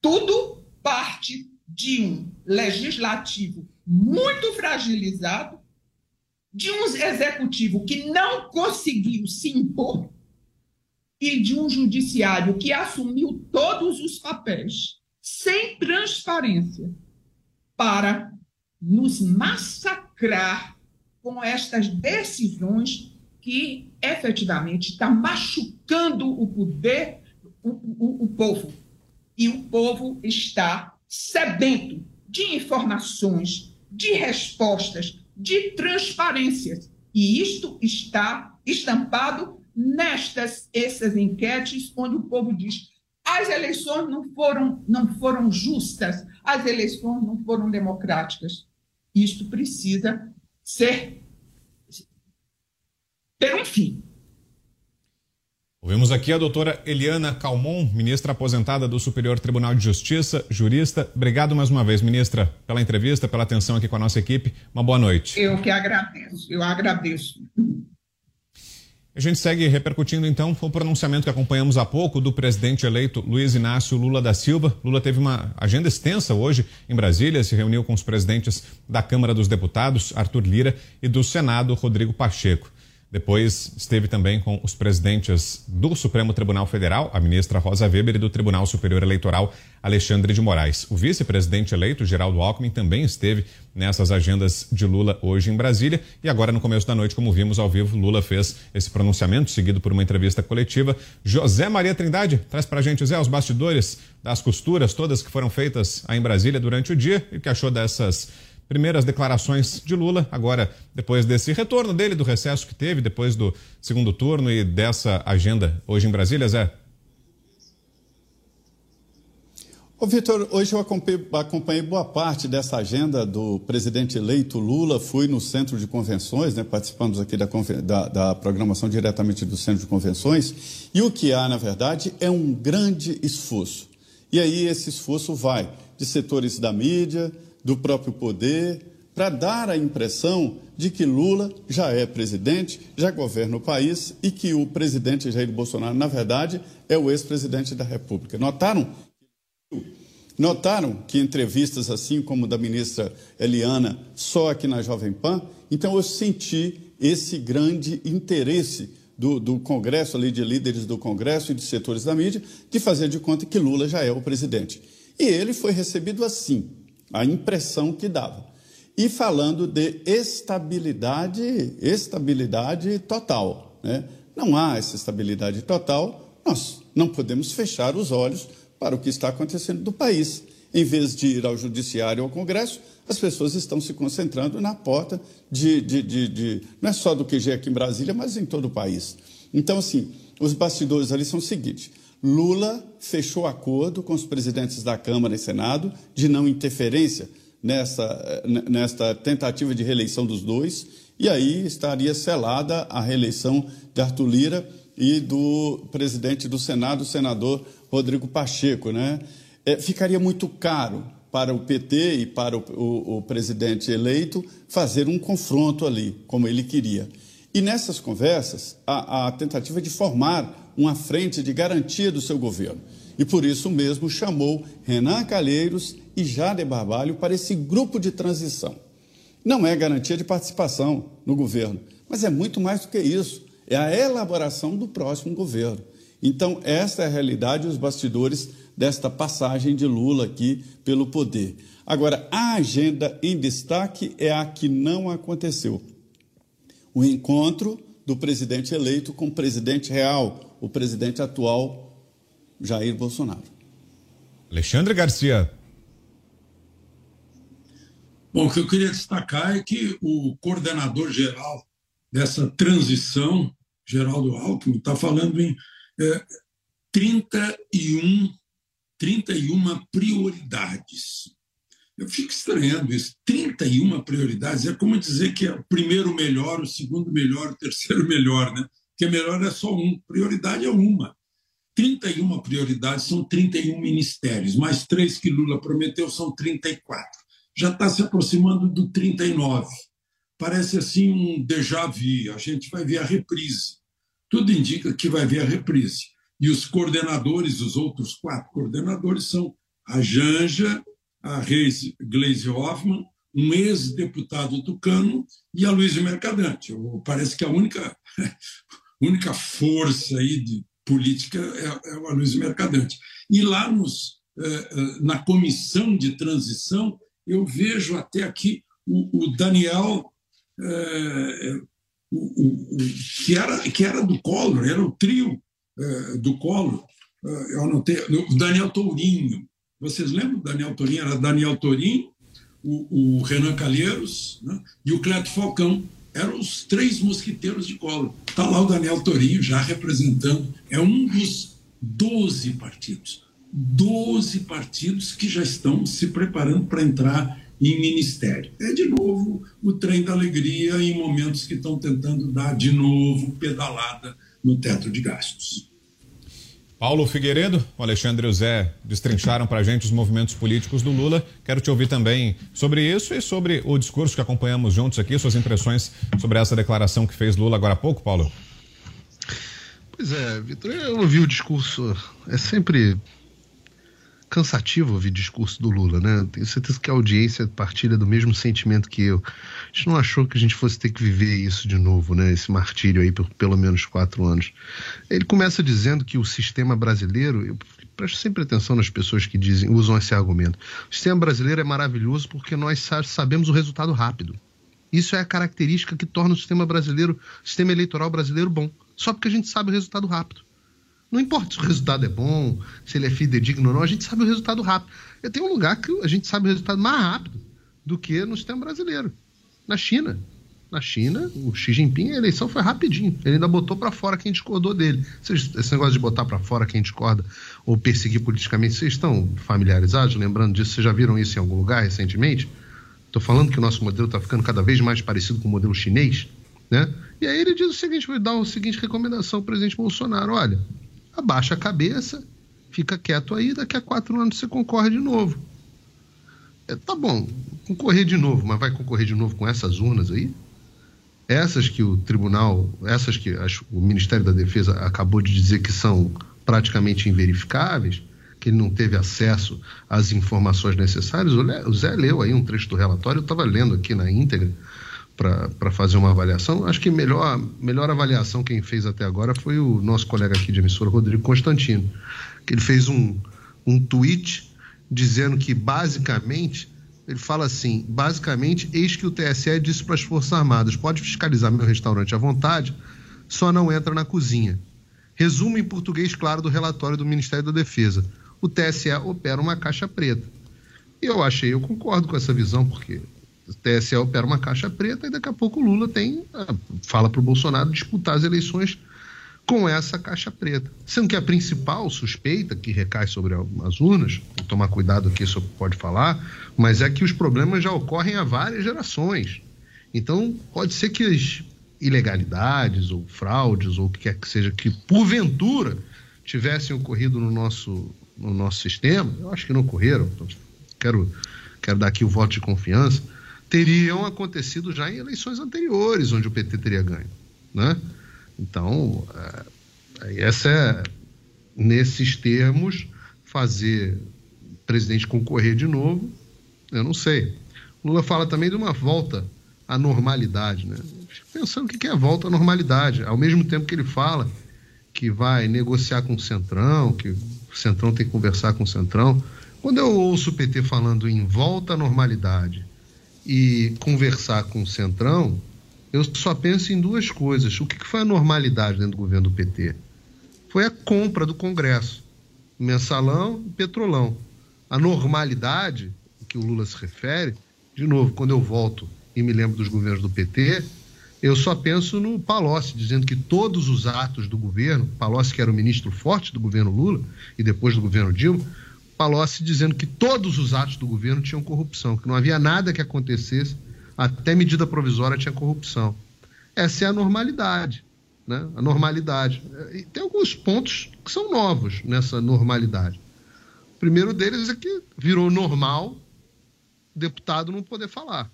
tudo parte de um legislativo muito fragilizado, de um executivo que não conseguiu se impor e de um judiciário que assumiu todos os papéis sem transparência para nos massacrar com estas decisões que efetivamente está machucando o poder, o, o, o povo. E o povo está sedento de informações, de respostas, de transparências. E isto está estampado nestas essas enquetes, onde o povo diz: as eleições não foram, não foram justas, as eleições não foram democráticas. Isto precisa ser, ter um fim. Ouvimos aqui a doutora Eliana Calmon, ministra aposentada do Superior Tribunal de Justiça, jurista. Obrigado mais uma vez, ministra, pela entrevista, pela atenção aqui com a nossa equipe. Uma boa noite. Eu que agradeço, eu agradeço. A gente segue repercutindo, então, o pronunciamento que acompanhamos há pouco do presidente eleito Luiz Inácio Lula da Silva. Lula teve uma agenda extensa hoje em Brasília, se reuniu com os presidentes da Câmara dos Deputados, Arthur Lira, e do Senado, Rodrigo Pacheco. Depois esteve também com os presidentes do Supremo Tribunal Federal, a ministra Rosa Weber, e do Tribunal Superior Eleitoral, Alexandre de Moraes. O vice-presidente eleito, Geraldo Alckmin, também esteve nessas agendas de Lula hoje em Brasília. E agora, no começo da noite, como vimos ao vivo, Lula fez esse pronunciamento, seguido por uma entrevista coletiva. José Maria Trindade traz pra gente, Zé, os bastidores das costuras todas que foram feitas aí em Brasília durante o dia e o que achou dessas primeiras declarações de Lula, agora depois desse retorno dele, do recesso que teve, depois do segundo turno e dessa agenda hoje em Brasília, Zé? Ô, Vitor, hoje eu acompanhei boa parte dessa agenda do presidente eleito Lula, fui no centro de convenções, né, participamos aqui da, da, da programação diretamente do centro de convenções, e o que há, na verdade, é um grande esforço. E aí esse esforço vai de setores da mídia, do próprio poder, para dar a impressão de que Lula já é presidente, já governa o país e que o presidente Jair Bolsonaro, na verdade, é o ex-presidente da República. Notaram? Notaram que entrevistas assim como da ministra Eliana, só aqui na Jovem Pan? Então eu senti esse grande interesse do, do Congresso, ali de líderes do Congresso e de setores da mídia, de fazer de conta que Lula já é o presidente. E ele foi recebido assim, a impressão que dava. E falando de estabilidade, estabilidade total, né? Não há essa estabilidade total, nós não podemos fechar os olhos para o que está acontecendo no país. Em vez de ir ao Judiciário ou ao Congresso, as pessoas estão se concentrando na porta de, de, de, de não é só do Q G aqui em Brasília, mas em todo o país. Então, assim, os bastidores ali são o seguinte: Lula fechou acordo com os presidentes da Câmara e Senado de não interferência nessa, nesta tentativa de reeleição dos dois, e aí estaria selada a reeleição de Arthur Lira e do presidente do Senado, o senador Rodrigo Pacheco, né? É, ficaria muito caro para o P T e para o, o, o presidente eleito fazer um confronto ali, como ele queria. E nessas conversas, a, a tentativa de formar uma frente de garantia do seu governo. E por isso mesmo chamou Renan Calheiros e Jader Barbalho para esse grupo de transição. Não é garantia de participação no governo, mas é muito mais do que isso. É a elaboração do próximo governo. Então, essa é a realidade e os bastidores desta passagem de Lula aqui pelo poder. Agora, a agenda em destaque é a que não aconteceu. O encontro do presidente eleito com o presidente real, o presidente atual, Jair Bolsonaro. Alexandre Garcia. Bom, o que eu queria destacar é que o coordenador-geral dessa transição, Geraldo Alckmin, está falando em é, trinta e uma prioridades. Eu fico estranhando isso, trinta e uma prioridades. É como dizer que é o primeiro melhor, o segundo melhor, o terceiro melhor, né? Porque melhor é só um, prioridade é uma. trinta e uma prioridades são trinta e um ministérios, mais três que Lula prometeu são trinta e quatro. Já está se aproximando do trinta e nove. Parece assim um déjà vu, a gente vai ver a reprise. Tudo indica que vai ver a reprise. E os coordenadores, os outros quatro coordenadores, são a Janja, a Reis Gleisi Hoffmann, um ex-deputado tucano, e a Aloysio Mercadante. Parece que a única... única força aí de política é, é o Aloysio Mercadante. E lá nos, eh, na comissão de transição, eu vejo até aqui o, o Daniel, eh, o, o, que, era, que era do Collor, era o trio eh, do Collor. Eh, eu anotei, o Daniel Tourinho. Vocês lembram do Daniel Tourinho? Era Daniel Tourinho, o, o Renan Calheiros, né? E o Cleto Falcão. eram os três mosquiteiros de Collor. Está lá o Daniel Tourinho já representando. É um dos doze partidos. doze partidos que já estão se preparando para entrar em ministério. É, de novo, o trem da alegria em momentos que estão tentando dar, de novo, pedalada no teto de gastos. Paulo Figueiredo, o Alexandre e o Zé destrincharam para a gente os movimentos políticos do Lula. Quero te ouvir também sobre isso e sobre o discurso que acompanhamos juntos aqui, suas impressões sobre essa declaração que fez Lula agora há pouco, Paulo. Pois é, Vitor, eu ouvi o discurso, é sempre cansativo ouvir discurso do Lula, né? Tenho certeza que a audiência partilha do mesmo sentimento que eu. A gente não achou que a gente fosse ter que viver isso de novo, né? Esse martírio aí por pelo menos quatro anos. Ele começa dizendo que o sistema brasileiro... Eu presto sempre atenção nas pessoas que dizem, usam esse argumento. O sistema brasileiro é maravilhoso porque nós sabemos o resultado rápido. Isso é a característica que torna o sistema brasileiro, o sistema eleitoral brasileiro bom. Só porque a gente sabe o resultado rápido. Não importa se o resultado é bom, se ele é fidedigno ou não, a gente sabe o resultado rápido. E tem um lugar que a gente sabe o resultado mais rápido do que no sistema brasileiro. Na China. Na China, o Xi Jinping, a eleição foi rapidinho. Ele ainda botou para fora quem discordou dele. Vocês, esse negócio de botar para fora quem discorda ou perseguir politicamente, vocês estão familiarizados? Lembrando disso, vocês já viram isso em algum lugar recentemente? Estou falando que o nosso modelo está ficando cada vez mais parecido com o modelo chinês, né? E aí ele diz o seguinte, vai dar a seguinte recomendação ao presidente Bolsonaro. Olha... abaixa a cabeça, fica quieto aí, daqui a quatro anos você concorre de novo. É, tá bom, concorrer de novo, mas vai concorrer de novo com essas urnas aí? Essas que o tribunal, essas que acho, o Ministério da Defesa acabou de dizer que são praticamente inverificáveis, que ele não teve acesso às informações necessárias. O Zé leu aí um trecho do relatório, eu estava lendo aqui na íntegra, para fazer uma avaliação. Acho que a melhor, melhor avaliação quem fez até agora foi o nosso colega aqui de emissora, Rodrigo Constantino, que ele fez um, um tweet dizendo que basicamente, ele fala assim, basicamente, eis que o T S E disse para as Forças Armadas, pode fiscalizar meu restaurante à vontade, só não entra na cozinha. Resumo em português claro do relatório do Ministério da Defesa. O T S E opera uma caixa preta. E eu achei, eu concordo com essa visão, porque... o T S E opera uma caixa preta e daqui a pouco o Lula tem, fala para o Bolsonaro disputar as eleições com essa caixa preta. Sendo que a principal suspeita que recai sobre as urnas, vou tomar cuidado aqui, isso pode falar, mas é que os problemas já ocorrem há várias gerações. Então, pode ser que as ilegalidades ou fraudes ou o que quer que seja que, porventura, tivessem ocorrido no nosso, no nosso sistema, eu acho que não ocorreram, então, quero, quero dar aqui o voto de confiança, teriam acontecido já em eleições anteriores, onde o P T teria ganho, né? Então, essa é, nesses termos, fazer o presidente concorrer de novo, eu não sei. Lula fala também de uma volta à normalidade, né? Pensando o que é a volta à normalidade. Ao mesmo tempo que ele fala que vai negociar com o Centrão, que o Centrão tem que conversar com o Centrão. Quando eu ouço o P T falando em volta à normalidade e conversar com o Centrão, eu só penso em duas coisas. O que foi a normalidade dentro do governo do P T? Foi a compra do Congresso, mensalão e petrolão. A normalidade, a que o Lula se refere, de novo, quando eu volto e me lembro dos governos do P T, eu só penso no Palocci, dizendo que todos os atos do governo, Palocci que era o ministro forte do governo Lula e depois do governo Dilma, Palocci dizendo que todos os atos do governo tinham corrupção, que não havia nada que acontecesse, até medida provisória tinha corrupção. Essa é a normalidade, né? A normalidade. E tem alguns pontos que são novos nessa normalidade. O primeiro deles é que virou normal o deputado não poder falar,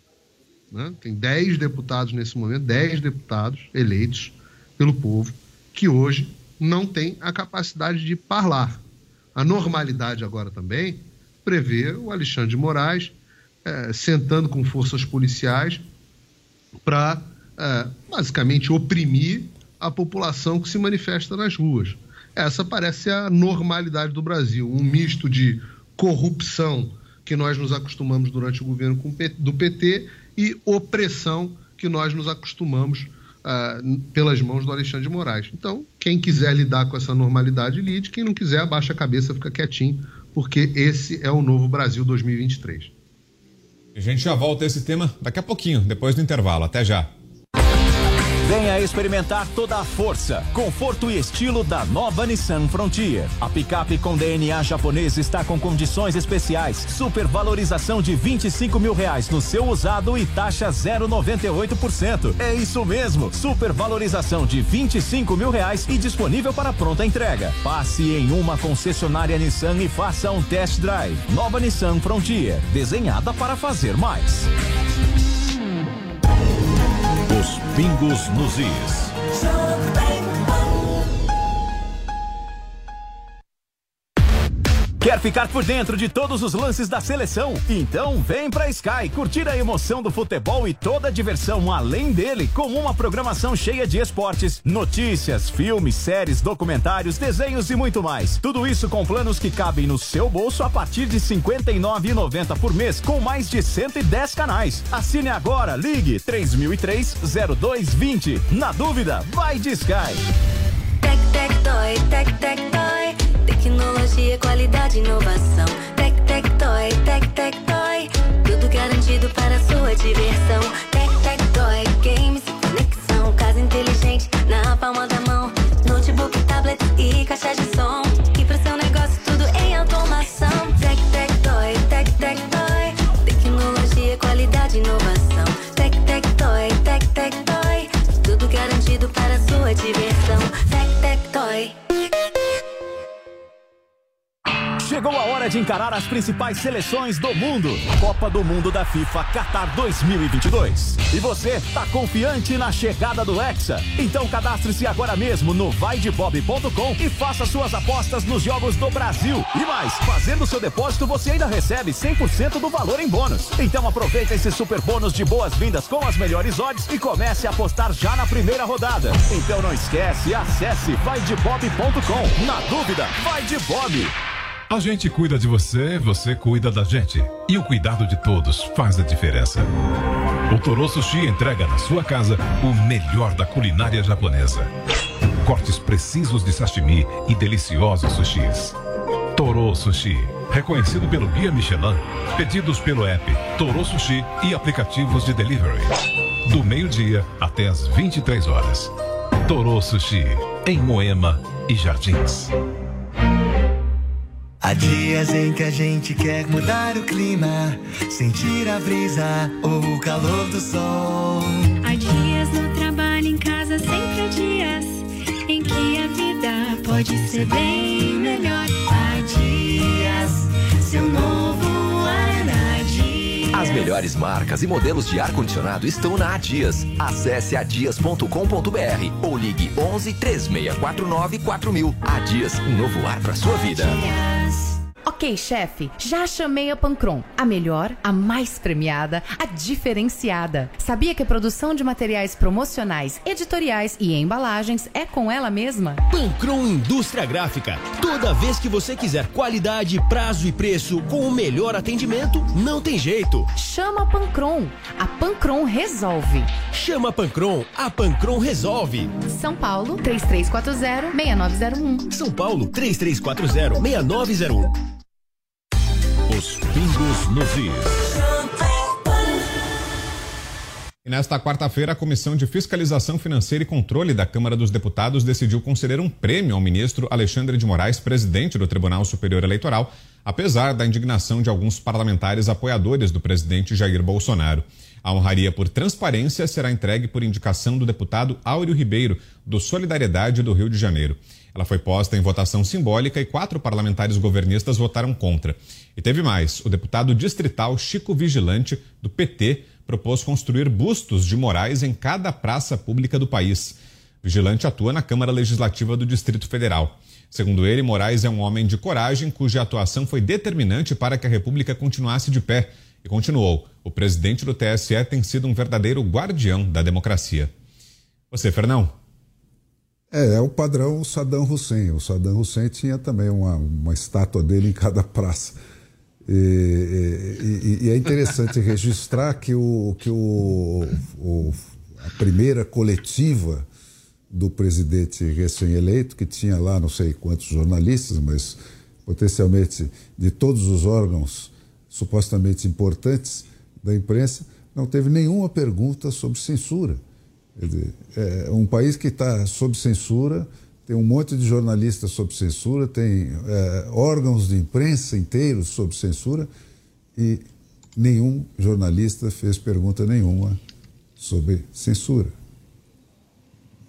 né? Tem dez deputados nesse momento, dez deputados eleitos pelo povo, que hoje não têm a capacidade de falar. A normalidade agora também prevê o Alexandre de Moraes eh, sentando com forças policiais para eh, basicamente oprimir a população que se manifesta nas ruas. Essa parece a normalidade do Brasil, um misto de corrupção que nós nos acostumamos durante o governo do P T e opressão que nós nos acostumamos Uh, pelas mãos do Alexandre de Moraes. Então, quem quiser lidar com essa normalidade, lide. Quem não quiser, abaixa a cabeça, fica quietinho, porque esse é o novo Brasil dois mil e vinte e três. A gente já volta a esse tema daqui a pouquinho, depois do intervalo. Até já. Venha experimentar toda a força, conforto e estilo da nova Nissan Frontier. A picape com D N A japonês está com condições especiais, supervalorização de vinte e cinco mil reais no seu usado e taxa zero vírgula noventa e oito por cento. É isso mesmo, supervalorização de vinte e cinco mil reais e disponível para pronta entrega. Passe em uma concessionária Nissan e faça um test drive. Nova Nissan Frontier, desenhada para fazer mais. Os Pingos nos Is. Quer ficar por dentro de todos os lances da seleção? Então vem pra Sky curtir a emoção do futebol e toda a diversão além dele, com uma programação cheia de esportes, notícias, filmes, séries, documentários, desenhos e muito mais. Tudo isso com planos que cabem no seu bolso a partir de cinquenta e nove reais e noventa centavos por mês, com mais de cento e dez canais. Assine agora, ligue três mil e três, zero dois dois zero. Na dúvida, vai de Sky. Tec, tec, dói, tec, tec, dói. Tecnologia, qualidade, inovação. Tec, tec, toy, tec, tec, toy. Tudo garantido para sua diversão. Tec, tec, toy, games, conexão. Casa inteligente na palma da mão. Notebook, tablet e caixa de som. E para o seu negócio tudo em automação. Tec, tec, toy, tec, tec, toy. Tecnologia, qualidade, inovação. Tec, tec, toy, tec, tec, toy. Tudo garantido para sua diversão. Tec, tec, toy. Chegou a hora de encarar as principais seleções do mundo. Copa do Mundo da FIFA Qatar dois mil e vinte e dois. E você tá confiante na chegada do Hexa? Então cadastre-se agora mesmo no vai de bob ponto com e faça suas apostas nos jogos do Brasil. E mais, fazendo seu depósito você ainda recebe cem por cento do valor em bônus. Então aproveita esse super bônus de boas-vindas com as melhores odds e comece a apostar já na primeira rodada. Então não esquece, acesse vai de bob ponto com. Na dúvida, vai de Bob! A gente cuida de você, você cuida da gente. E o cuidado de todos faz a diferença. O Toro Sushi entrega na sua casa o melhor da culinária japonesa. Cortes precisos de sashimi e deliciosos sushis. Toro Sushi, reconhecido pelo Guia Michelin. Pedidos pelo app Toro Sushi e aplicativos de delivery. Do meio-dia até as vinte e três horas. Toro Sushi, em Moema e Jardins. Há dias em que a gente quer mudar o clima, sentir a brisa ou o calor do sol. Há dias no trabalho, em casa, sempre há dias em que a vida pode ser bem melhor. Há dias, seu novo ar na Dias. As melhores marcas e modelos de ar-condicionado estão na Dias. Acesse a dias ponto com ponto br ou ligue onze, três seis quatro nove, quatro mil. A Dias, um novo ar para sua vida. Ok, chefe, já chamei a Pancron, a melhor, a mais premiada, a diferenciada. Sabia que a produção de materiais promocionais, editoriais e embalagens é com ela mesma? Pancron Indústria Gráfica. Toda vez que você quiser qualidade, prazo e preço com o melhor atendimento, não tem jeito. Chama a Pancron. A Pancron resolve. Chama a Pancron. A Pancron resolve. São Paulo, três três quatro zero, seis nove zero um. São Paulo, três três quatro zero, seis nove zero um. Os Pingos nos Is. E nesta quarta-feira, a Comissão de Fiscalização Financeira e Controle da Câmara dos Deputados decidiu conceder um prêmio ao ministro Alexandre de Moraes, presidente do Tribunal Superior Eleitoral, apesar da indignação de alguns parlamentares apoiadores do presidente Jair Bolsonaro. A honraria por transparência será entregue por indicação do deputado Áureo Ribeiro, do Solidariedade do Rio de Janeiro. Ela foi posta em votação simbólica e quatro parlamentares governistas votaram contra. E teve mais. O deputado distrital Chico Vigilante, do P T, propôs construir bustos de Moraes em cada praça pública do país. Vigilante atua na Câmara Legislativa do Distrito Federal. Segundo ele, Moraes é um homem de coragem cuja atuação foi determinante para que a República continuasse de pé. E continuou: o presidente do T S E tem sido um verdadeiro guardião da democracia. Você, Fernão? É, é o padrão Saddam Hussein. O Saddam Hussein tinha também uma, uma estátua dele em cada praça. E, e, e é interessante registrar que, o, que o, o, a primeira coletiva do presidente recém-eleito, que tinha lá não sei quantos jornalistas, mas potencialmente de todos os órgãos supostamente importantes da imprensa, não teve nenhuma pergunta sobre censura. Quer dizer, é um país que está sob censura, tem um monte de jornalistas sob censura, tem é, órgãos de imprensa inteiros sob censura e nenhum jornalista fez pergunta nenhuma sobre censura.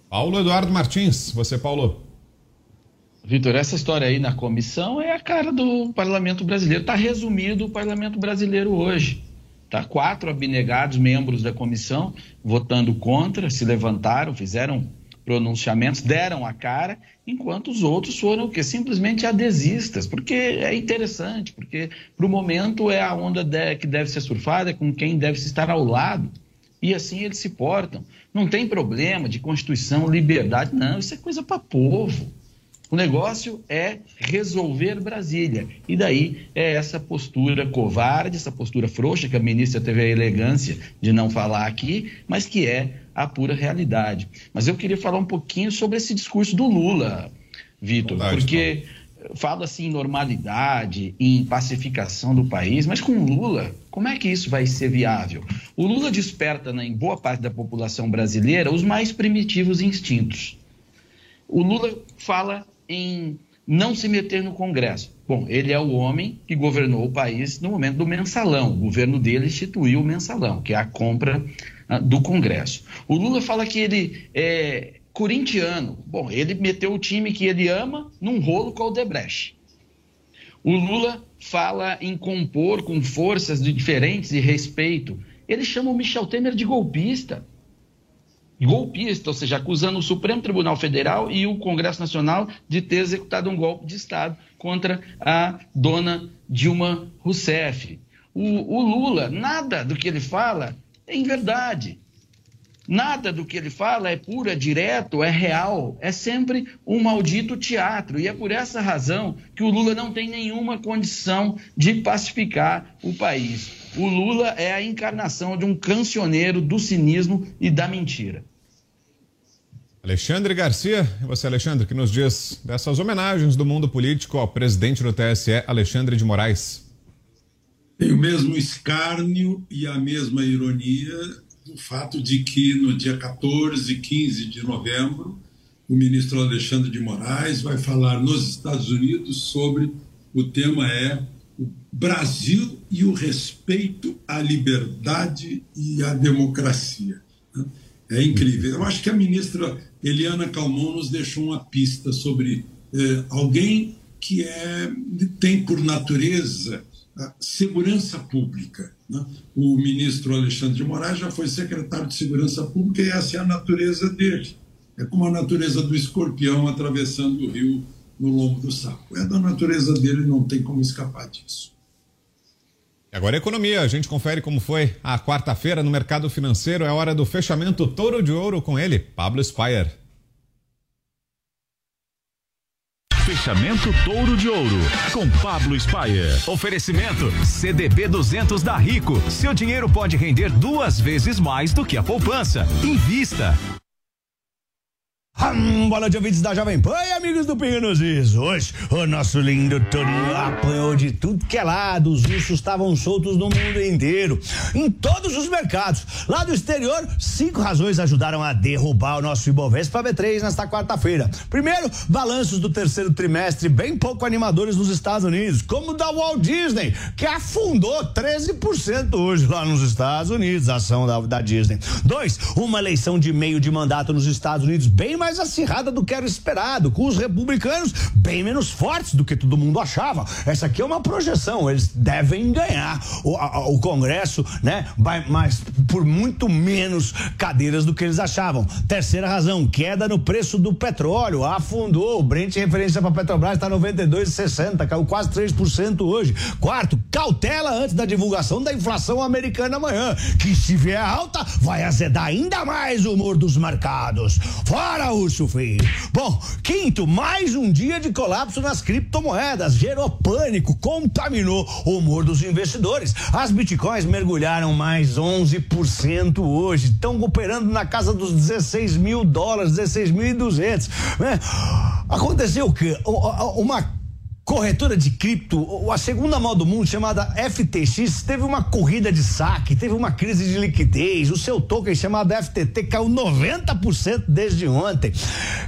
Paulo Eduardo Martins, você, Paulo. Vitor, essa história aí na comissão é a cara do parlamento brasileiro. Está resumido o parlamento brasileiro hoje. Tá? Quatro abnegados membros da comissão votando contra, se levantaram, fizeram pronunciamentos, deram a cara, enquanto os outros foram o quê? Simplesmente adesistas, porque é interessante, porque para o momento é a onda de, que deve ser surfada, é com quem deve se estar ao lado. E assim eles se portam. Não tem problema de Constituição, liberdade, não. Isso é coisa para povo. O negócio é resolver Brasília. E daí é essa postura covarde, essa postura frouxa, que a ministra teve a elegância de não falar aqui, mas que é a pura realidade. Mas eu queria falar um pouquinho sobre esse discurso do Lula, Vitor, porque fala assim em normalidade, em pacificação do país, mas com Lula, como é que isso vai ser viável? O Lula desperta em boa parte da população brasileira os mais primitivos instintos. O Lula fala em não se meter no Congresso. Bom, ele é o homem que governou o país no momento do mensalão. O governo dele instituiu o mensalão, que é a compra do Congresso. O Lula fala que ele é corintiano. Bom, ele meteu o time que ele ama num rolo com o Odebrecht. O Lula fala em compor com forças diferentes e respeito. Ele chama o Michel Temer de golpista. golpista, ou seja, acusando o Supremo Tribunal Federal e o Congresso Nacional de ter executado um golpe de Estado contra a dona Dilma Rousseff. O, o Lula, nada do que ele fala é em verdade. Nada do que ele fala é puro, é direto, é real. É sempre um maldito teatro. E é por essa razão que o Lula não tem nenhuma condição de pacificar o país. O Lula é a encarnação de um cancioneiro do cinismo e da mentira. Alexandre Garcia, e você, Alexandre, que nos diz dessas homenagens do mundo político ao presidente do T S E, Alexandre de Moraes. Tem o mesmo escárnio e a mesma ironia do fato de que no dia quatorze e quinze de novembro o ministro Alexandre de Moraes vai falar nos Estados Unidos sobre o tema é o Brasil e o respeito à liberdade e à democracia. É incrível. Eu acho que a ministra Eliana Calmon nos deixou uma pista sobre eh, alguém que é, tem por natureza a segurança pública. O ministro Alexandre de Moraes já foi secretário de Segurança Pública e essa é a natureza dele. É como a natureza do escorpião atravessando o rio no lombo do sapo. É da natureza dele, não tem como escapar disso. Agora a economia. A gente confere como foi a quarta-feira no mercado financeiro. É hora do fechamento Touro de Ouro com ele, Pablo Spayer. Fechamento Touro de Ouro, com Pablo Spayer. Oferecimento C D B duzentos da Rico. Seu dinheiro pode render duas vezes mais do que a poupança. Invista. Hum, boa noite, ouvintes da Jovem Pan e amigos do Pingo nos Is. Hoje, o nosso lindo Tourinho apanhou de tudo que é lado. Os ursos estavam soltos no mundo inteiro, em todos os mercados. Lá do exterior, cinco razões ajudaram a derrubar o nosso Ibovespa B três nesta quarta-feira. Primeiro, balanços do terceiro trimestre bem pouco animadores nos Estados Unidos, como o da Walt Disney, que afundou treze por cento hoje lá nos Estados Unidos, a ação da, da Disney. Dois, uma eleição de meio de mandato nos Estados Unidos bem mais acirrada do que era esperado, com os republicanos bem menos fortes do que todo mundo achava. Essa aqui é uma projeção, eles devem ganhar o, a, o Congresso, né? Mas por muito menos cadeiras do que eles achavam. Terceira razão, queda no preço do petróleo, afundou, o Brent, referência para Petrobras, está noventa e dois vírgula sessenta, caiu quase três por cento hoje. Quarto, cautela antes da divulgação da inflação americana amanhã, que se vier alta, vai azedar ainda mais o humor dos mercados. Fora urso feio. Bom, quinto, mais um dia de colapso nas criptomoedas, gerou pânico, contaminou o humor dos investidores. As bitcoins mergulharam mais onze por cento hoje, estão operando na casa dos dezesseis mil dólares, dezesseis mil e duzentos, né? Aconteceu o quê? Uma corretora de cripto, a segunda maior do mundo, chamada F T X, teve uma corrida de saque, teve uma crise de liquidez, o seu token chamado F T T caiu noventa por cento desde ontem.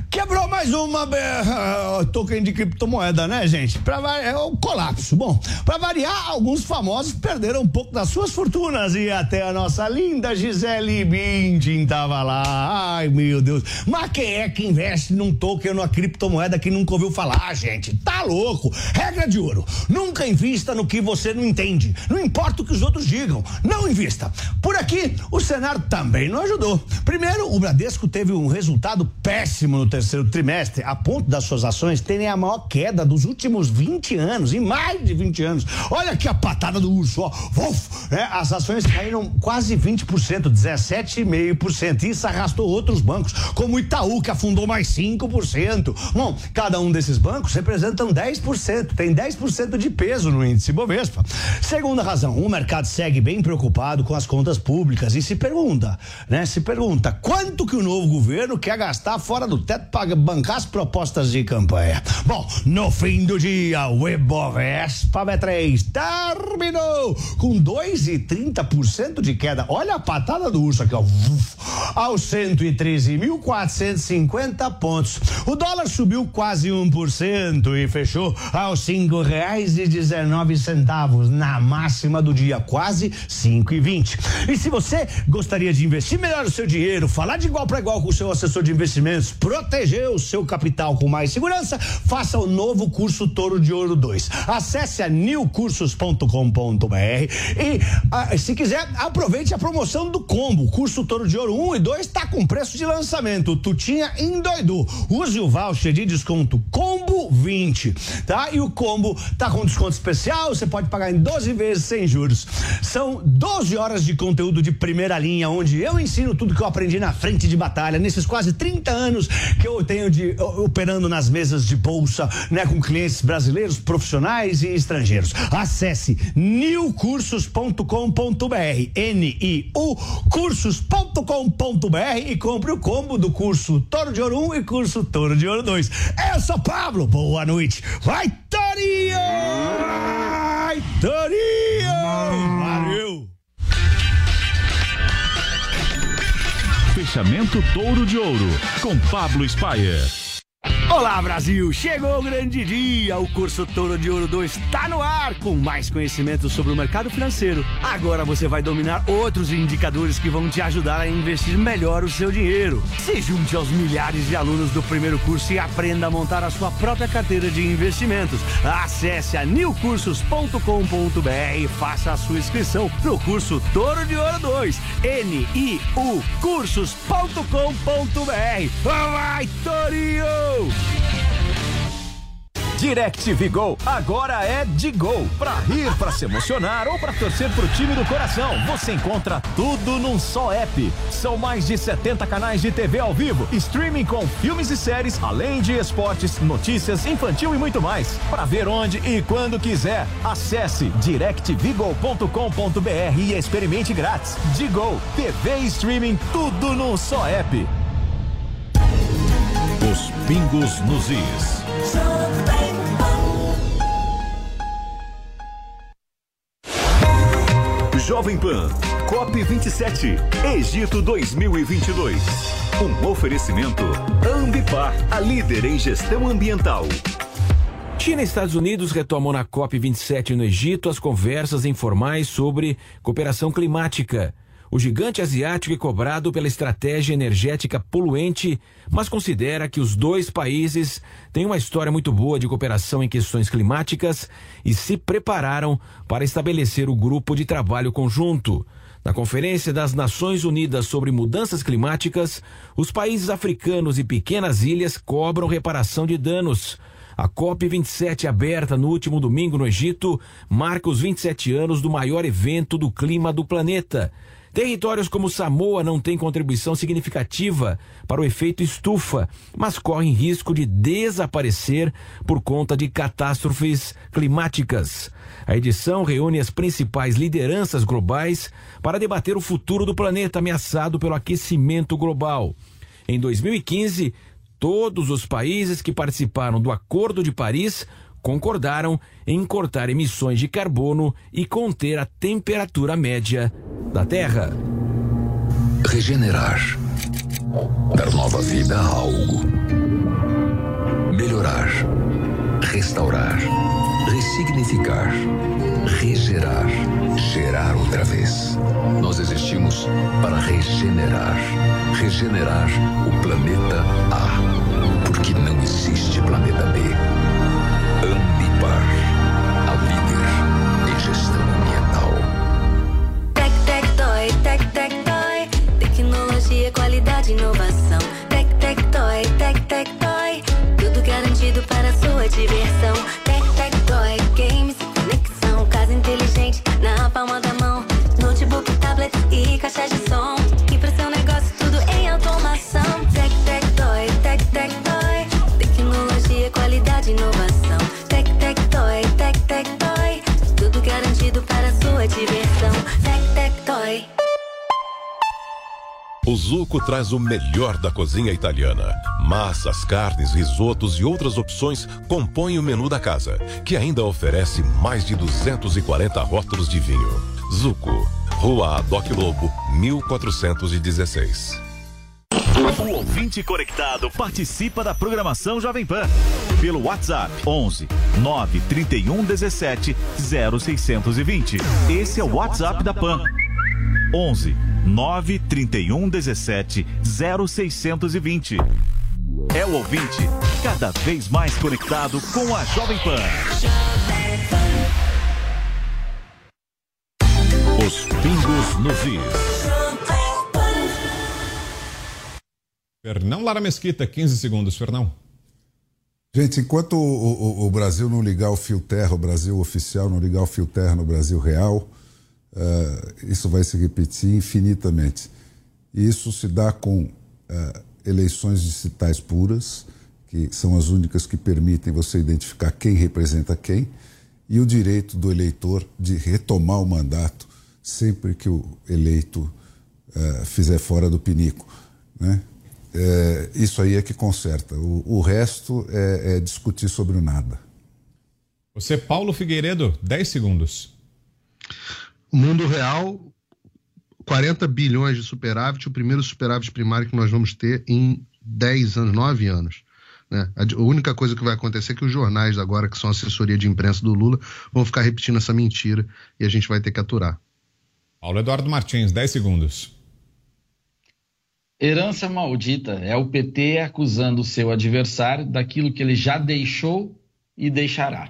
Quebrou mais uma uh, token de criptomoeda, né, gente? Pra variar, é um colapso. Bom, pra variar, alguns famosos perderam um pouco das suas fortunas e até a nossa linda Gisele Bündchen tava lá. Ai, meu Deus. Mas quem é que investe num token ou numa criptomoeda que nunca ouviu falar, gente? Tá louco. Regra de ouro, nunca invista no que você não entende, não importa o que os outros digam, não invista. Por aqui, o Senado também não ajudou. Primeiro, o Bradesco teve um resultado péssimo no terceiro trimestre, a ponto das suas ações terem a maior queda dos últimos vinte anos, em mais de vinte anos. Olha aqui a patada do urso, ó. Uf, né? As ações caíram quase vinte por cento, dezessete vírgula cinco por cento. Isso arrastou outros bancos, como o Itaú, que afundou mais cinco por cento. Bom, cada um desses bancos representam dez por cento. Tem dez por cento de peso no índice Bovespa. Segunda razão, o mercado segue bem preocupado com as contas públicas e se pergunta, né? Se pergunta quanto que o novo governo quer gastar fora do teto para bancar as propostas de campanha. Bom, no fim do dia, o Ibovespa B três terminou com dois vírgula trinta por cento de queda. Olha a patada do urso aqui, ó. Aos cento e treze mil quatrocentos e cinquenta pontos. O dólar subiu quase um por cento e fechou aos cinco reais e dezenove centavos, na máxima do dia, quase cinco e vinte. E se você gostaria de investir melhor o seu dinheiro, falar de igual para igual com o seu assessor de investimentos, proteger o seu capital com mais segurança, faça o novo curso Touro de Ouro dois. Acesse a new cursos ponto com ponto br e ah, se quiser, aproveite a promoção do combo. O curso Touro de Ouro um e dois tá com preço de lançamento. Tutinha endoidou. Use o voucher de desconto combo vinte. Tá? E o combo tá com desconto especial, você pode pagar em doze vezes sem juros. São doze horas de conteúdo de primeira linha, onde eu ensino tudo que eu aprendi na frente de batalha, nesses quase trinta anos que eu tenho de operando nas mesas de bolsa, né, com clientes brasileiros, profissionais e estrangeiros. Acesse new cursos ponto com ponto br, N I U cursos ponto com ponto br e compre o combo do curso Touro de Ouro um e curso Touro de Ouro dois. Eu sou Pablo, boa noite. Vai, Tourinho! Vai, Tourinho! Valeu! Fechamento Touro de Ouro, com Pablo Spayer. Olá, Brasil! Chegou o grande dia! O curso Touro de Ouro dois está no ar, com mais conhecimento sobre o mercado financeiro. Agora você vai dominar outros indicadores que vão te ajudar a investir melhor o seu dinheiro. Se junte aos milhares de alunos do primeiro curso e aprenda a montar a sua própria carteira de investimentos. Acesse a new cursos ponto com ponto br e faça a sua inscrição pro curso Touro de Ouro dois. N I U cursos ponto com ponto br. Vai, Tourinho! DirecTV Go agora é de Gol. Pra rir, pra se emocionar ou pra torcer pro time do coração, você encontra tudo num só app. São mais de setenta canais de T V ao vivo, streaming com filmes e séries, além de esportes, notícias, infantil e muito mais. Pra ver onde e quando quiser, acesse direct v go ponto com ponto br e experimente grátis. De Gol, T V e streaming, tudo num só app. Os Pingos nos Is. Jovem Pan, COP vinte e sete, Egito dois mil e vinte e dois. Um oferecimento Ambipar, a líder em gestão ambiental. China e Estados Unidos retomam na COP vinte e sete no Egito as conversas informais sobre cooperação climática. O gigante asiático é cobrado pela estratégia energética poluente, mas considera que os dois países têm uma história muito boa de cooperação em questões climáticas e se prepararam para estabelecer o grupo de trabalho conjunto. Na Conferência das Nações Unidas sobre Mudanças Climáticas, os países africanos e pequenas ilhas cobram reparação de danos. A COP vinte e sete, aberta no último domingo no Egito, marca os vinte e sete anos do maior evento do clima do planeta. Territórios como Samoa não têm contribuição significativa para o efeito estufa, mas correm risco de desaparecer por conta de catástrofes climáticas. A edição reúne as principais lideranças globais para debater o futuro do planeta ameaçado pelo aquecimento global. Em dois mil e quinze, todos os países que participaram do Acordo de Paris concordaram em cortar emissões de carbono e conter a temperatura média da Terra. Regenerar. Dar nova vida a algo. Melhorar. Restaurar. Ressignificar. Regerar. Gerar outra vez. Nós existimos para regenerar. Regenerar o planeta A. Porque não existe planeta B. Ambipar. A líder em gestão ambiental. Tec, tec, toy. Tec, tec, toy. Tecnologia, qualidade, inovação. Tec, tec, toy. Tec, tec, toy. Tudo garantido para a sua diversão. Tec, tec, toy. Games. Casa inteligente na palma da mão, notebook, tablet e caixa de som, e para seu negócio tudo em automação. Tec, tec, toy, tec, tec, toy. Tecnologia, qualidade, inovação. Tec, tec, toy, tec, tec, toy. Tudo garantido para sua diversão. Tec, tec, toy. O Zuco traz o melhor da cozinha italiana. Massas, carnes, risotos e outras opções compõem o menu da casa, que ainda oferece mais de duzentos e quarenta rótulos de vinho. Zuco, Rua Adoc Lobo, mil quatrocentos e dezesseis. O ouvinte conectado participa da programação Jovem Pan pelo WhatsApp onze, nove três um, um sete, zero seis dois zero. Esse é o WhatsApp da Pan. onze, nove três um, um sete, zero seis dois zero. É o ouvinte cada vez mais conectado com a Jovem Pan. Os Pingos nos Is. Fernão Lara Mesquita, quinze segundos, Fernão. Gente, enquanto o, o, o Brasil não ligar o fio terra, o Brasil oficial não ligar o fio terra no Brasil real... Uh, isso vai se repetir infinitamente. E isso se dá com uh, eleições distritais puras, que são as únicas que permitem você identificar quem representa quem, e o direito do eleitor de retomar o mandato sempre que o eleito uh, fizer fora do pinico, né? É, isso aí é que conserta. O, o resto é, é discutir sobre o nada. Você, Paulo Figueiredo, dez segundos. Mundo real, quarenta bilhões de superávit, o primeiro superávit primário que nós vamos ter em dez anos, nove anos. Né? A única coisa que vai acontecer é que os jornais agora, que são assessoria de imprensa do Lula, vão ficar repetindo essa mentira e a gente vai ter que aturar. Paulo Eduardo Martins, dez segundos. Herança maldita é o P T acusando o seu adversário daquilo que ele já deixou e deixará.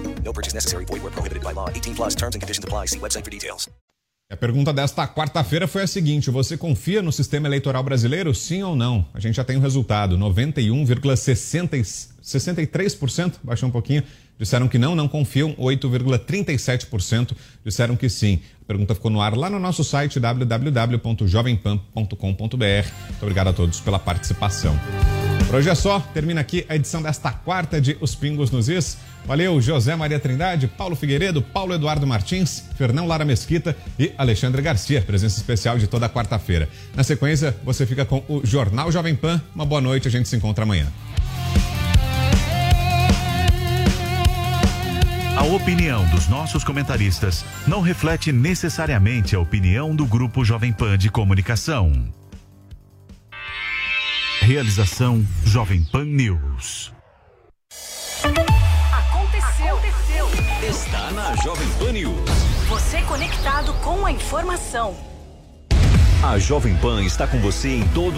No purchase necessary. Void where prohibited by law. eighteen plus terms and conditions apply. See website for details. A pergunta desta quarta-feira foi a seguinte: você confia no sistema eleitoral brasileiro, sim ou não? A gente já tem o resultado. noventa e um vírgula sessenta e três por cento, baixou um pouquinho, disseram que não, não confiam. oito vírgula trinta e sete por cento disseram que sim. A pergunta ficou no ar lá no nosso site w w w ponto jovem pan ponto com ponto b r. Muito obrigado a todos pela participação. Por hoje é só, termina aqui a edição desta quarta de Os Pingos nos Is. Valeu, José Maria Trindade, Paulo Figueiredo, Paulo Eduardo Martins, Fernão Lara Mesquita e Alexandre Garcia, presença especial de toda quarta-feira. Na sequência, você fica com o Jornal Jovem Pan. Uma boa noite, a gente se encontra amanhã. A opinião dos nossos comentaristas não reflete necessariamente a opinião do Grupo Jovem Pan de Comunicação. Realização Jovem Pan News. Aconteceu. Aconteceu. Está na Jovem Pan News. Você conectado com a informação. A Jovem Pan está com você em todo...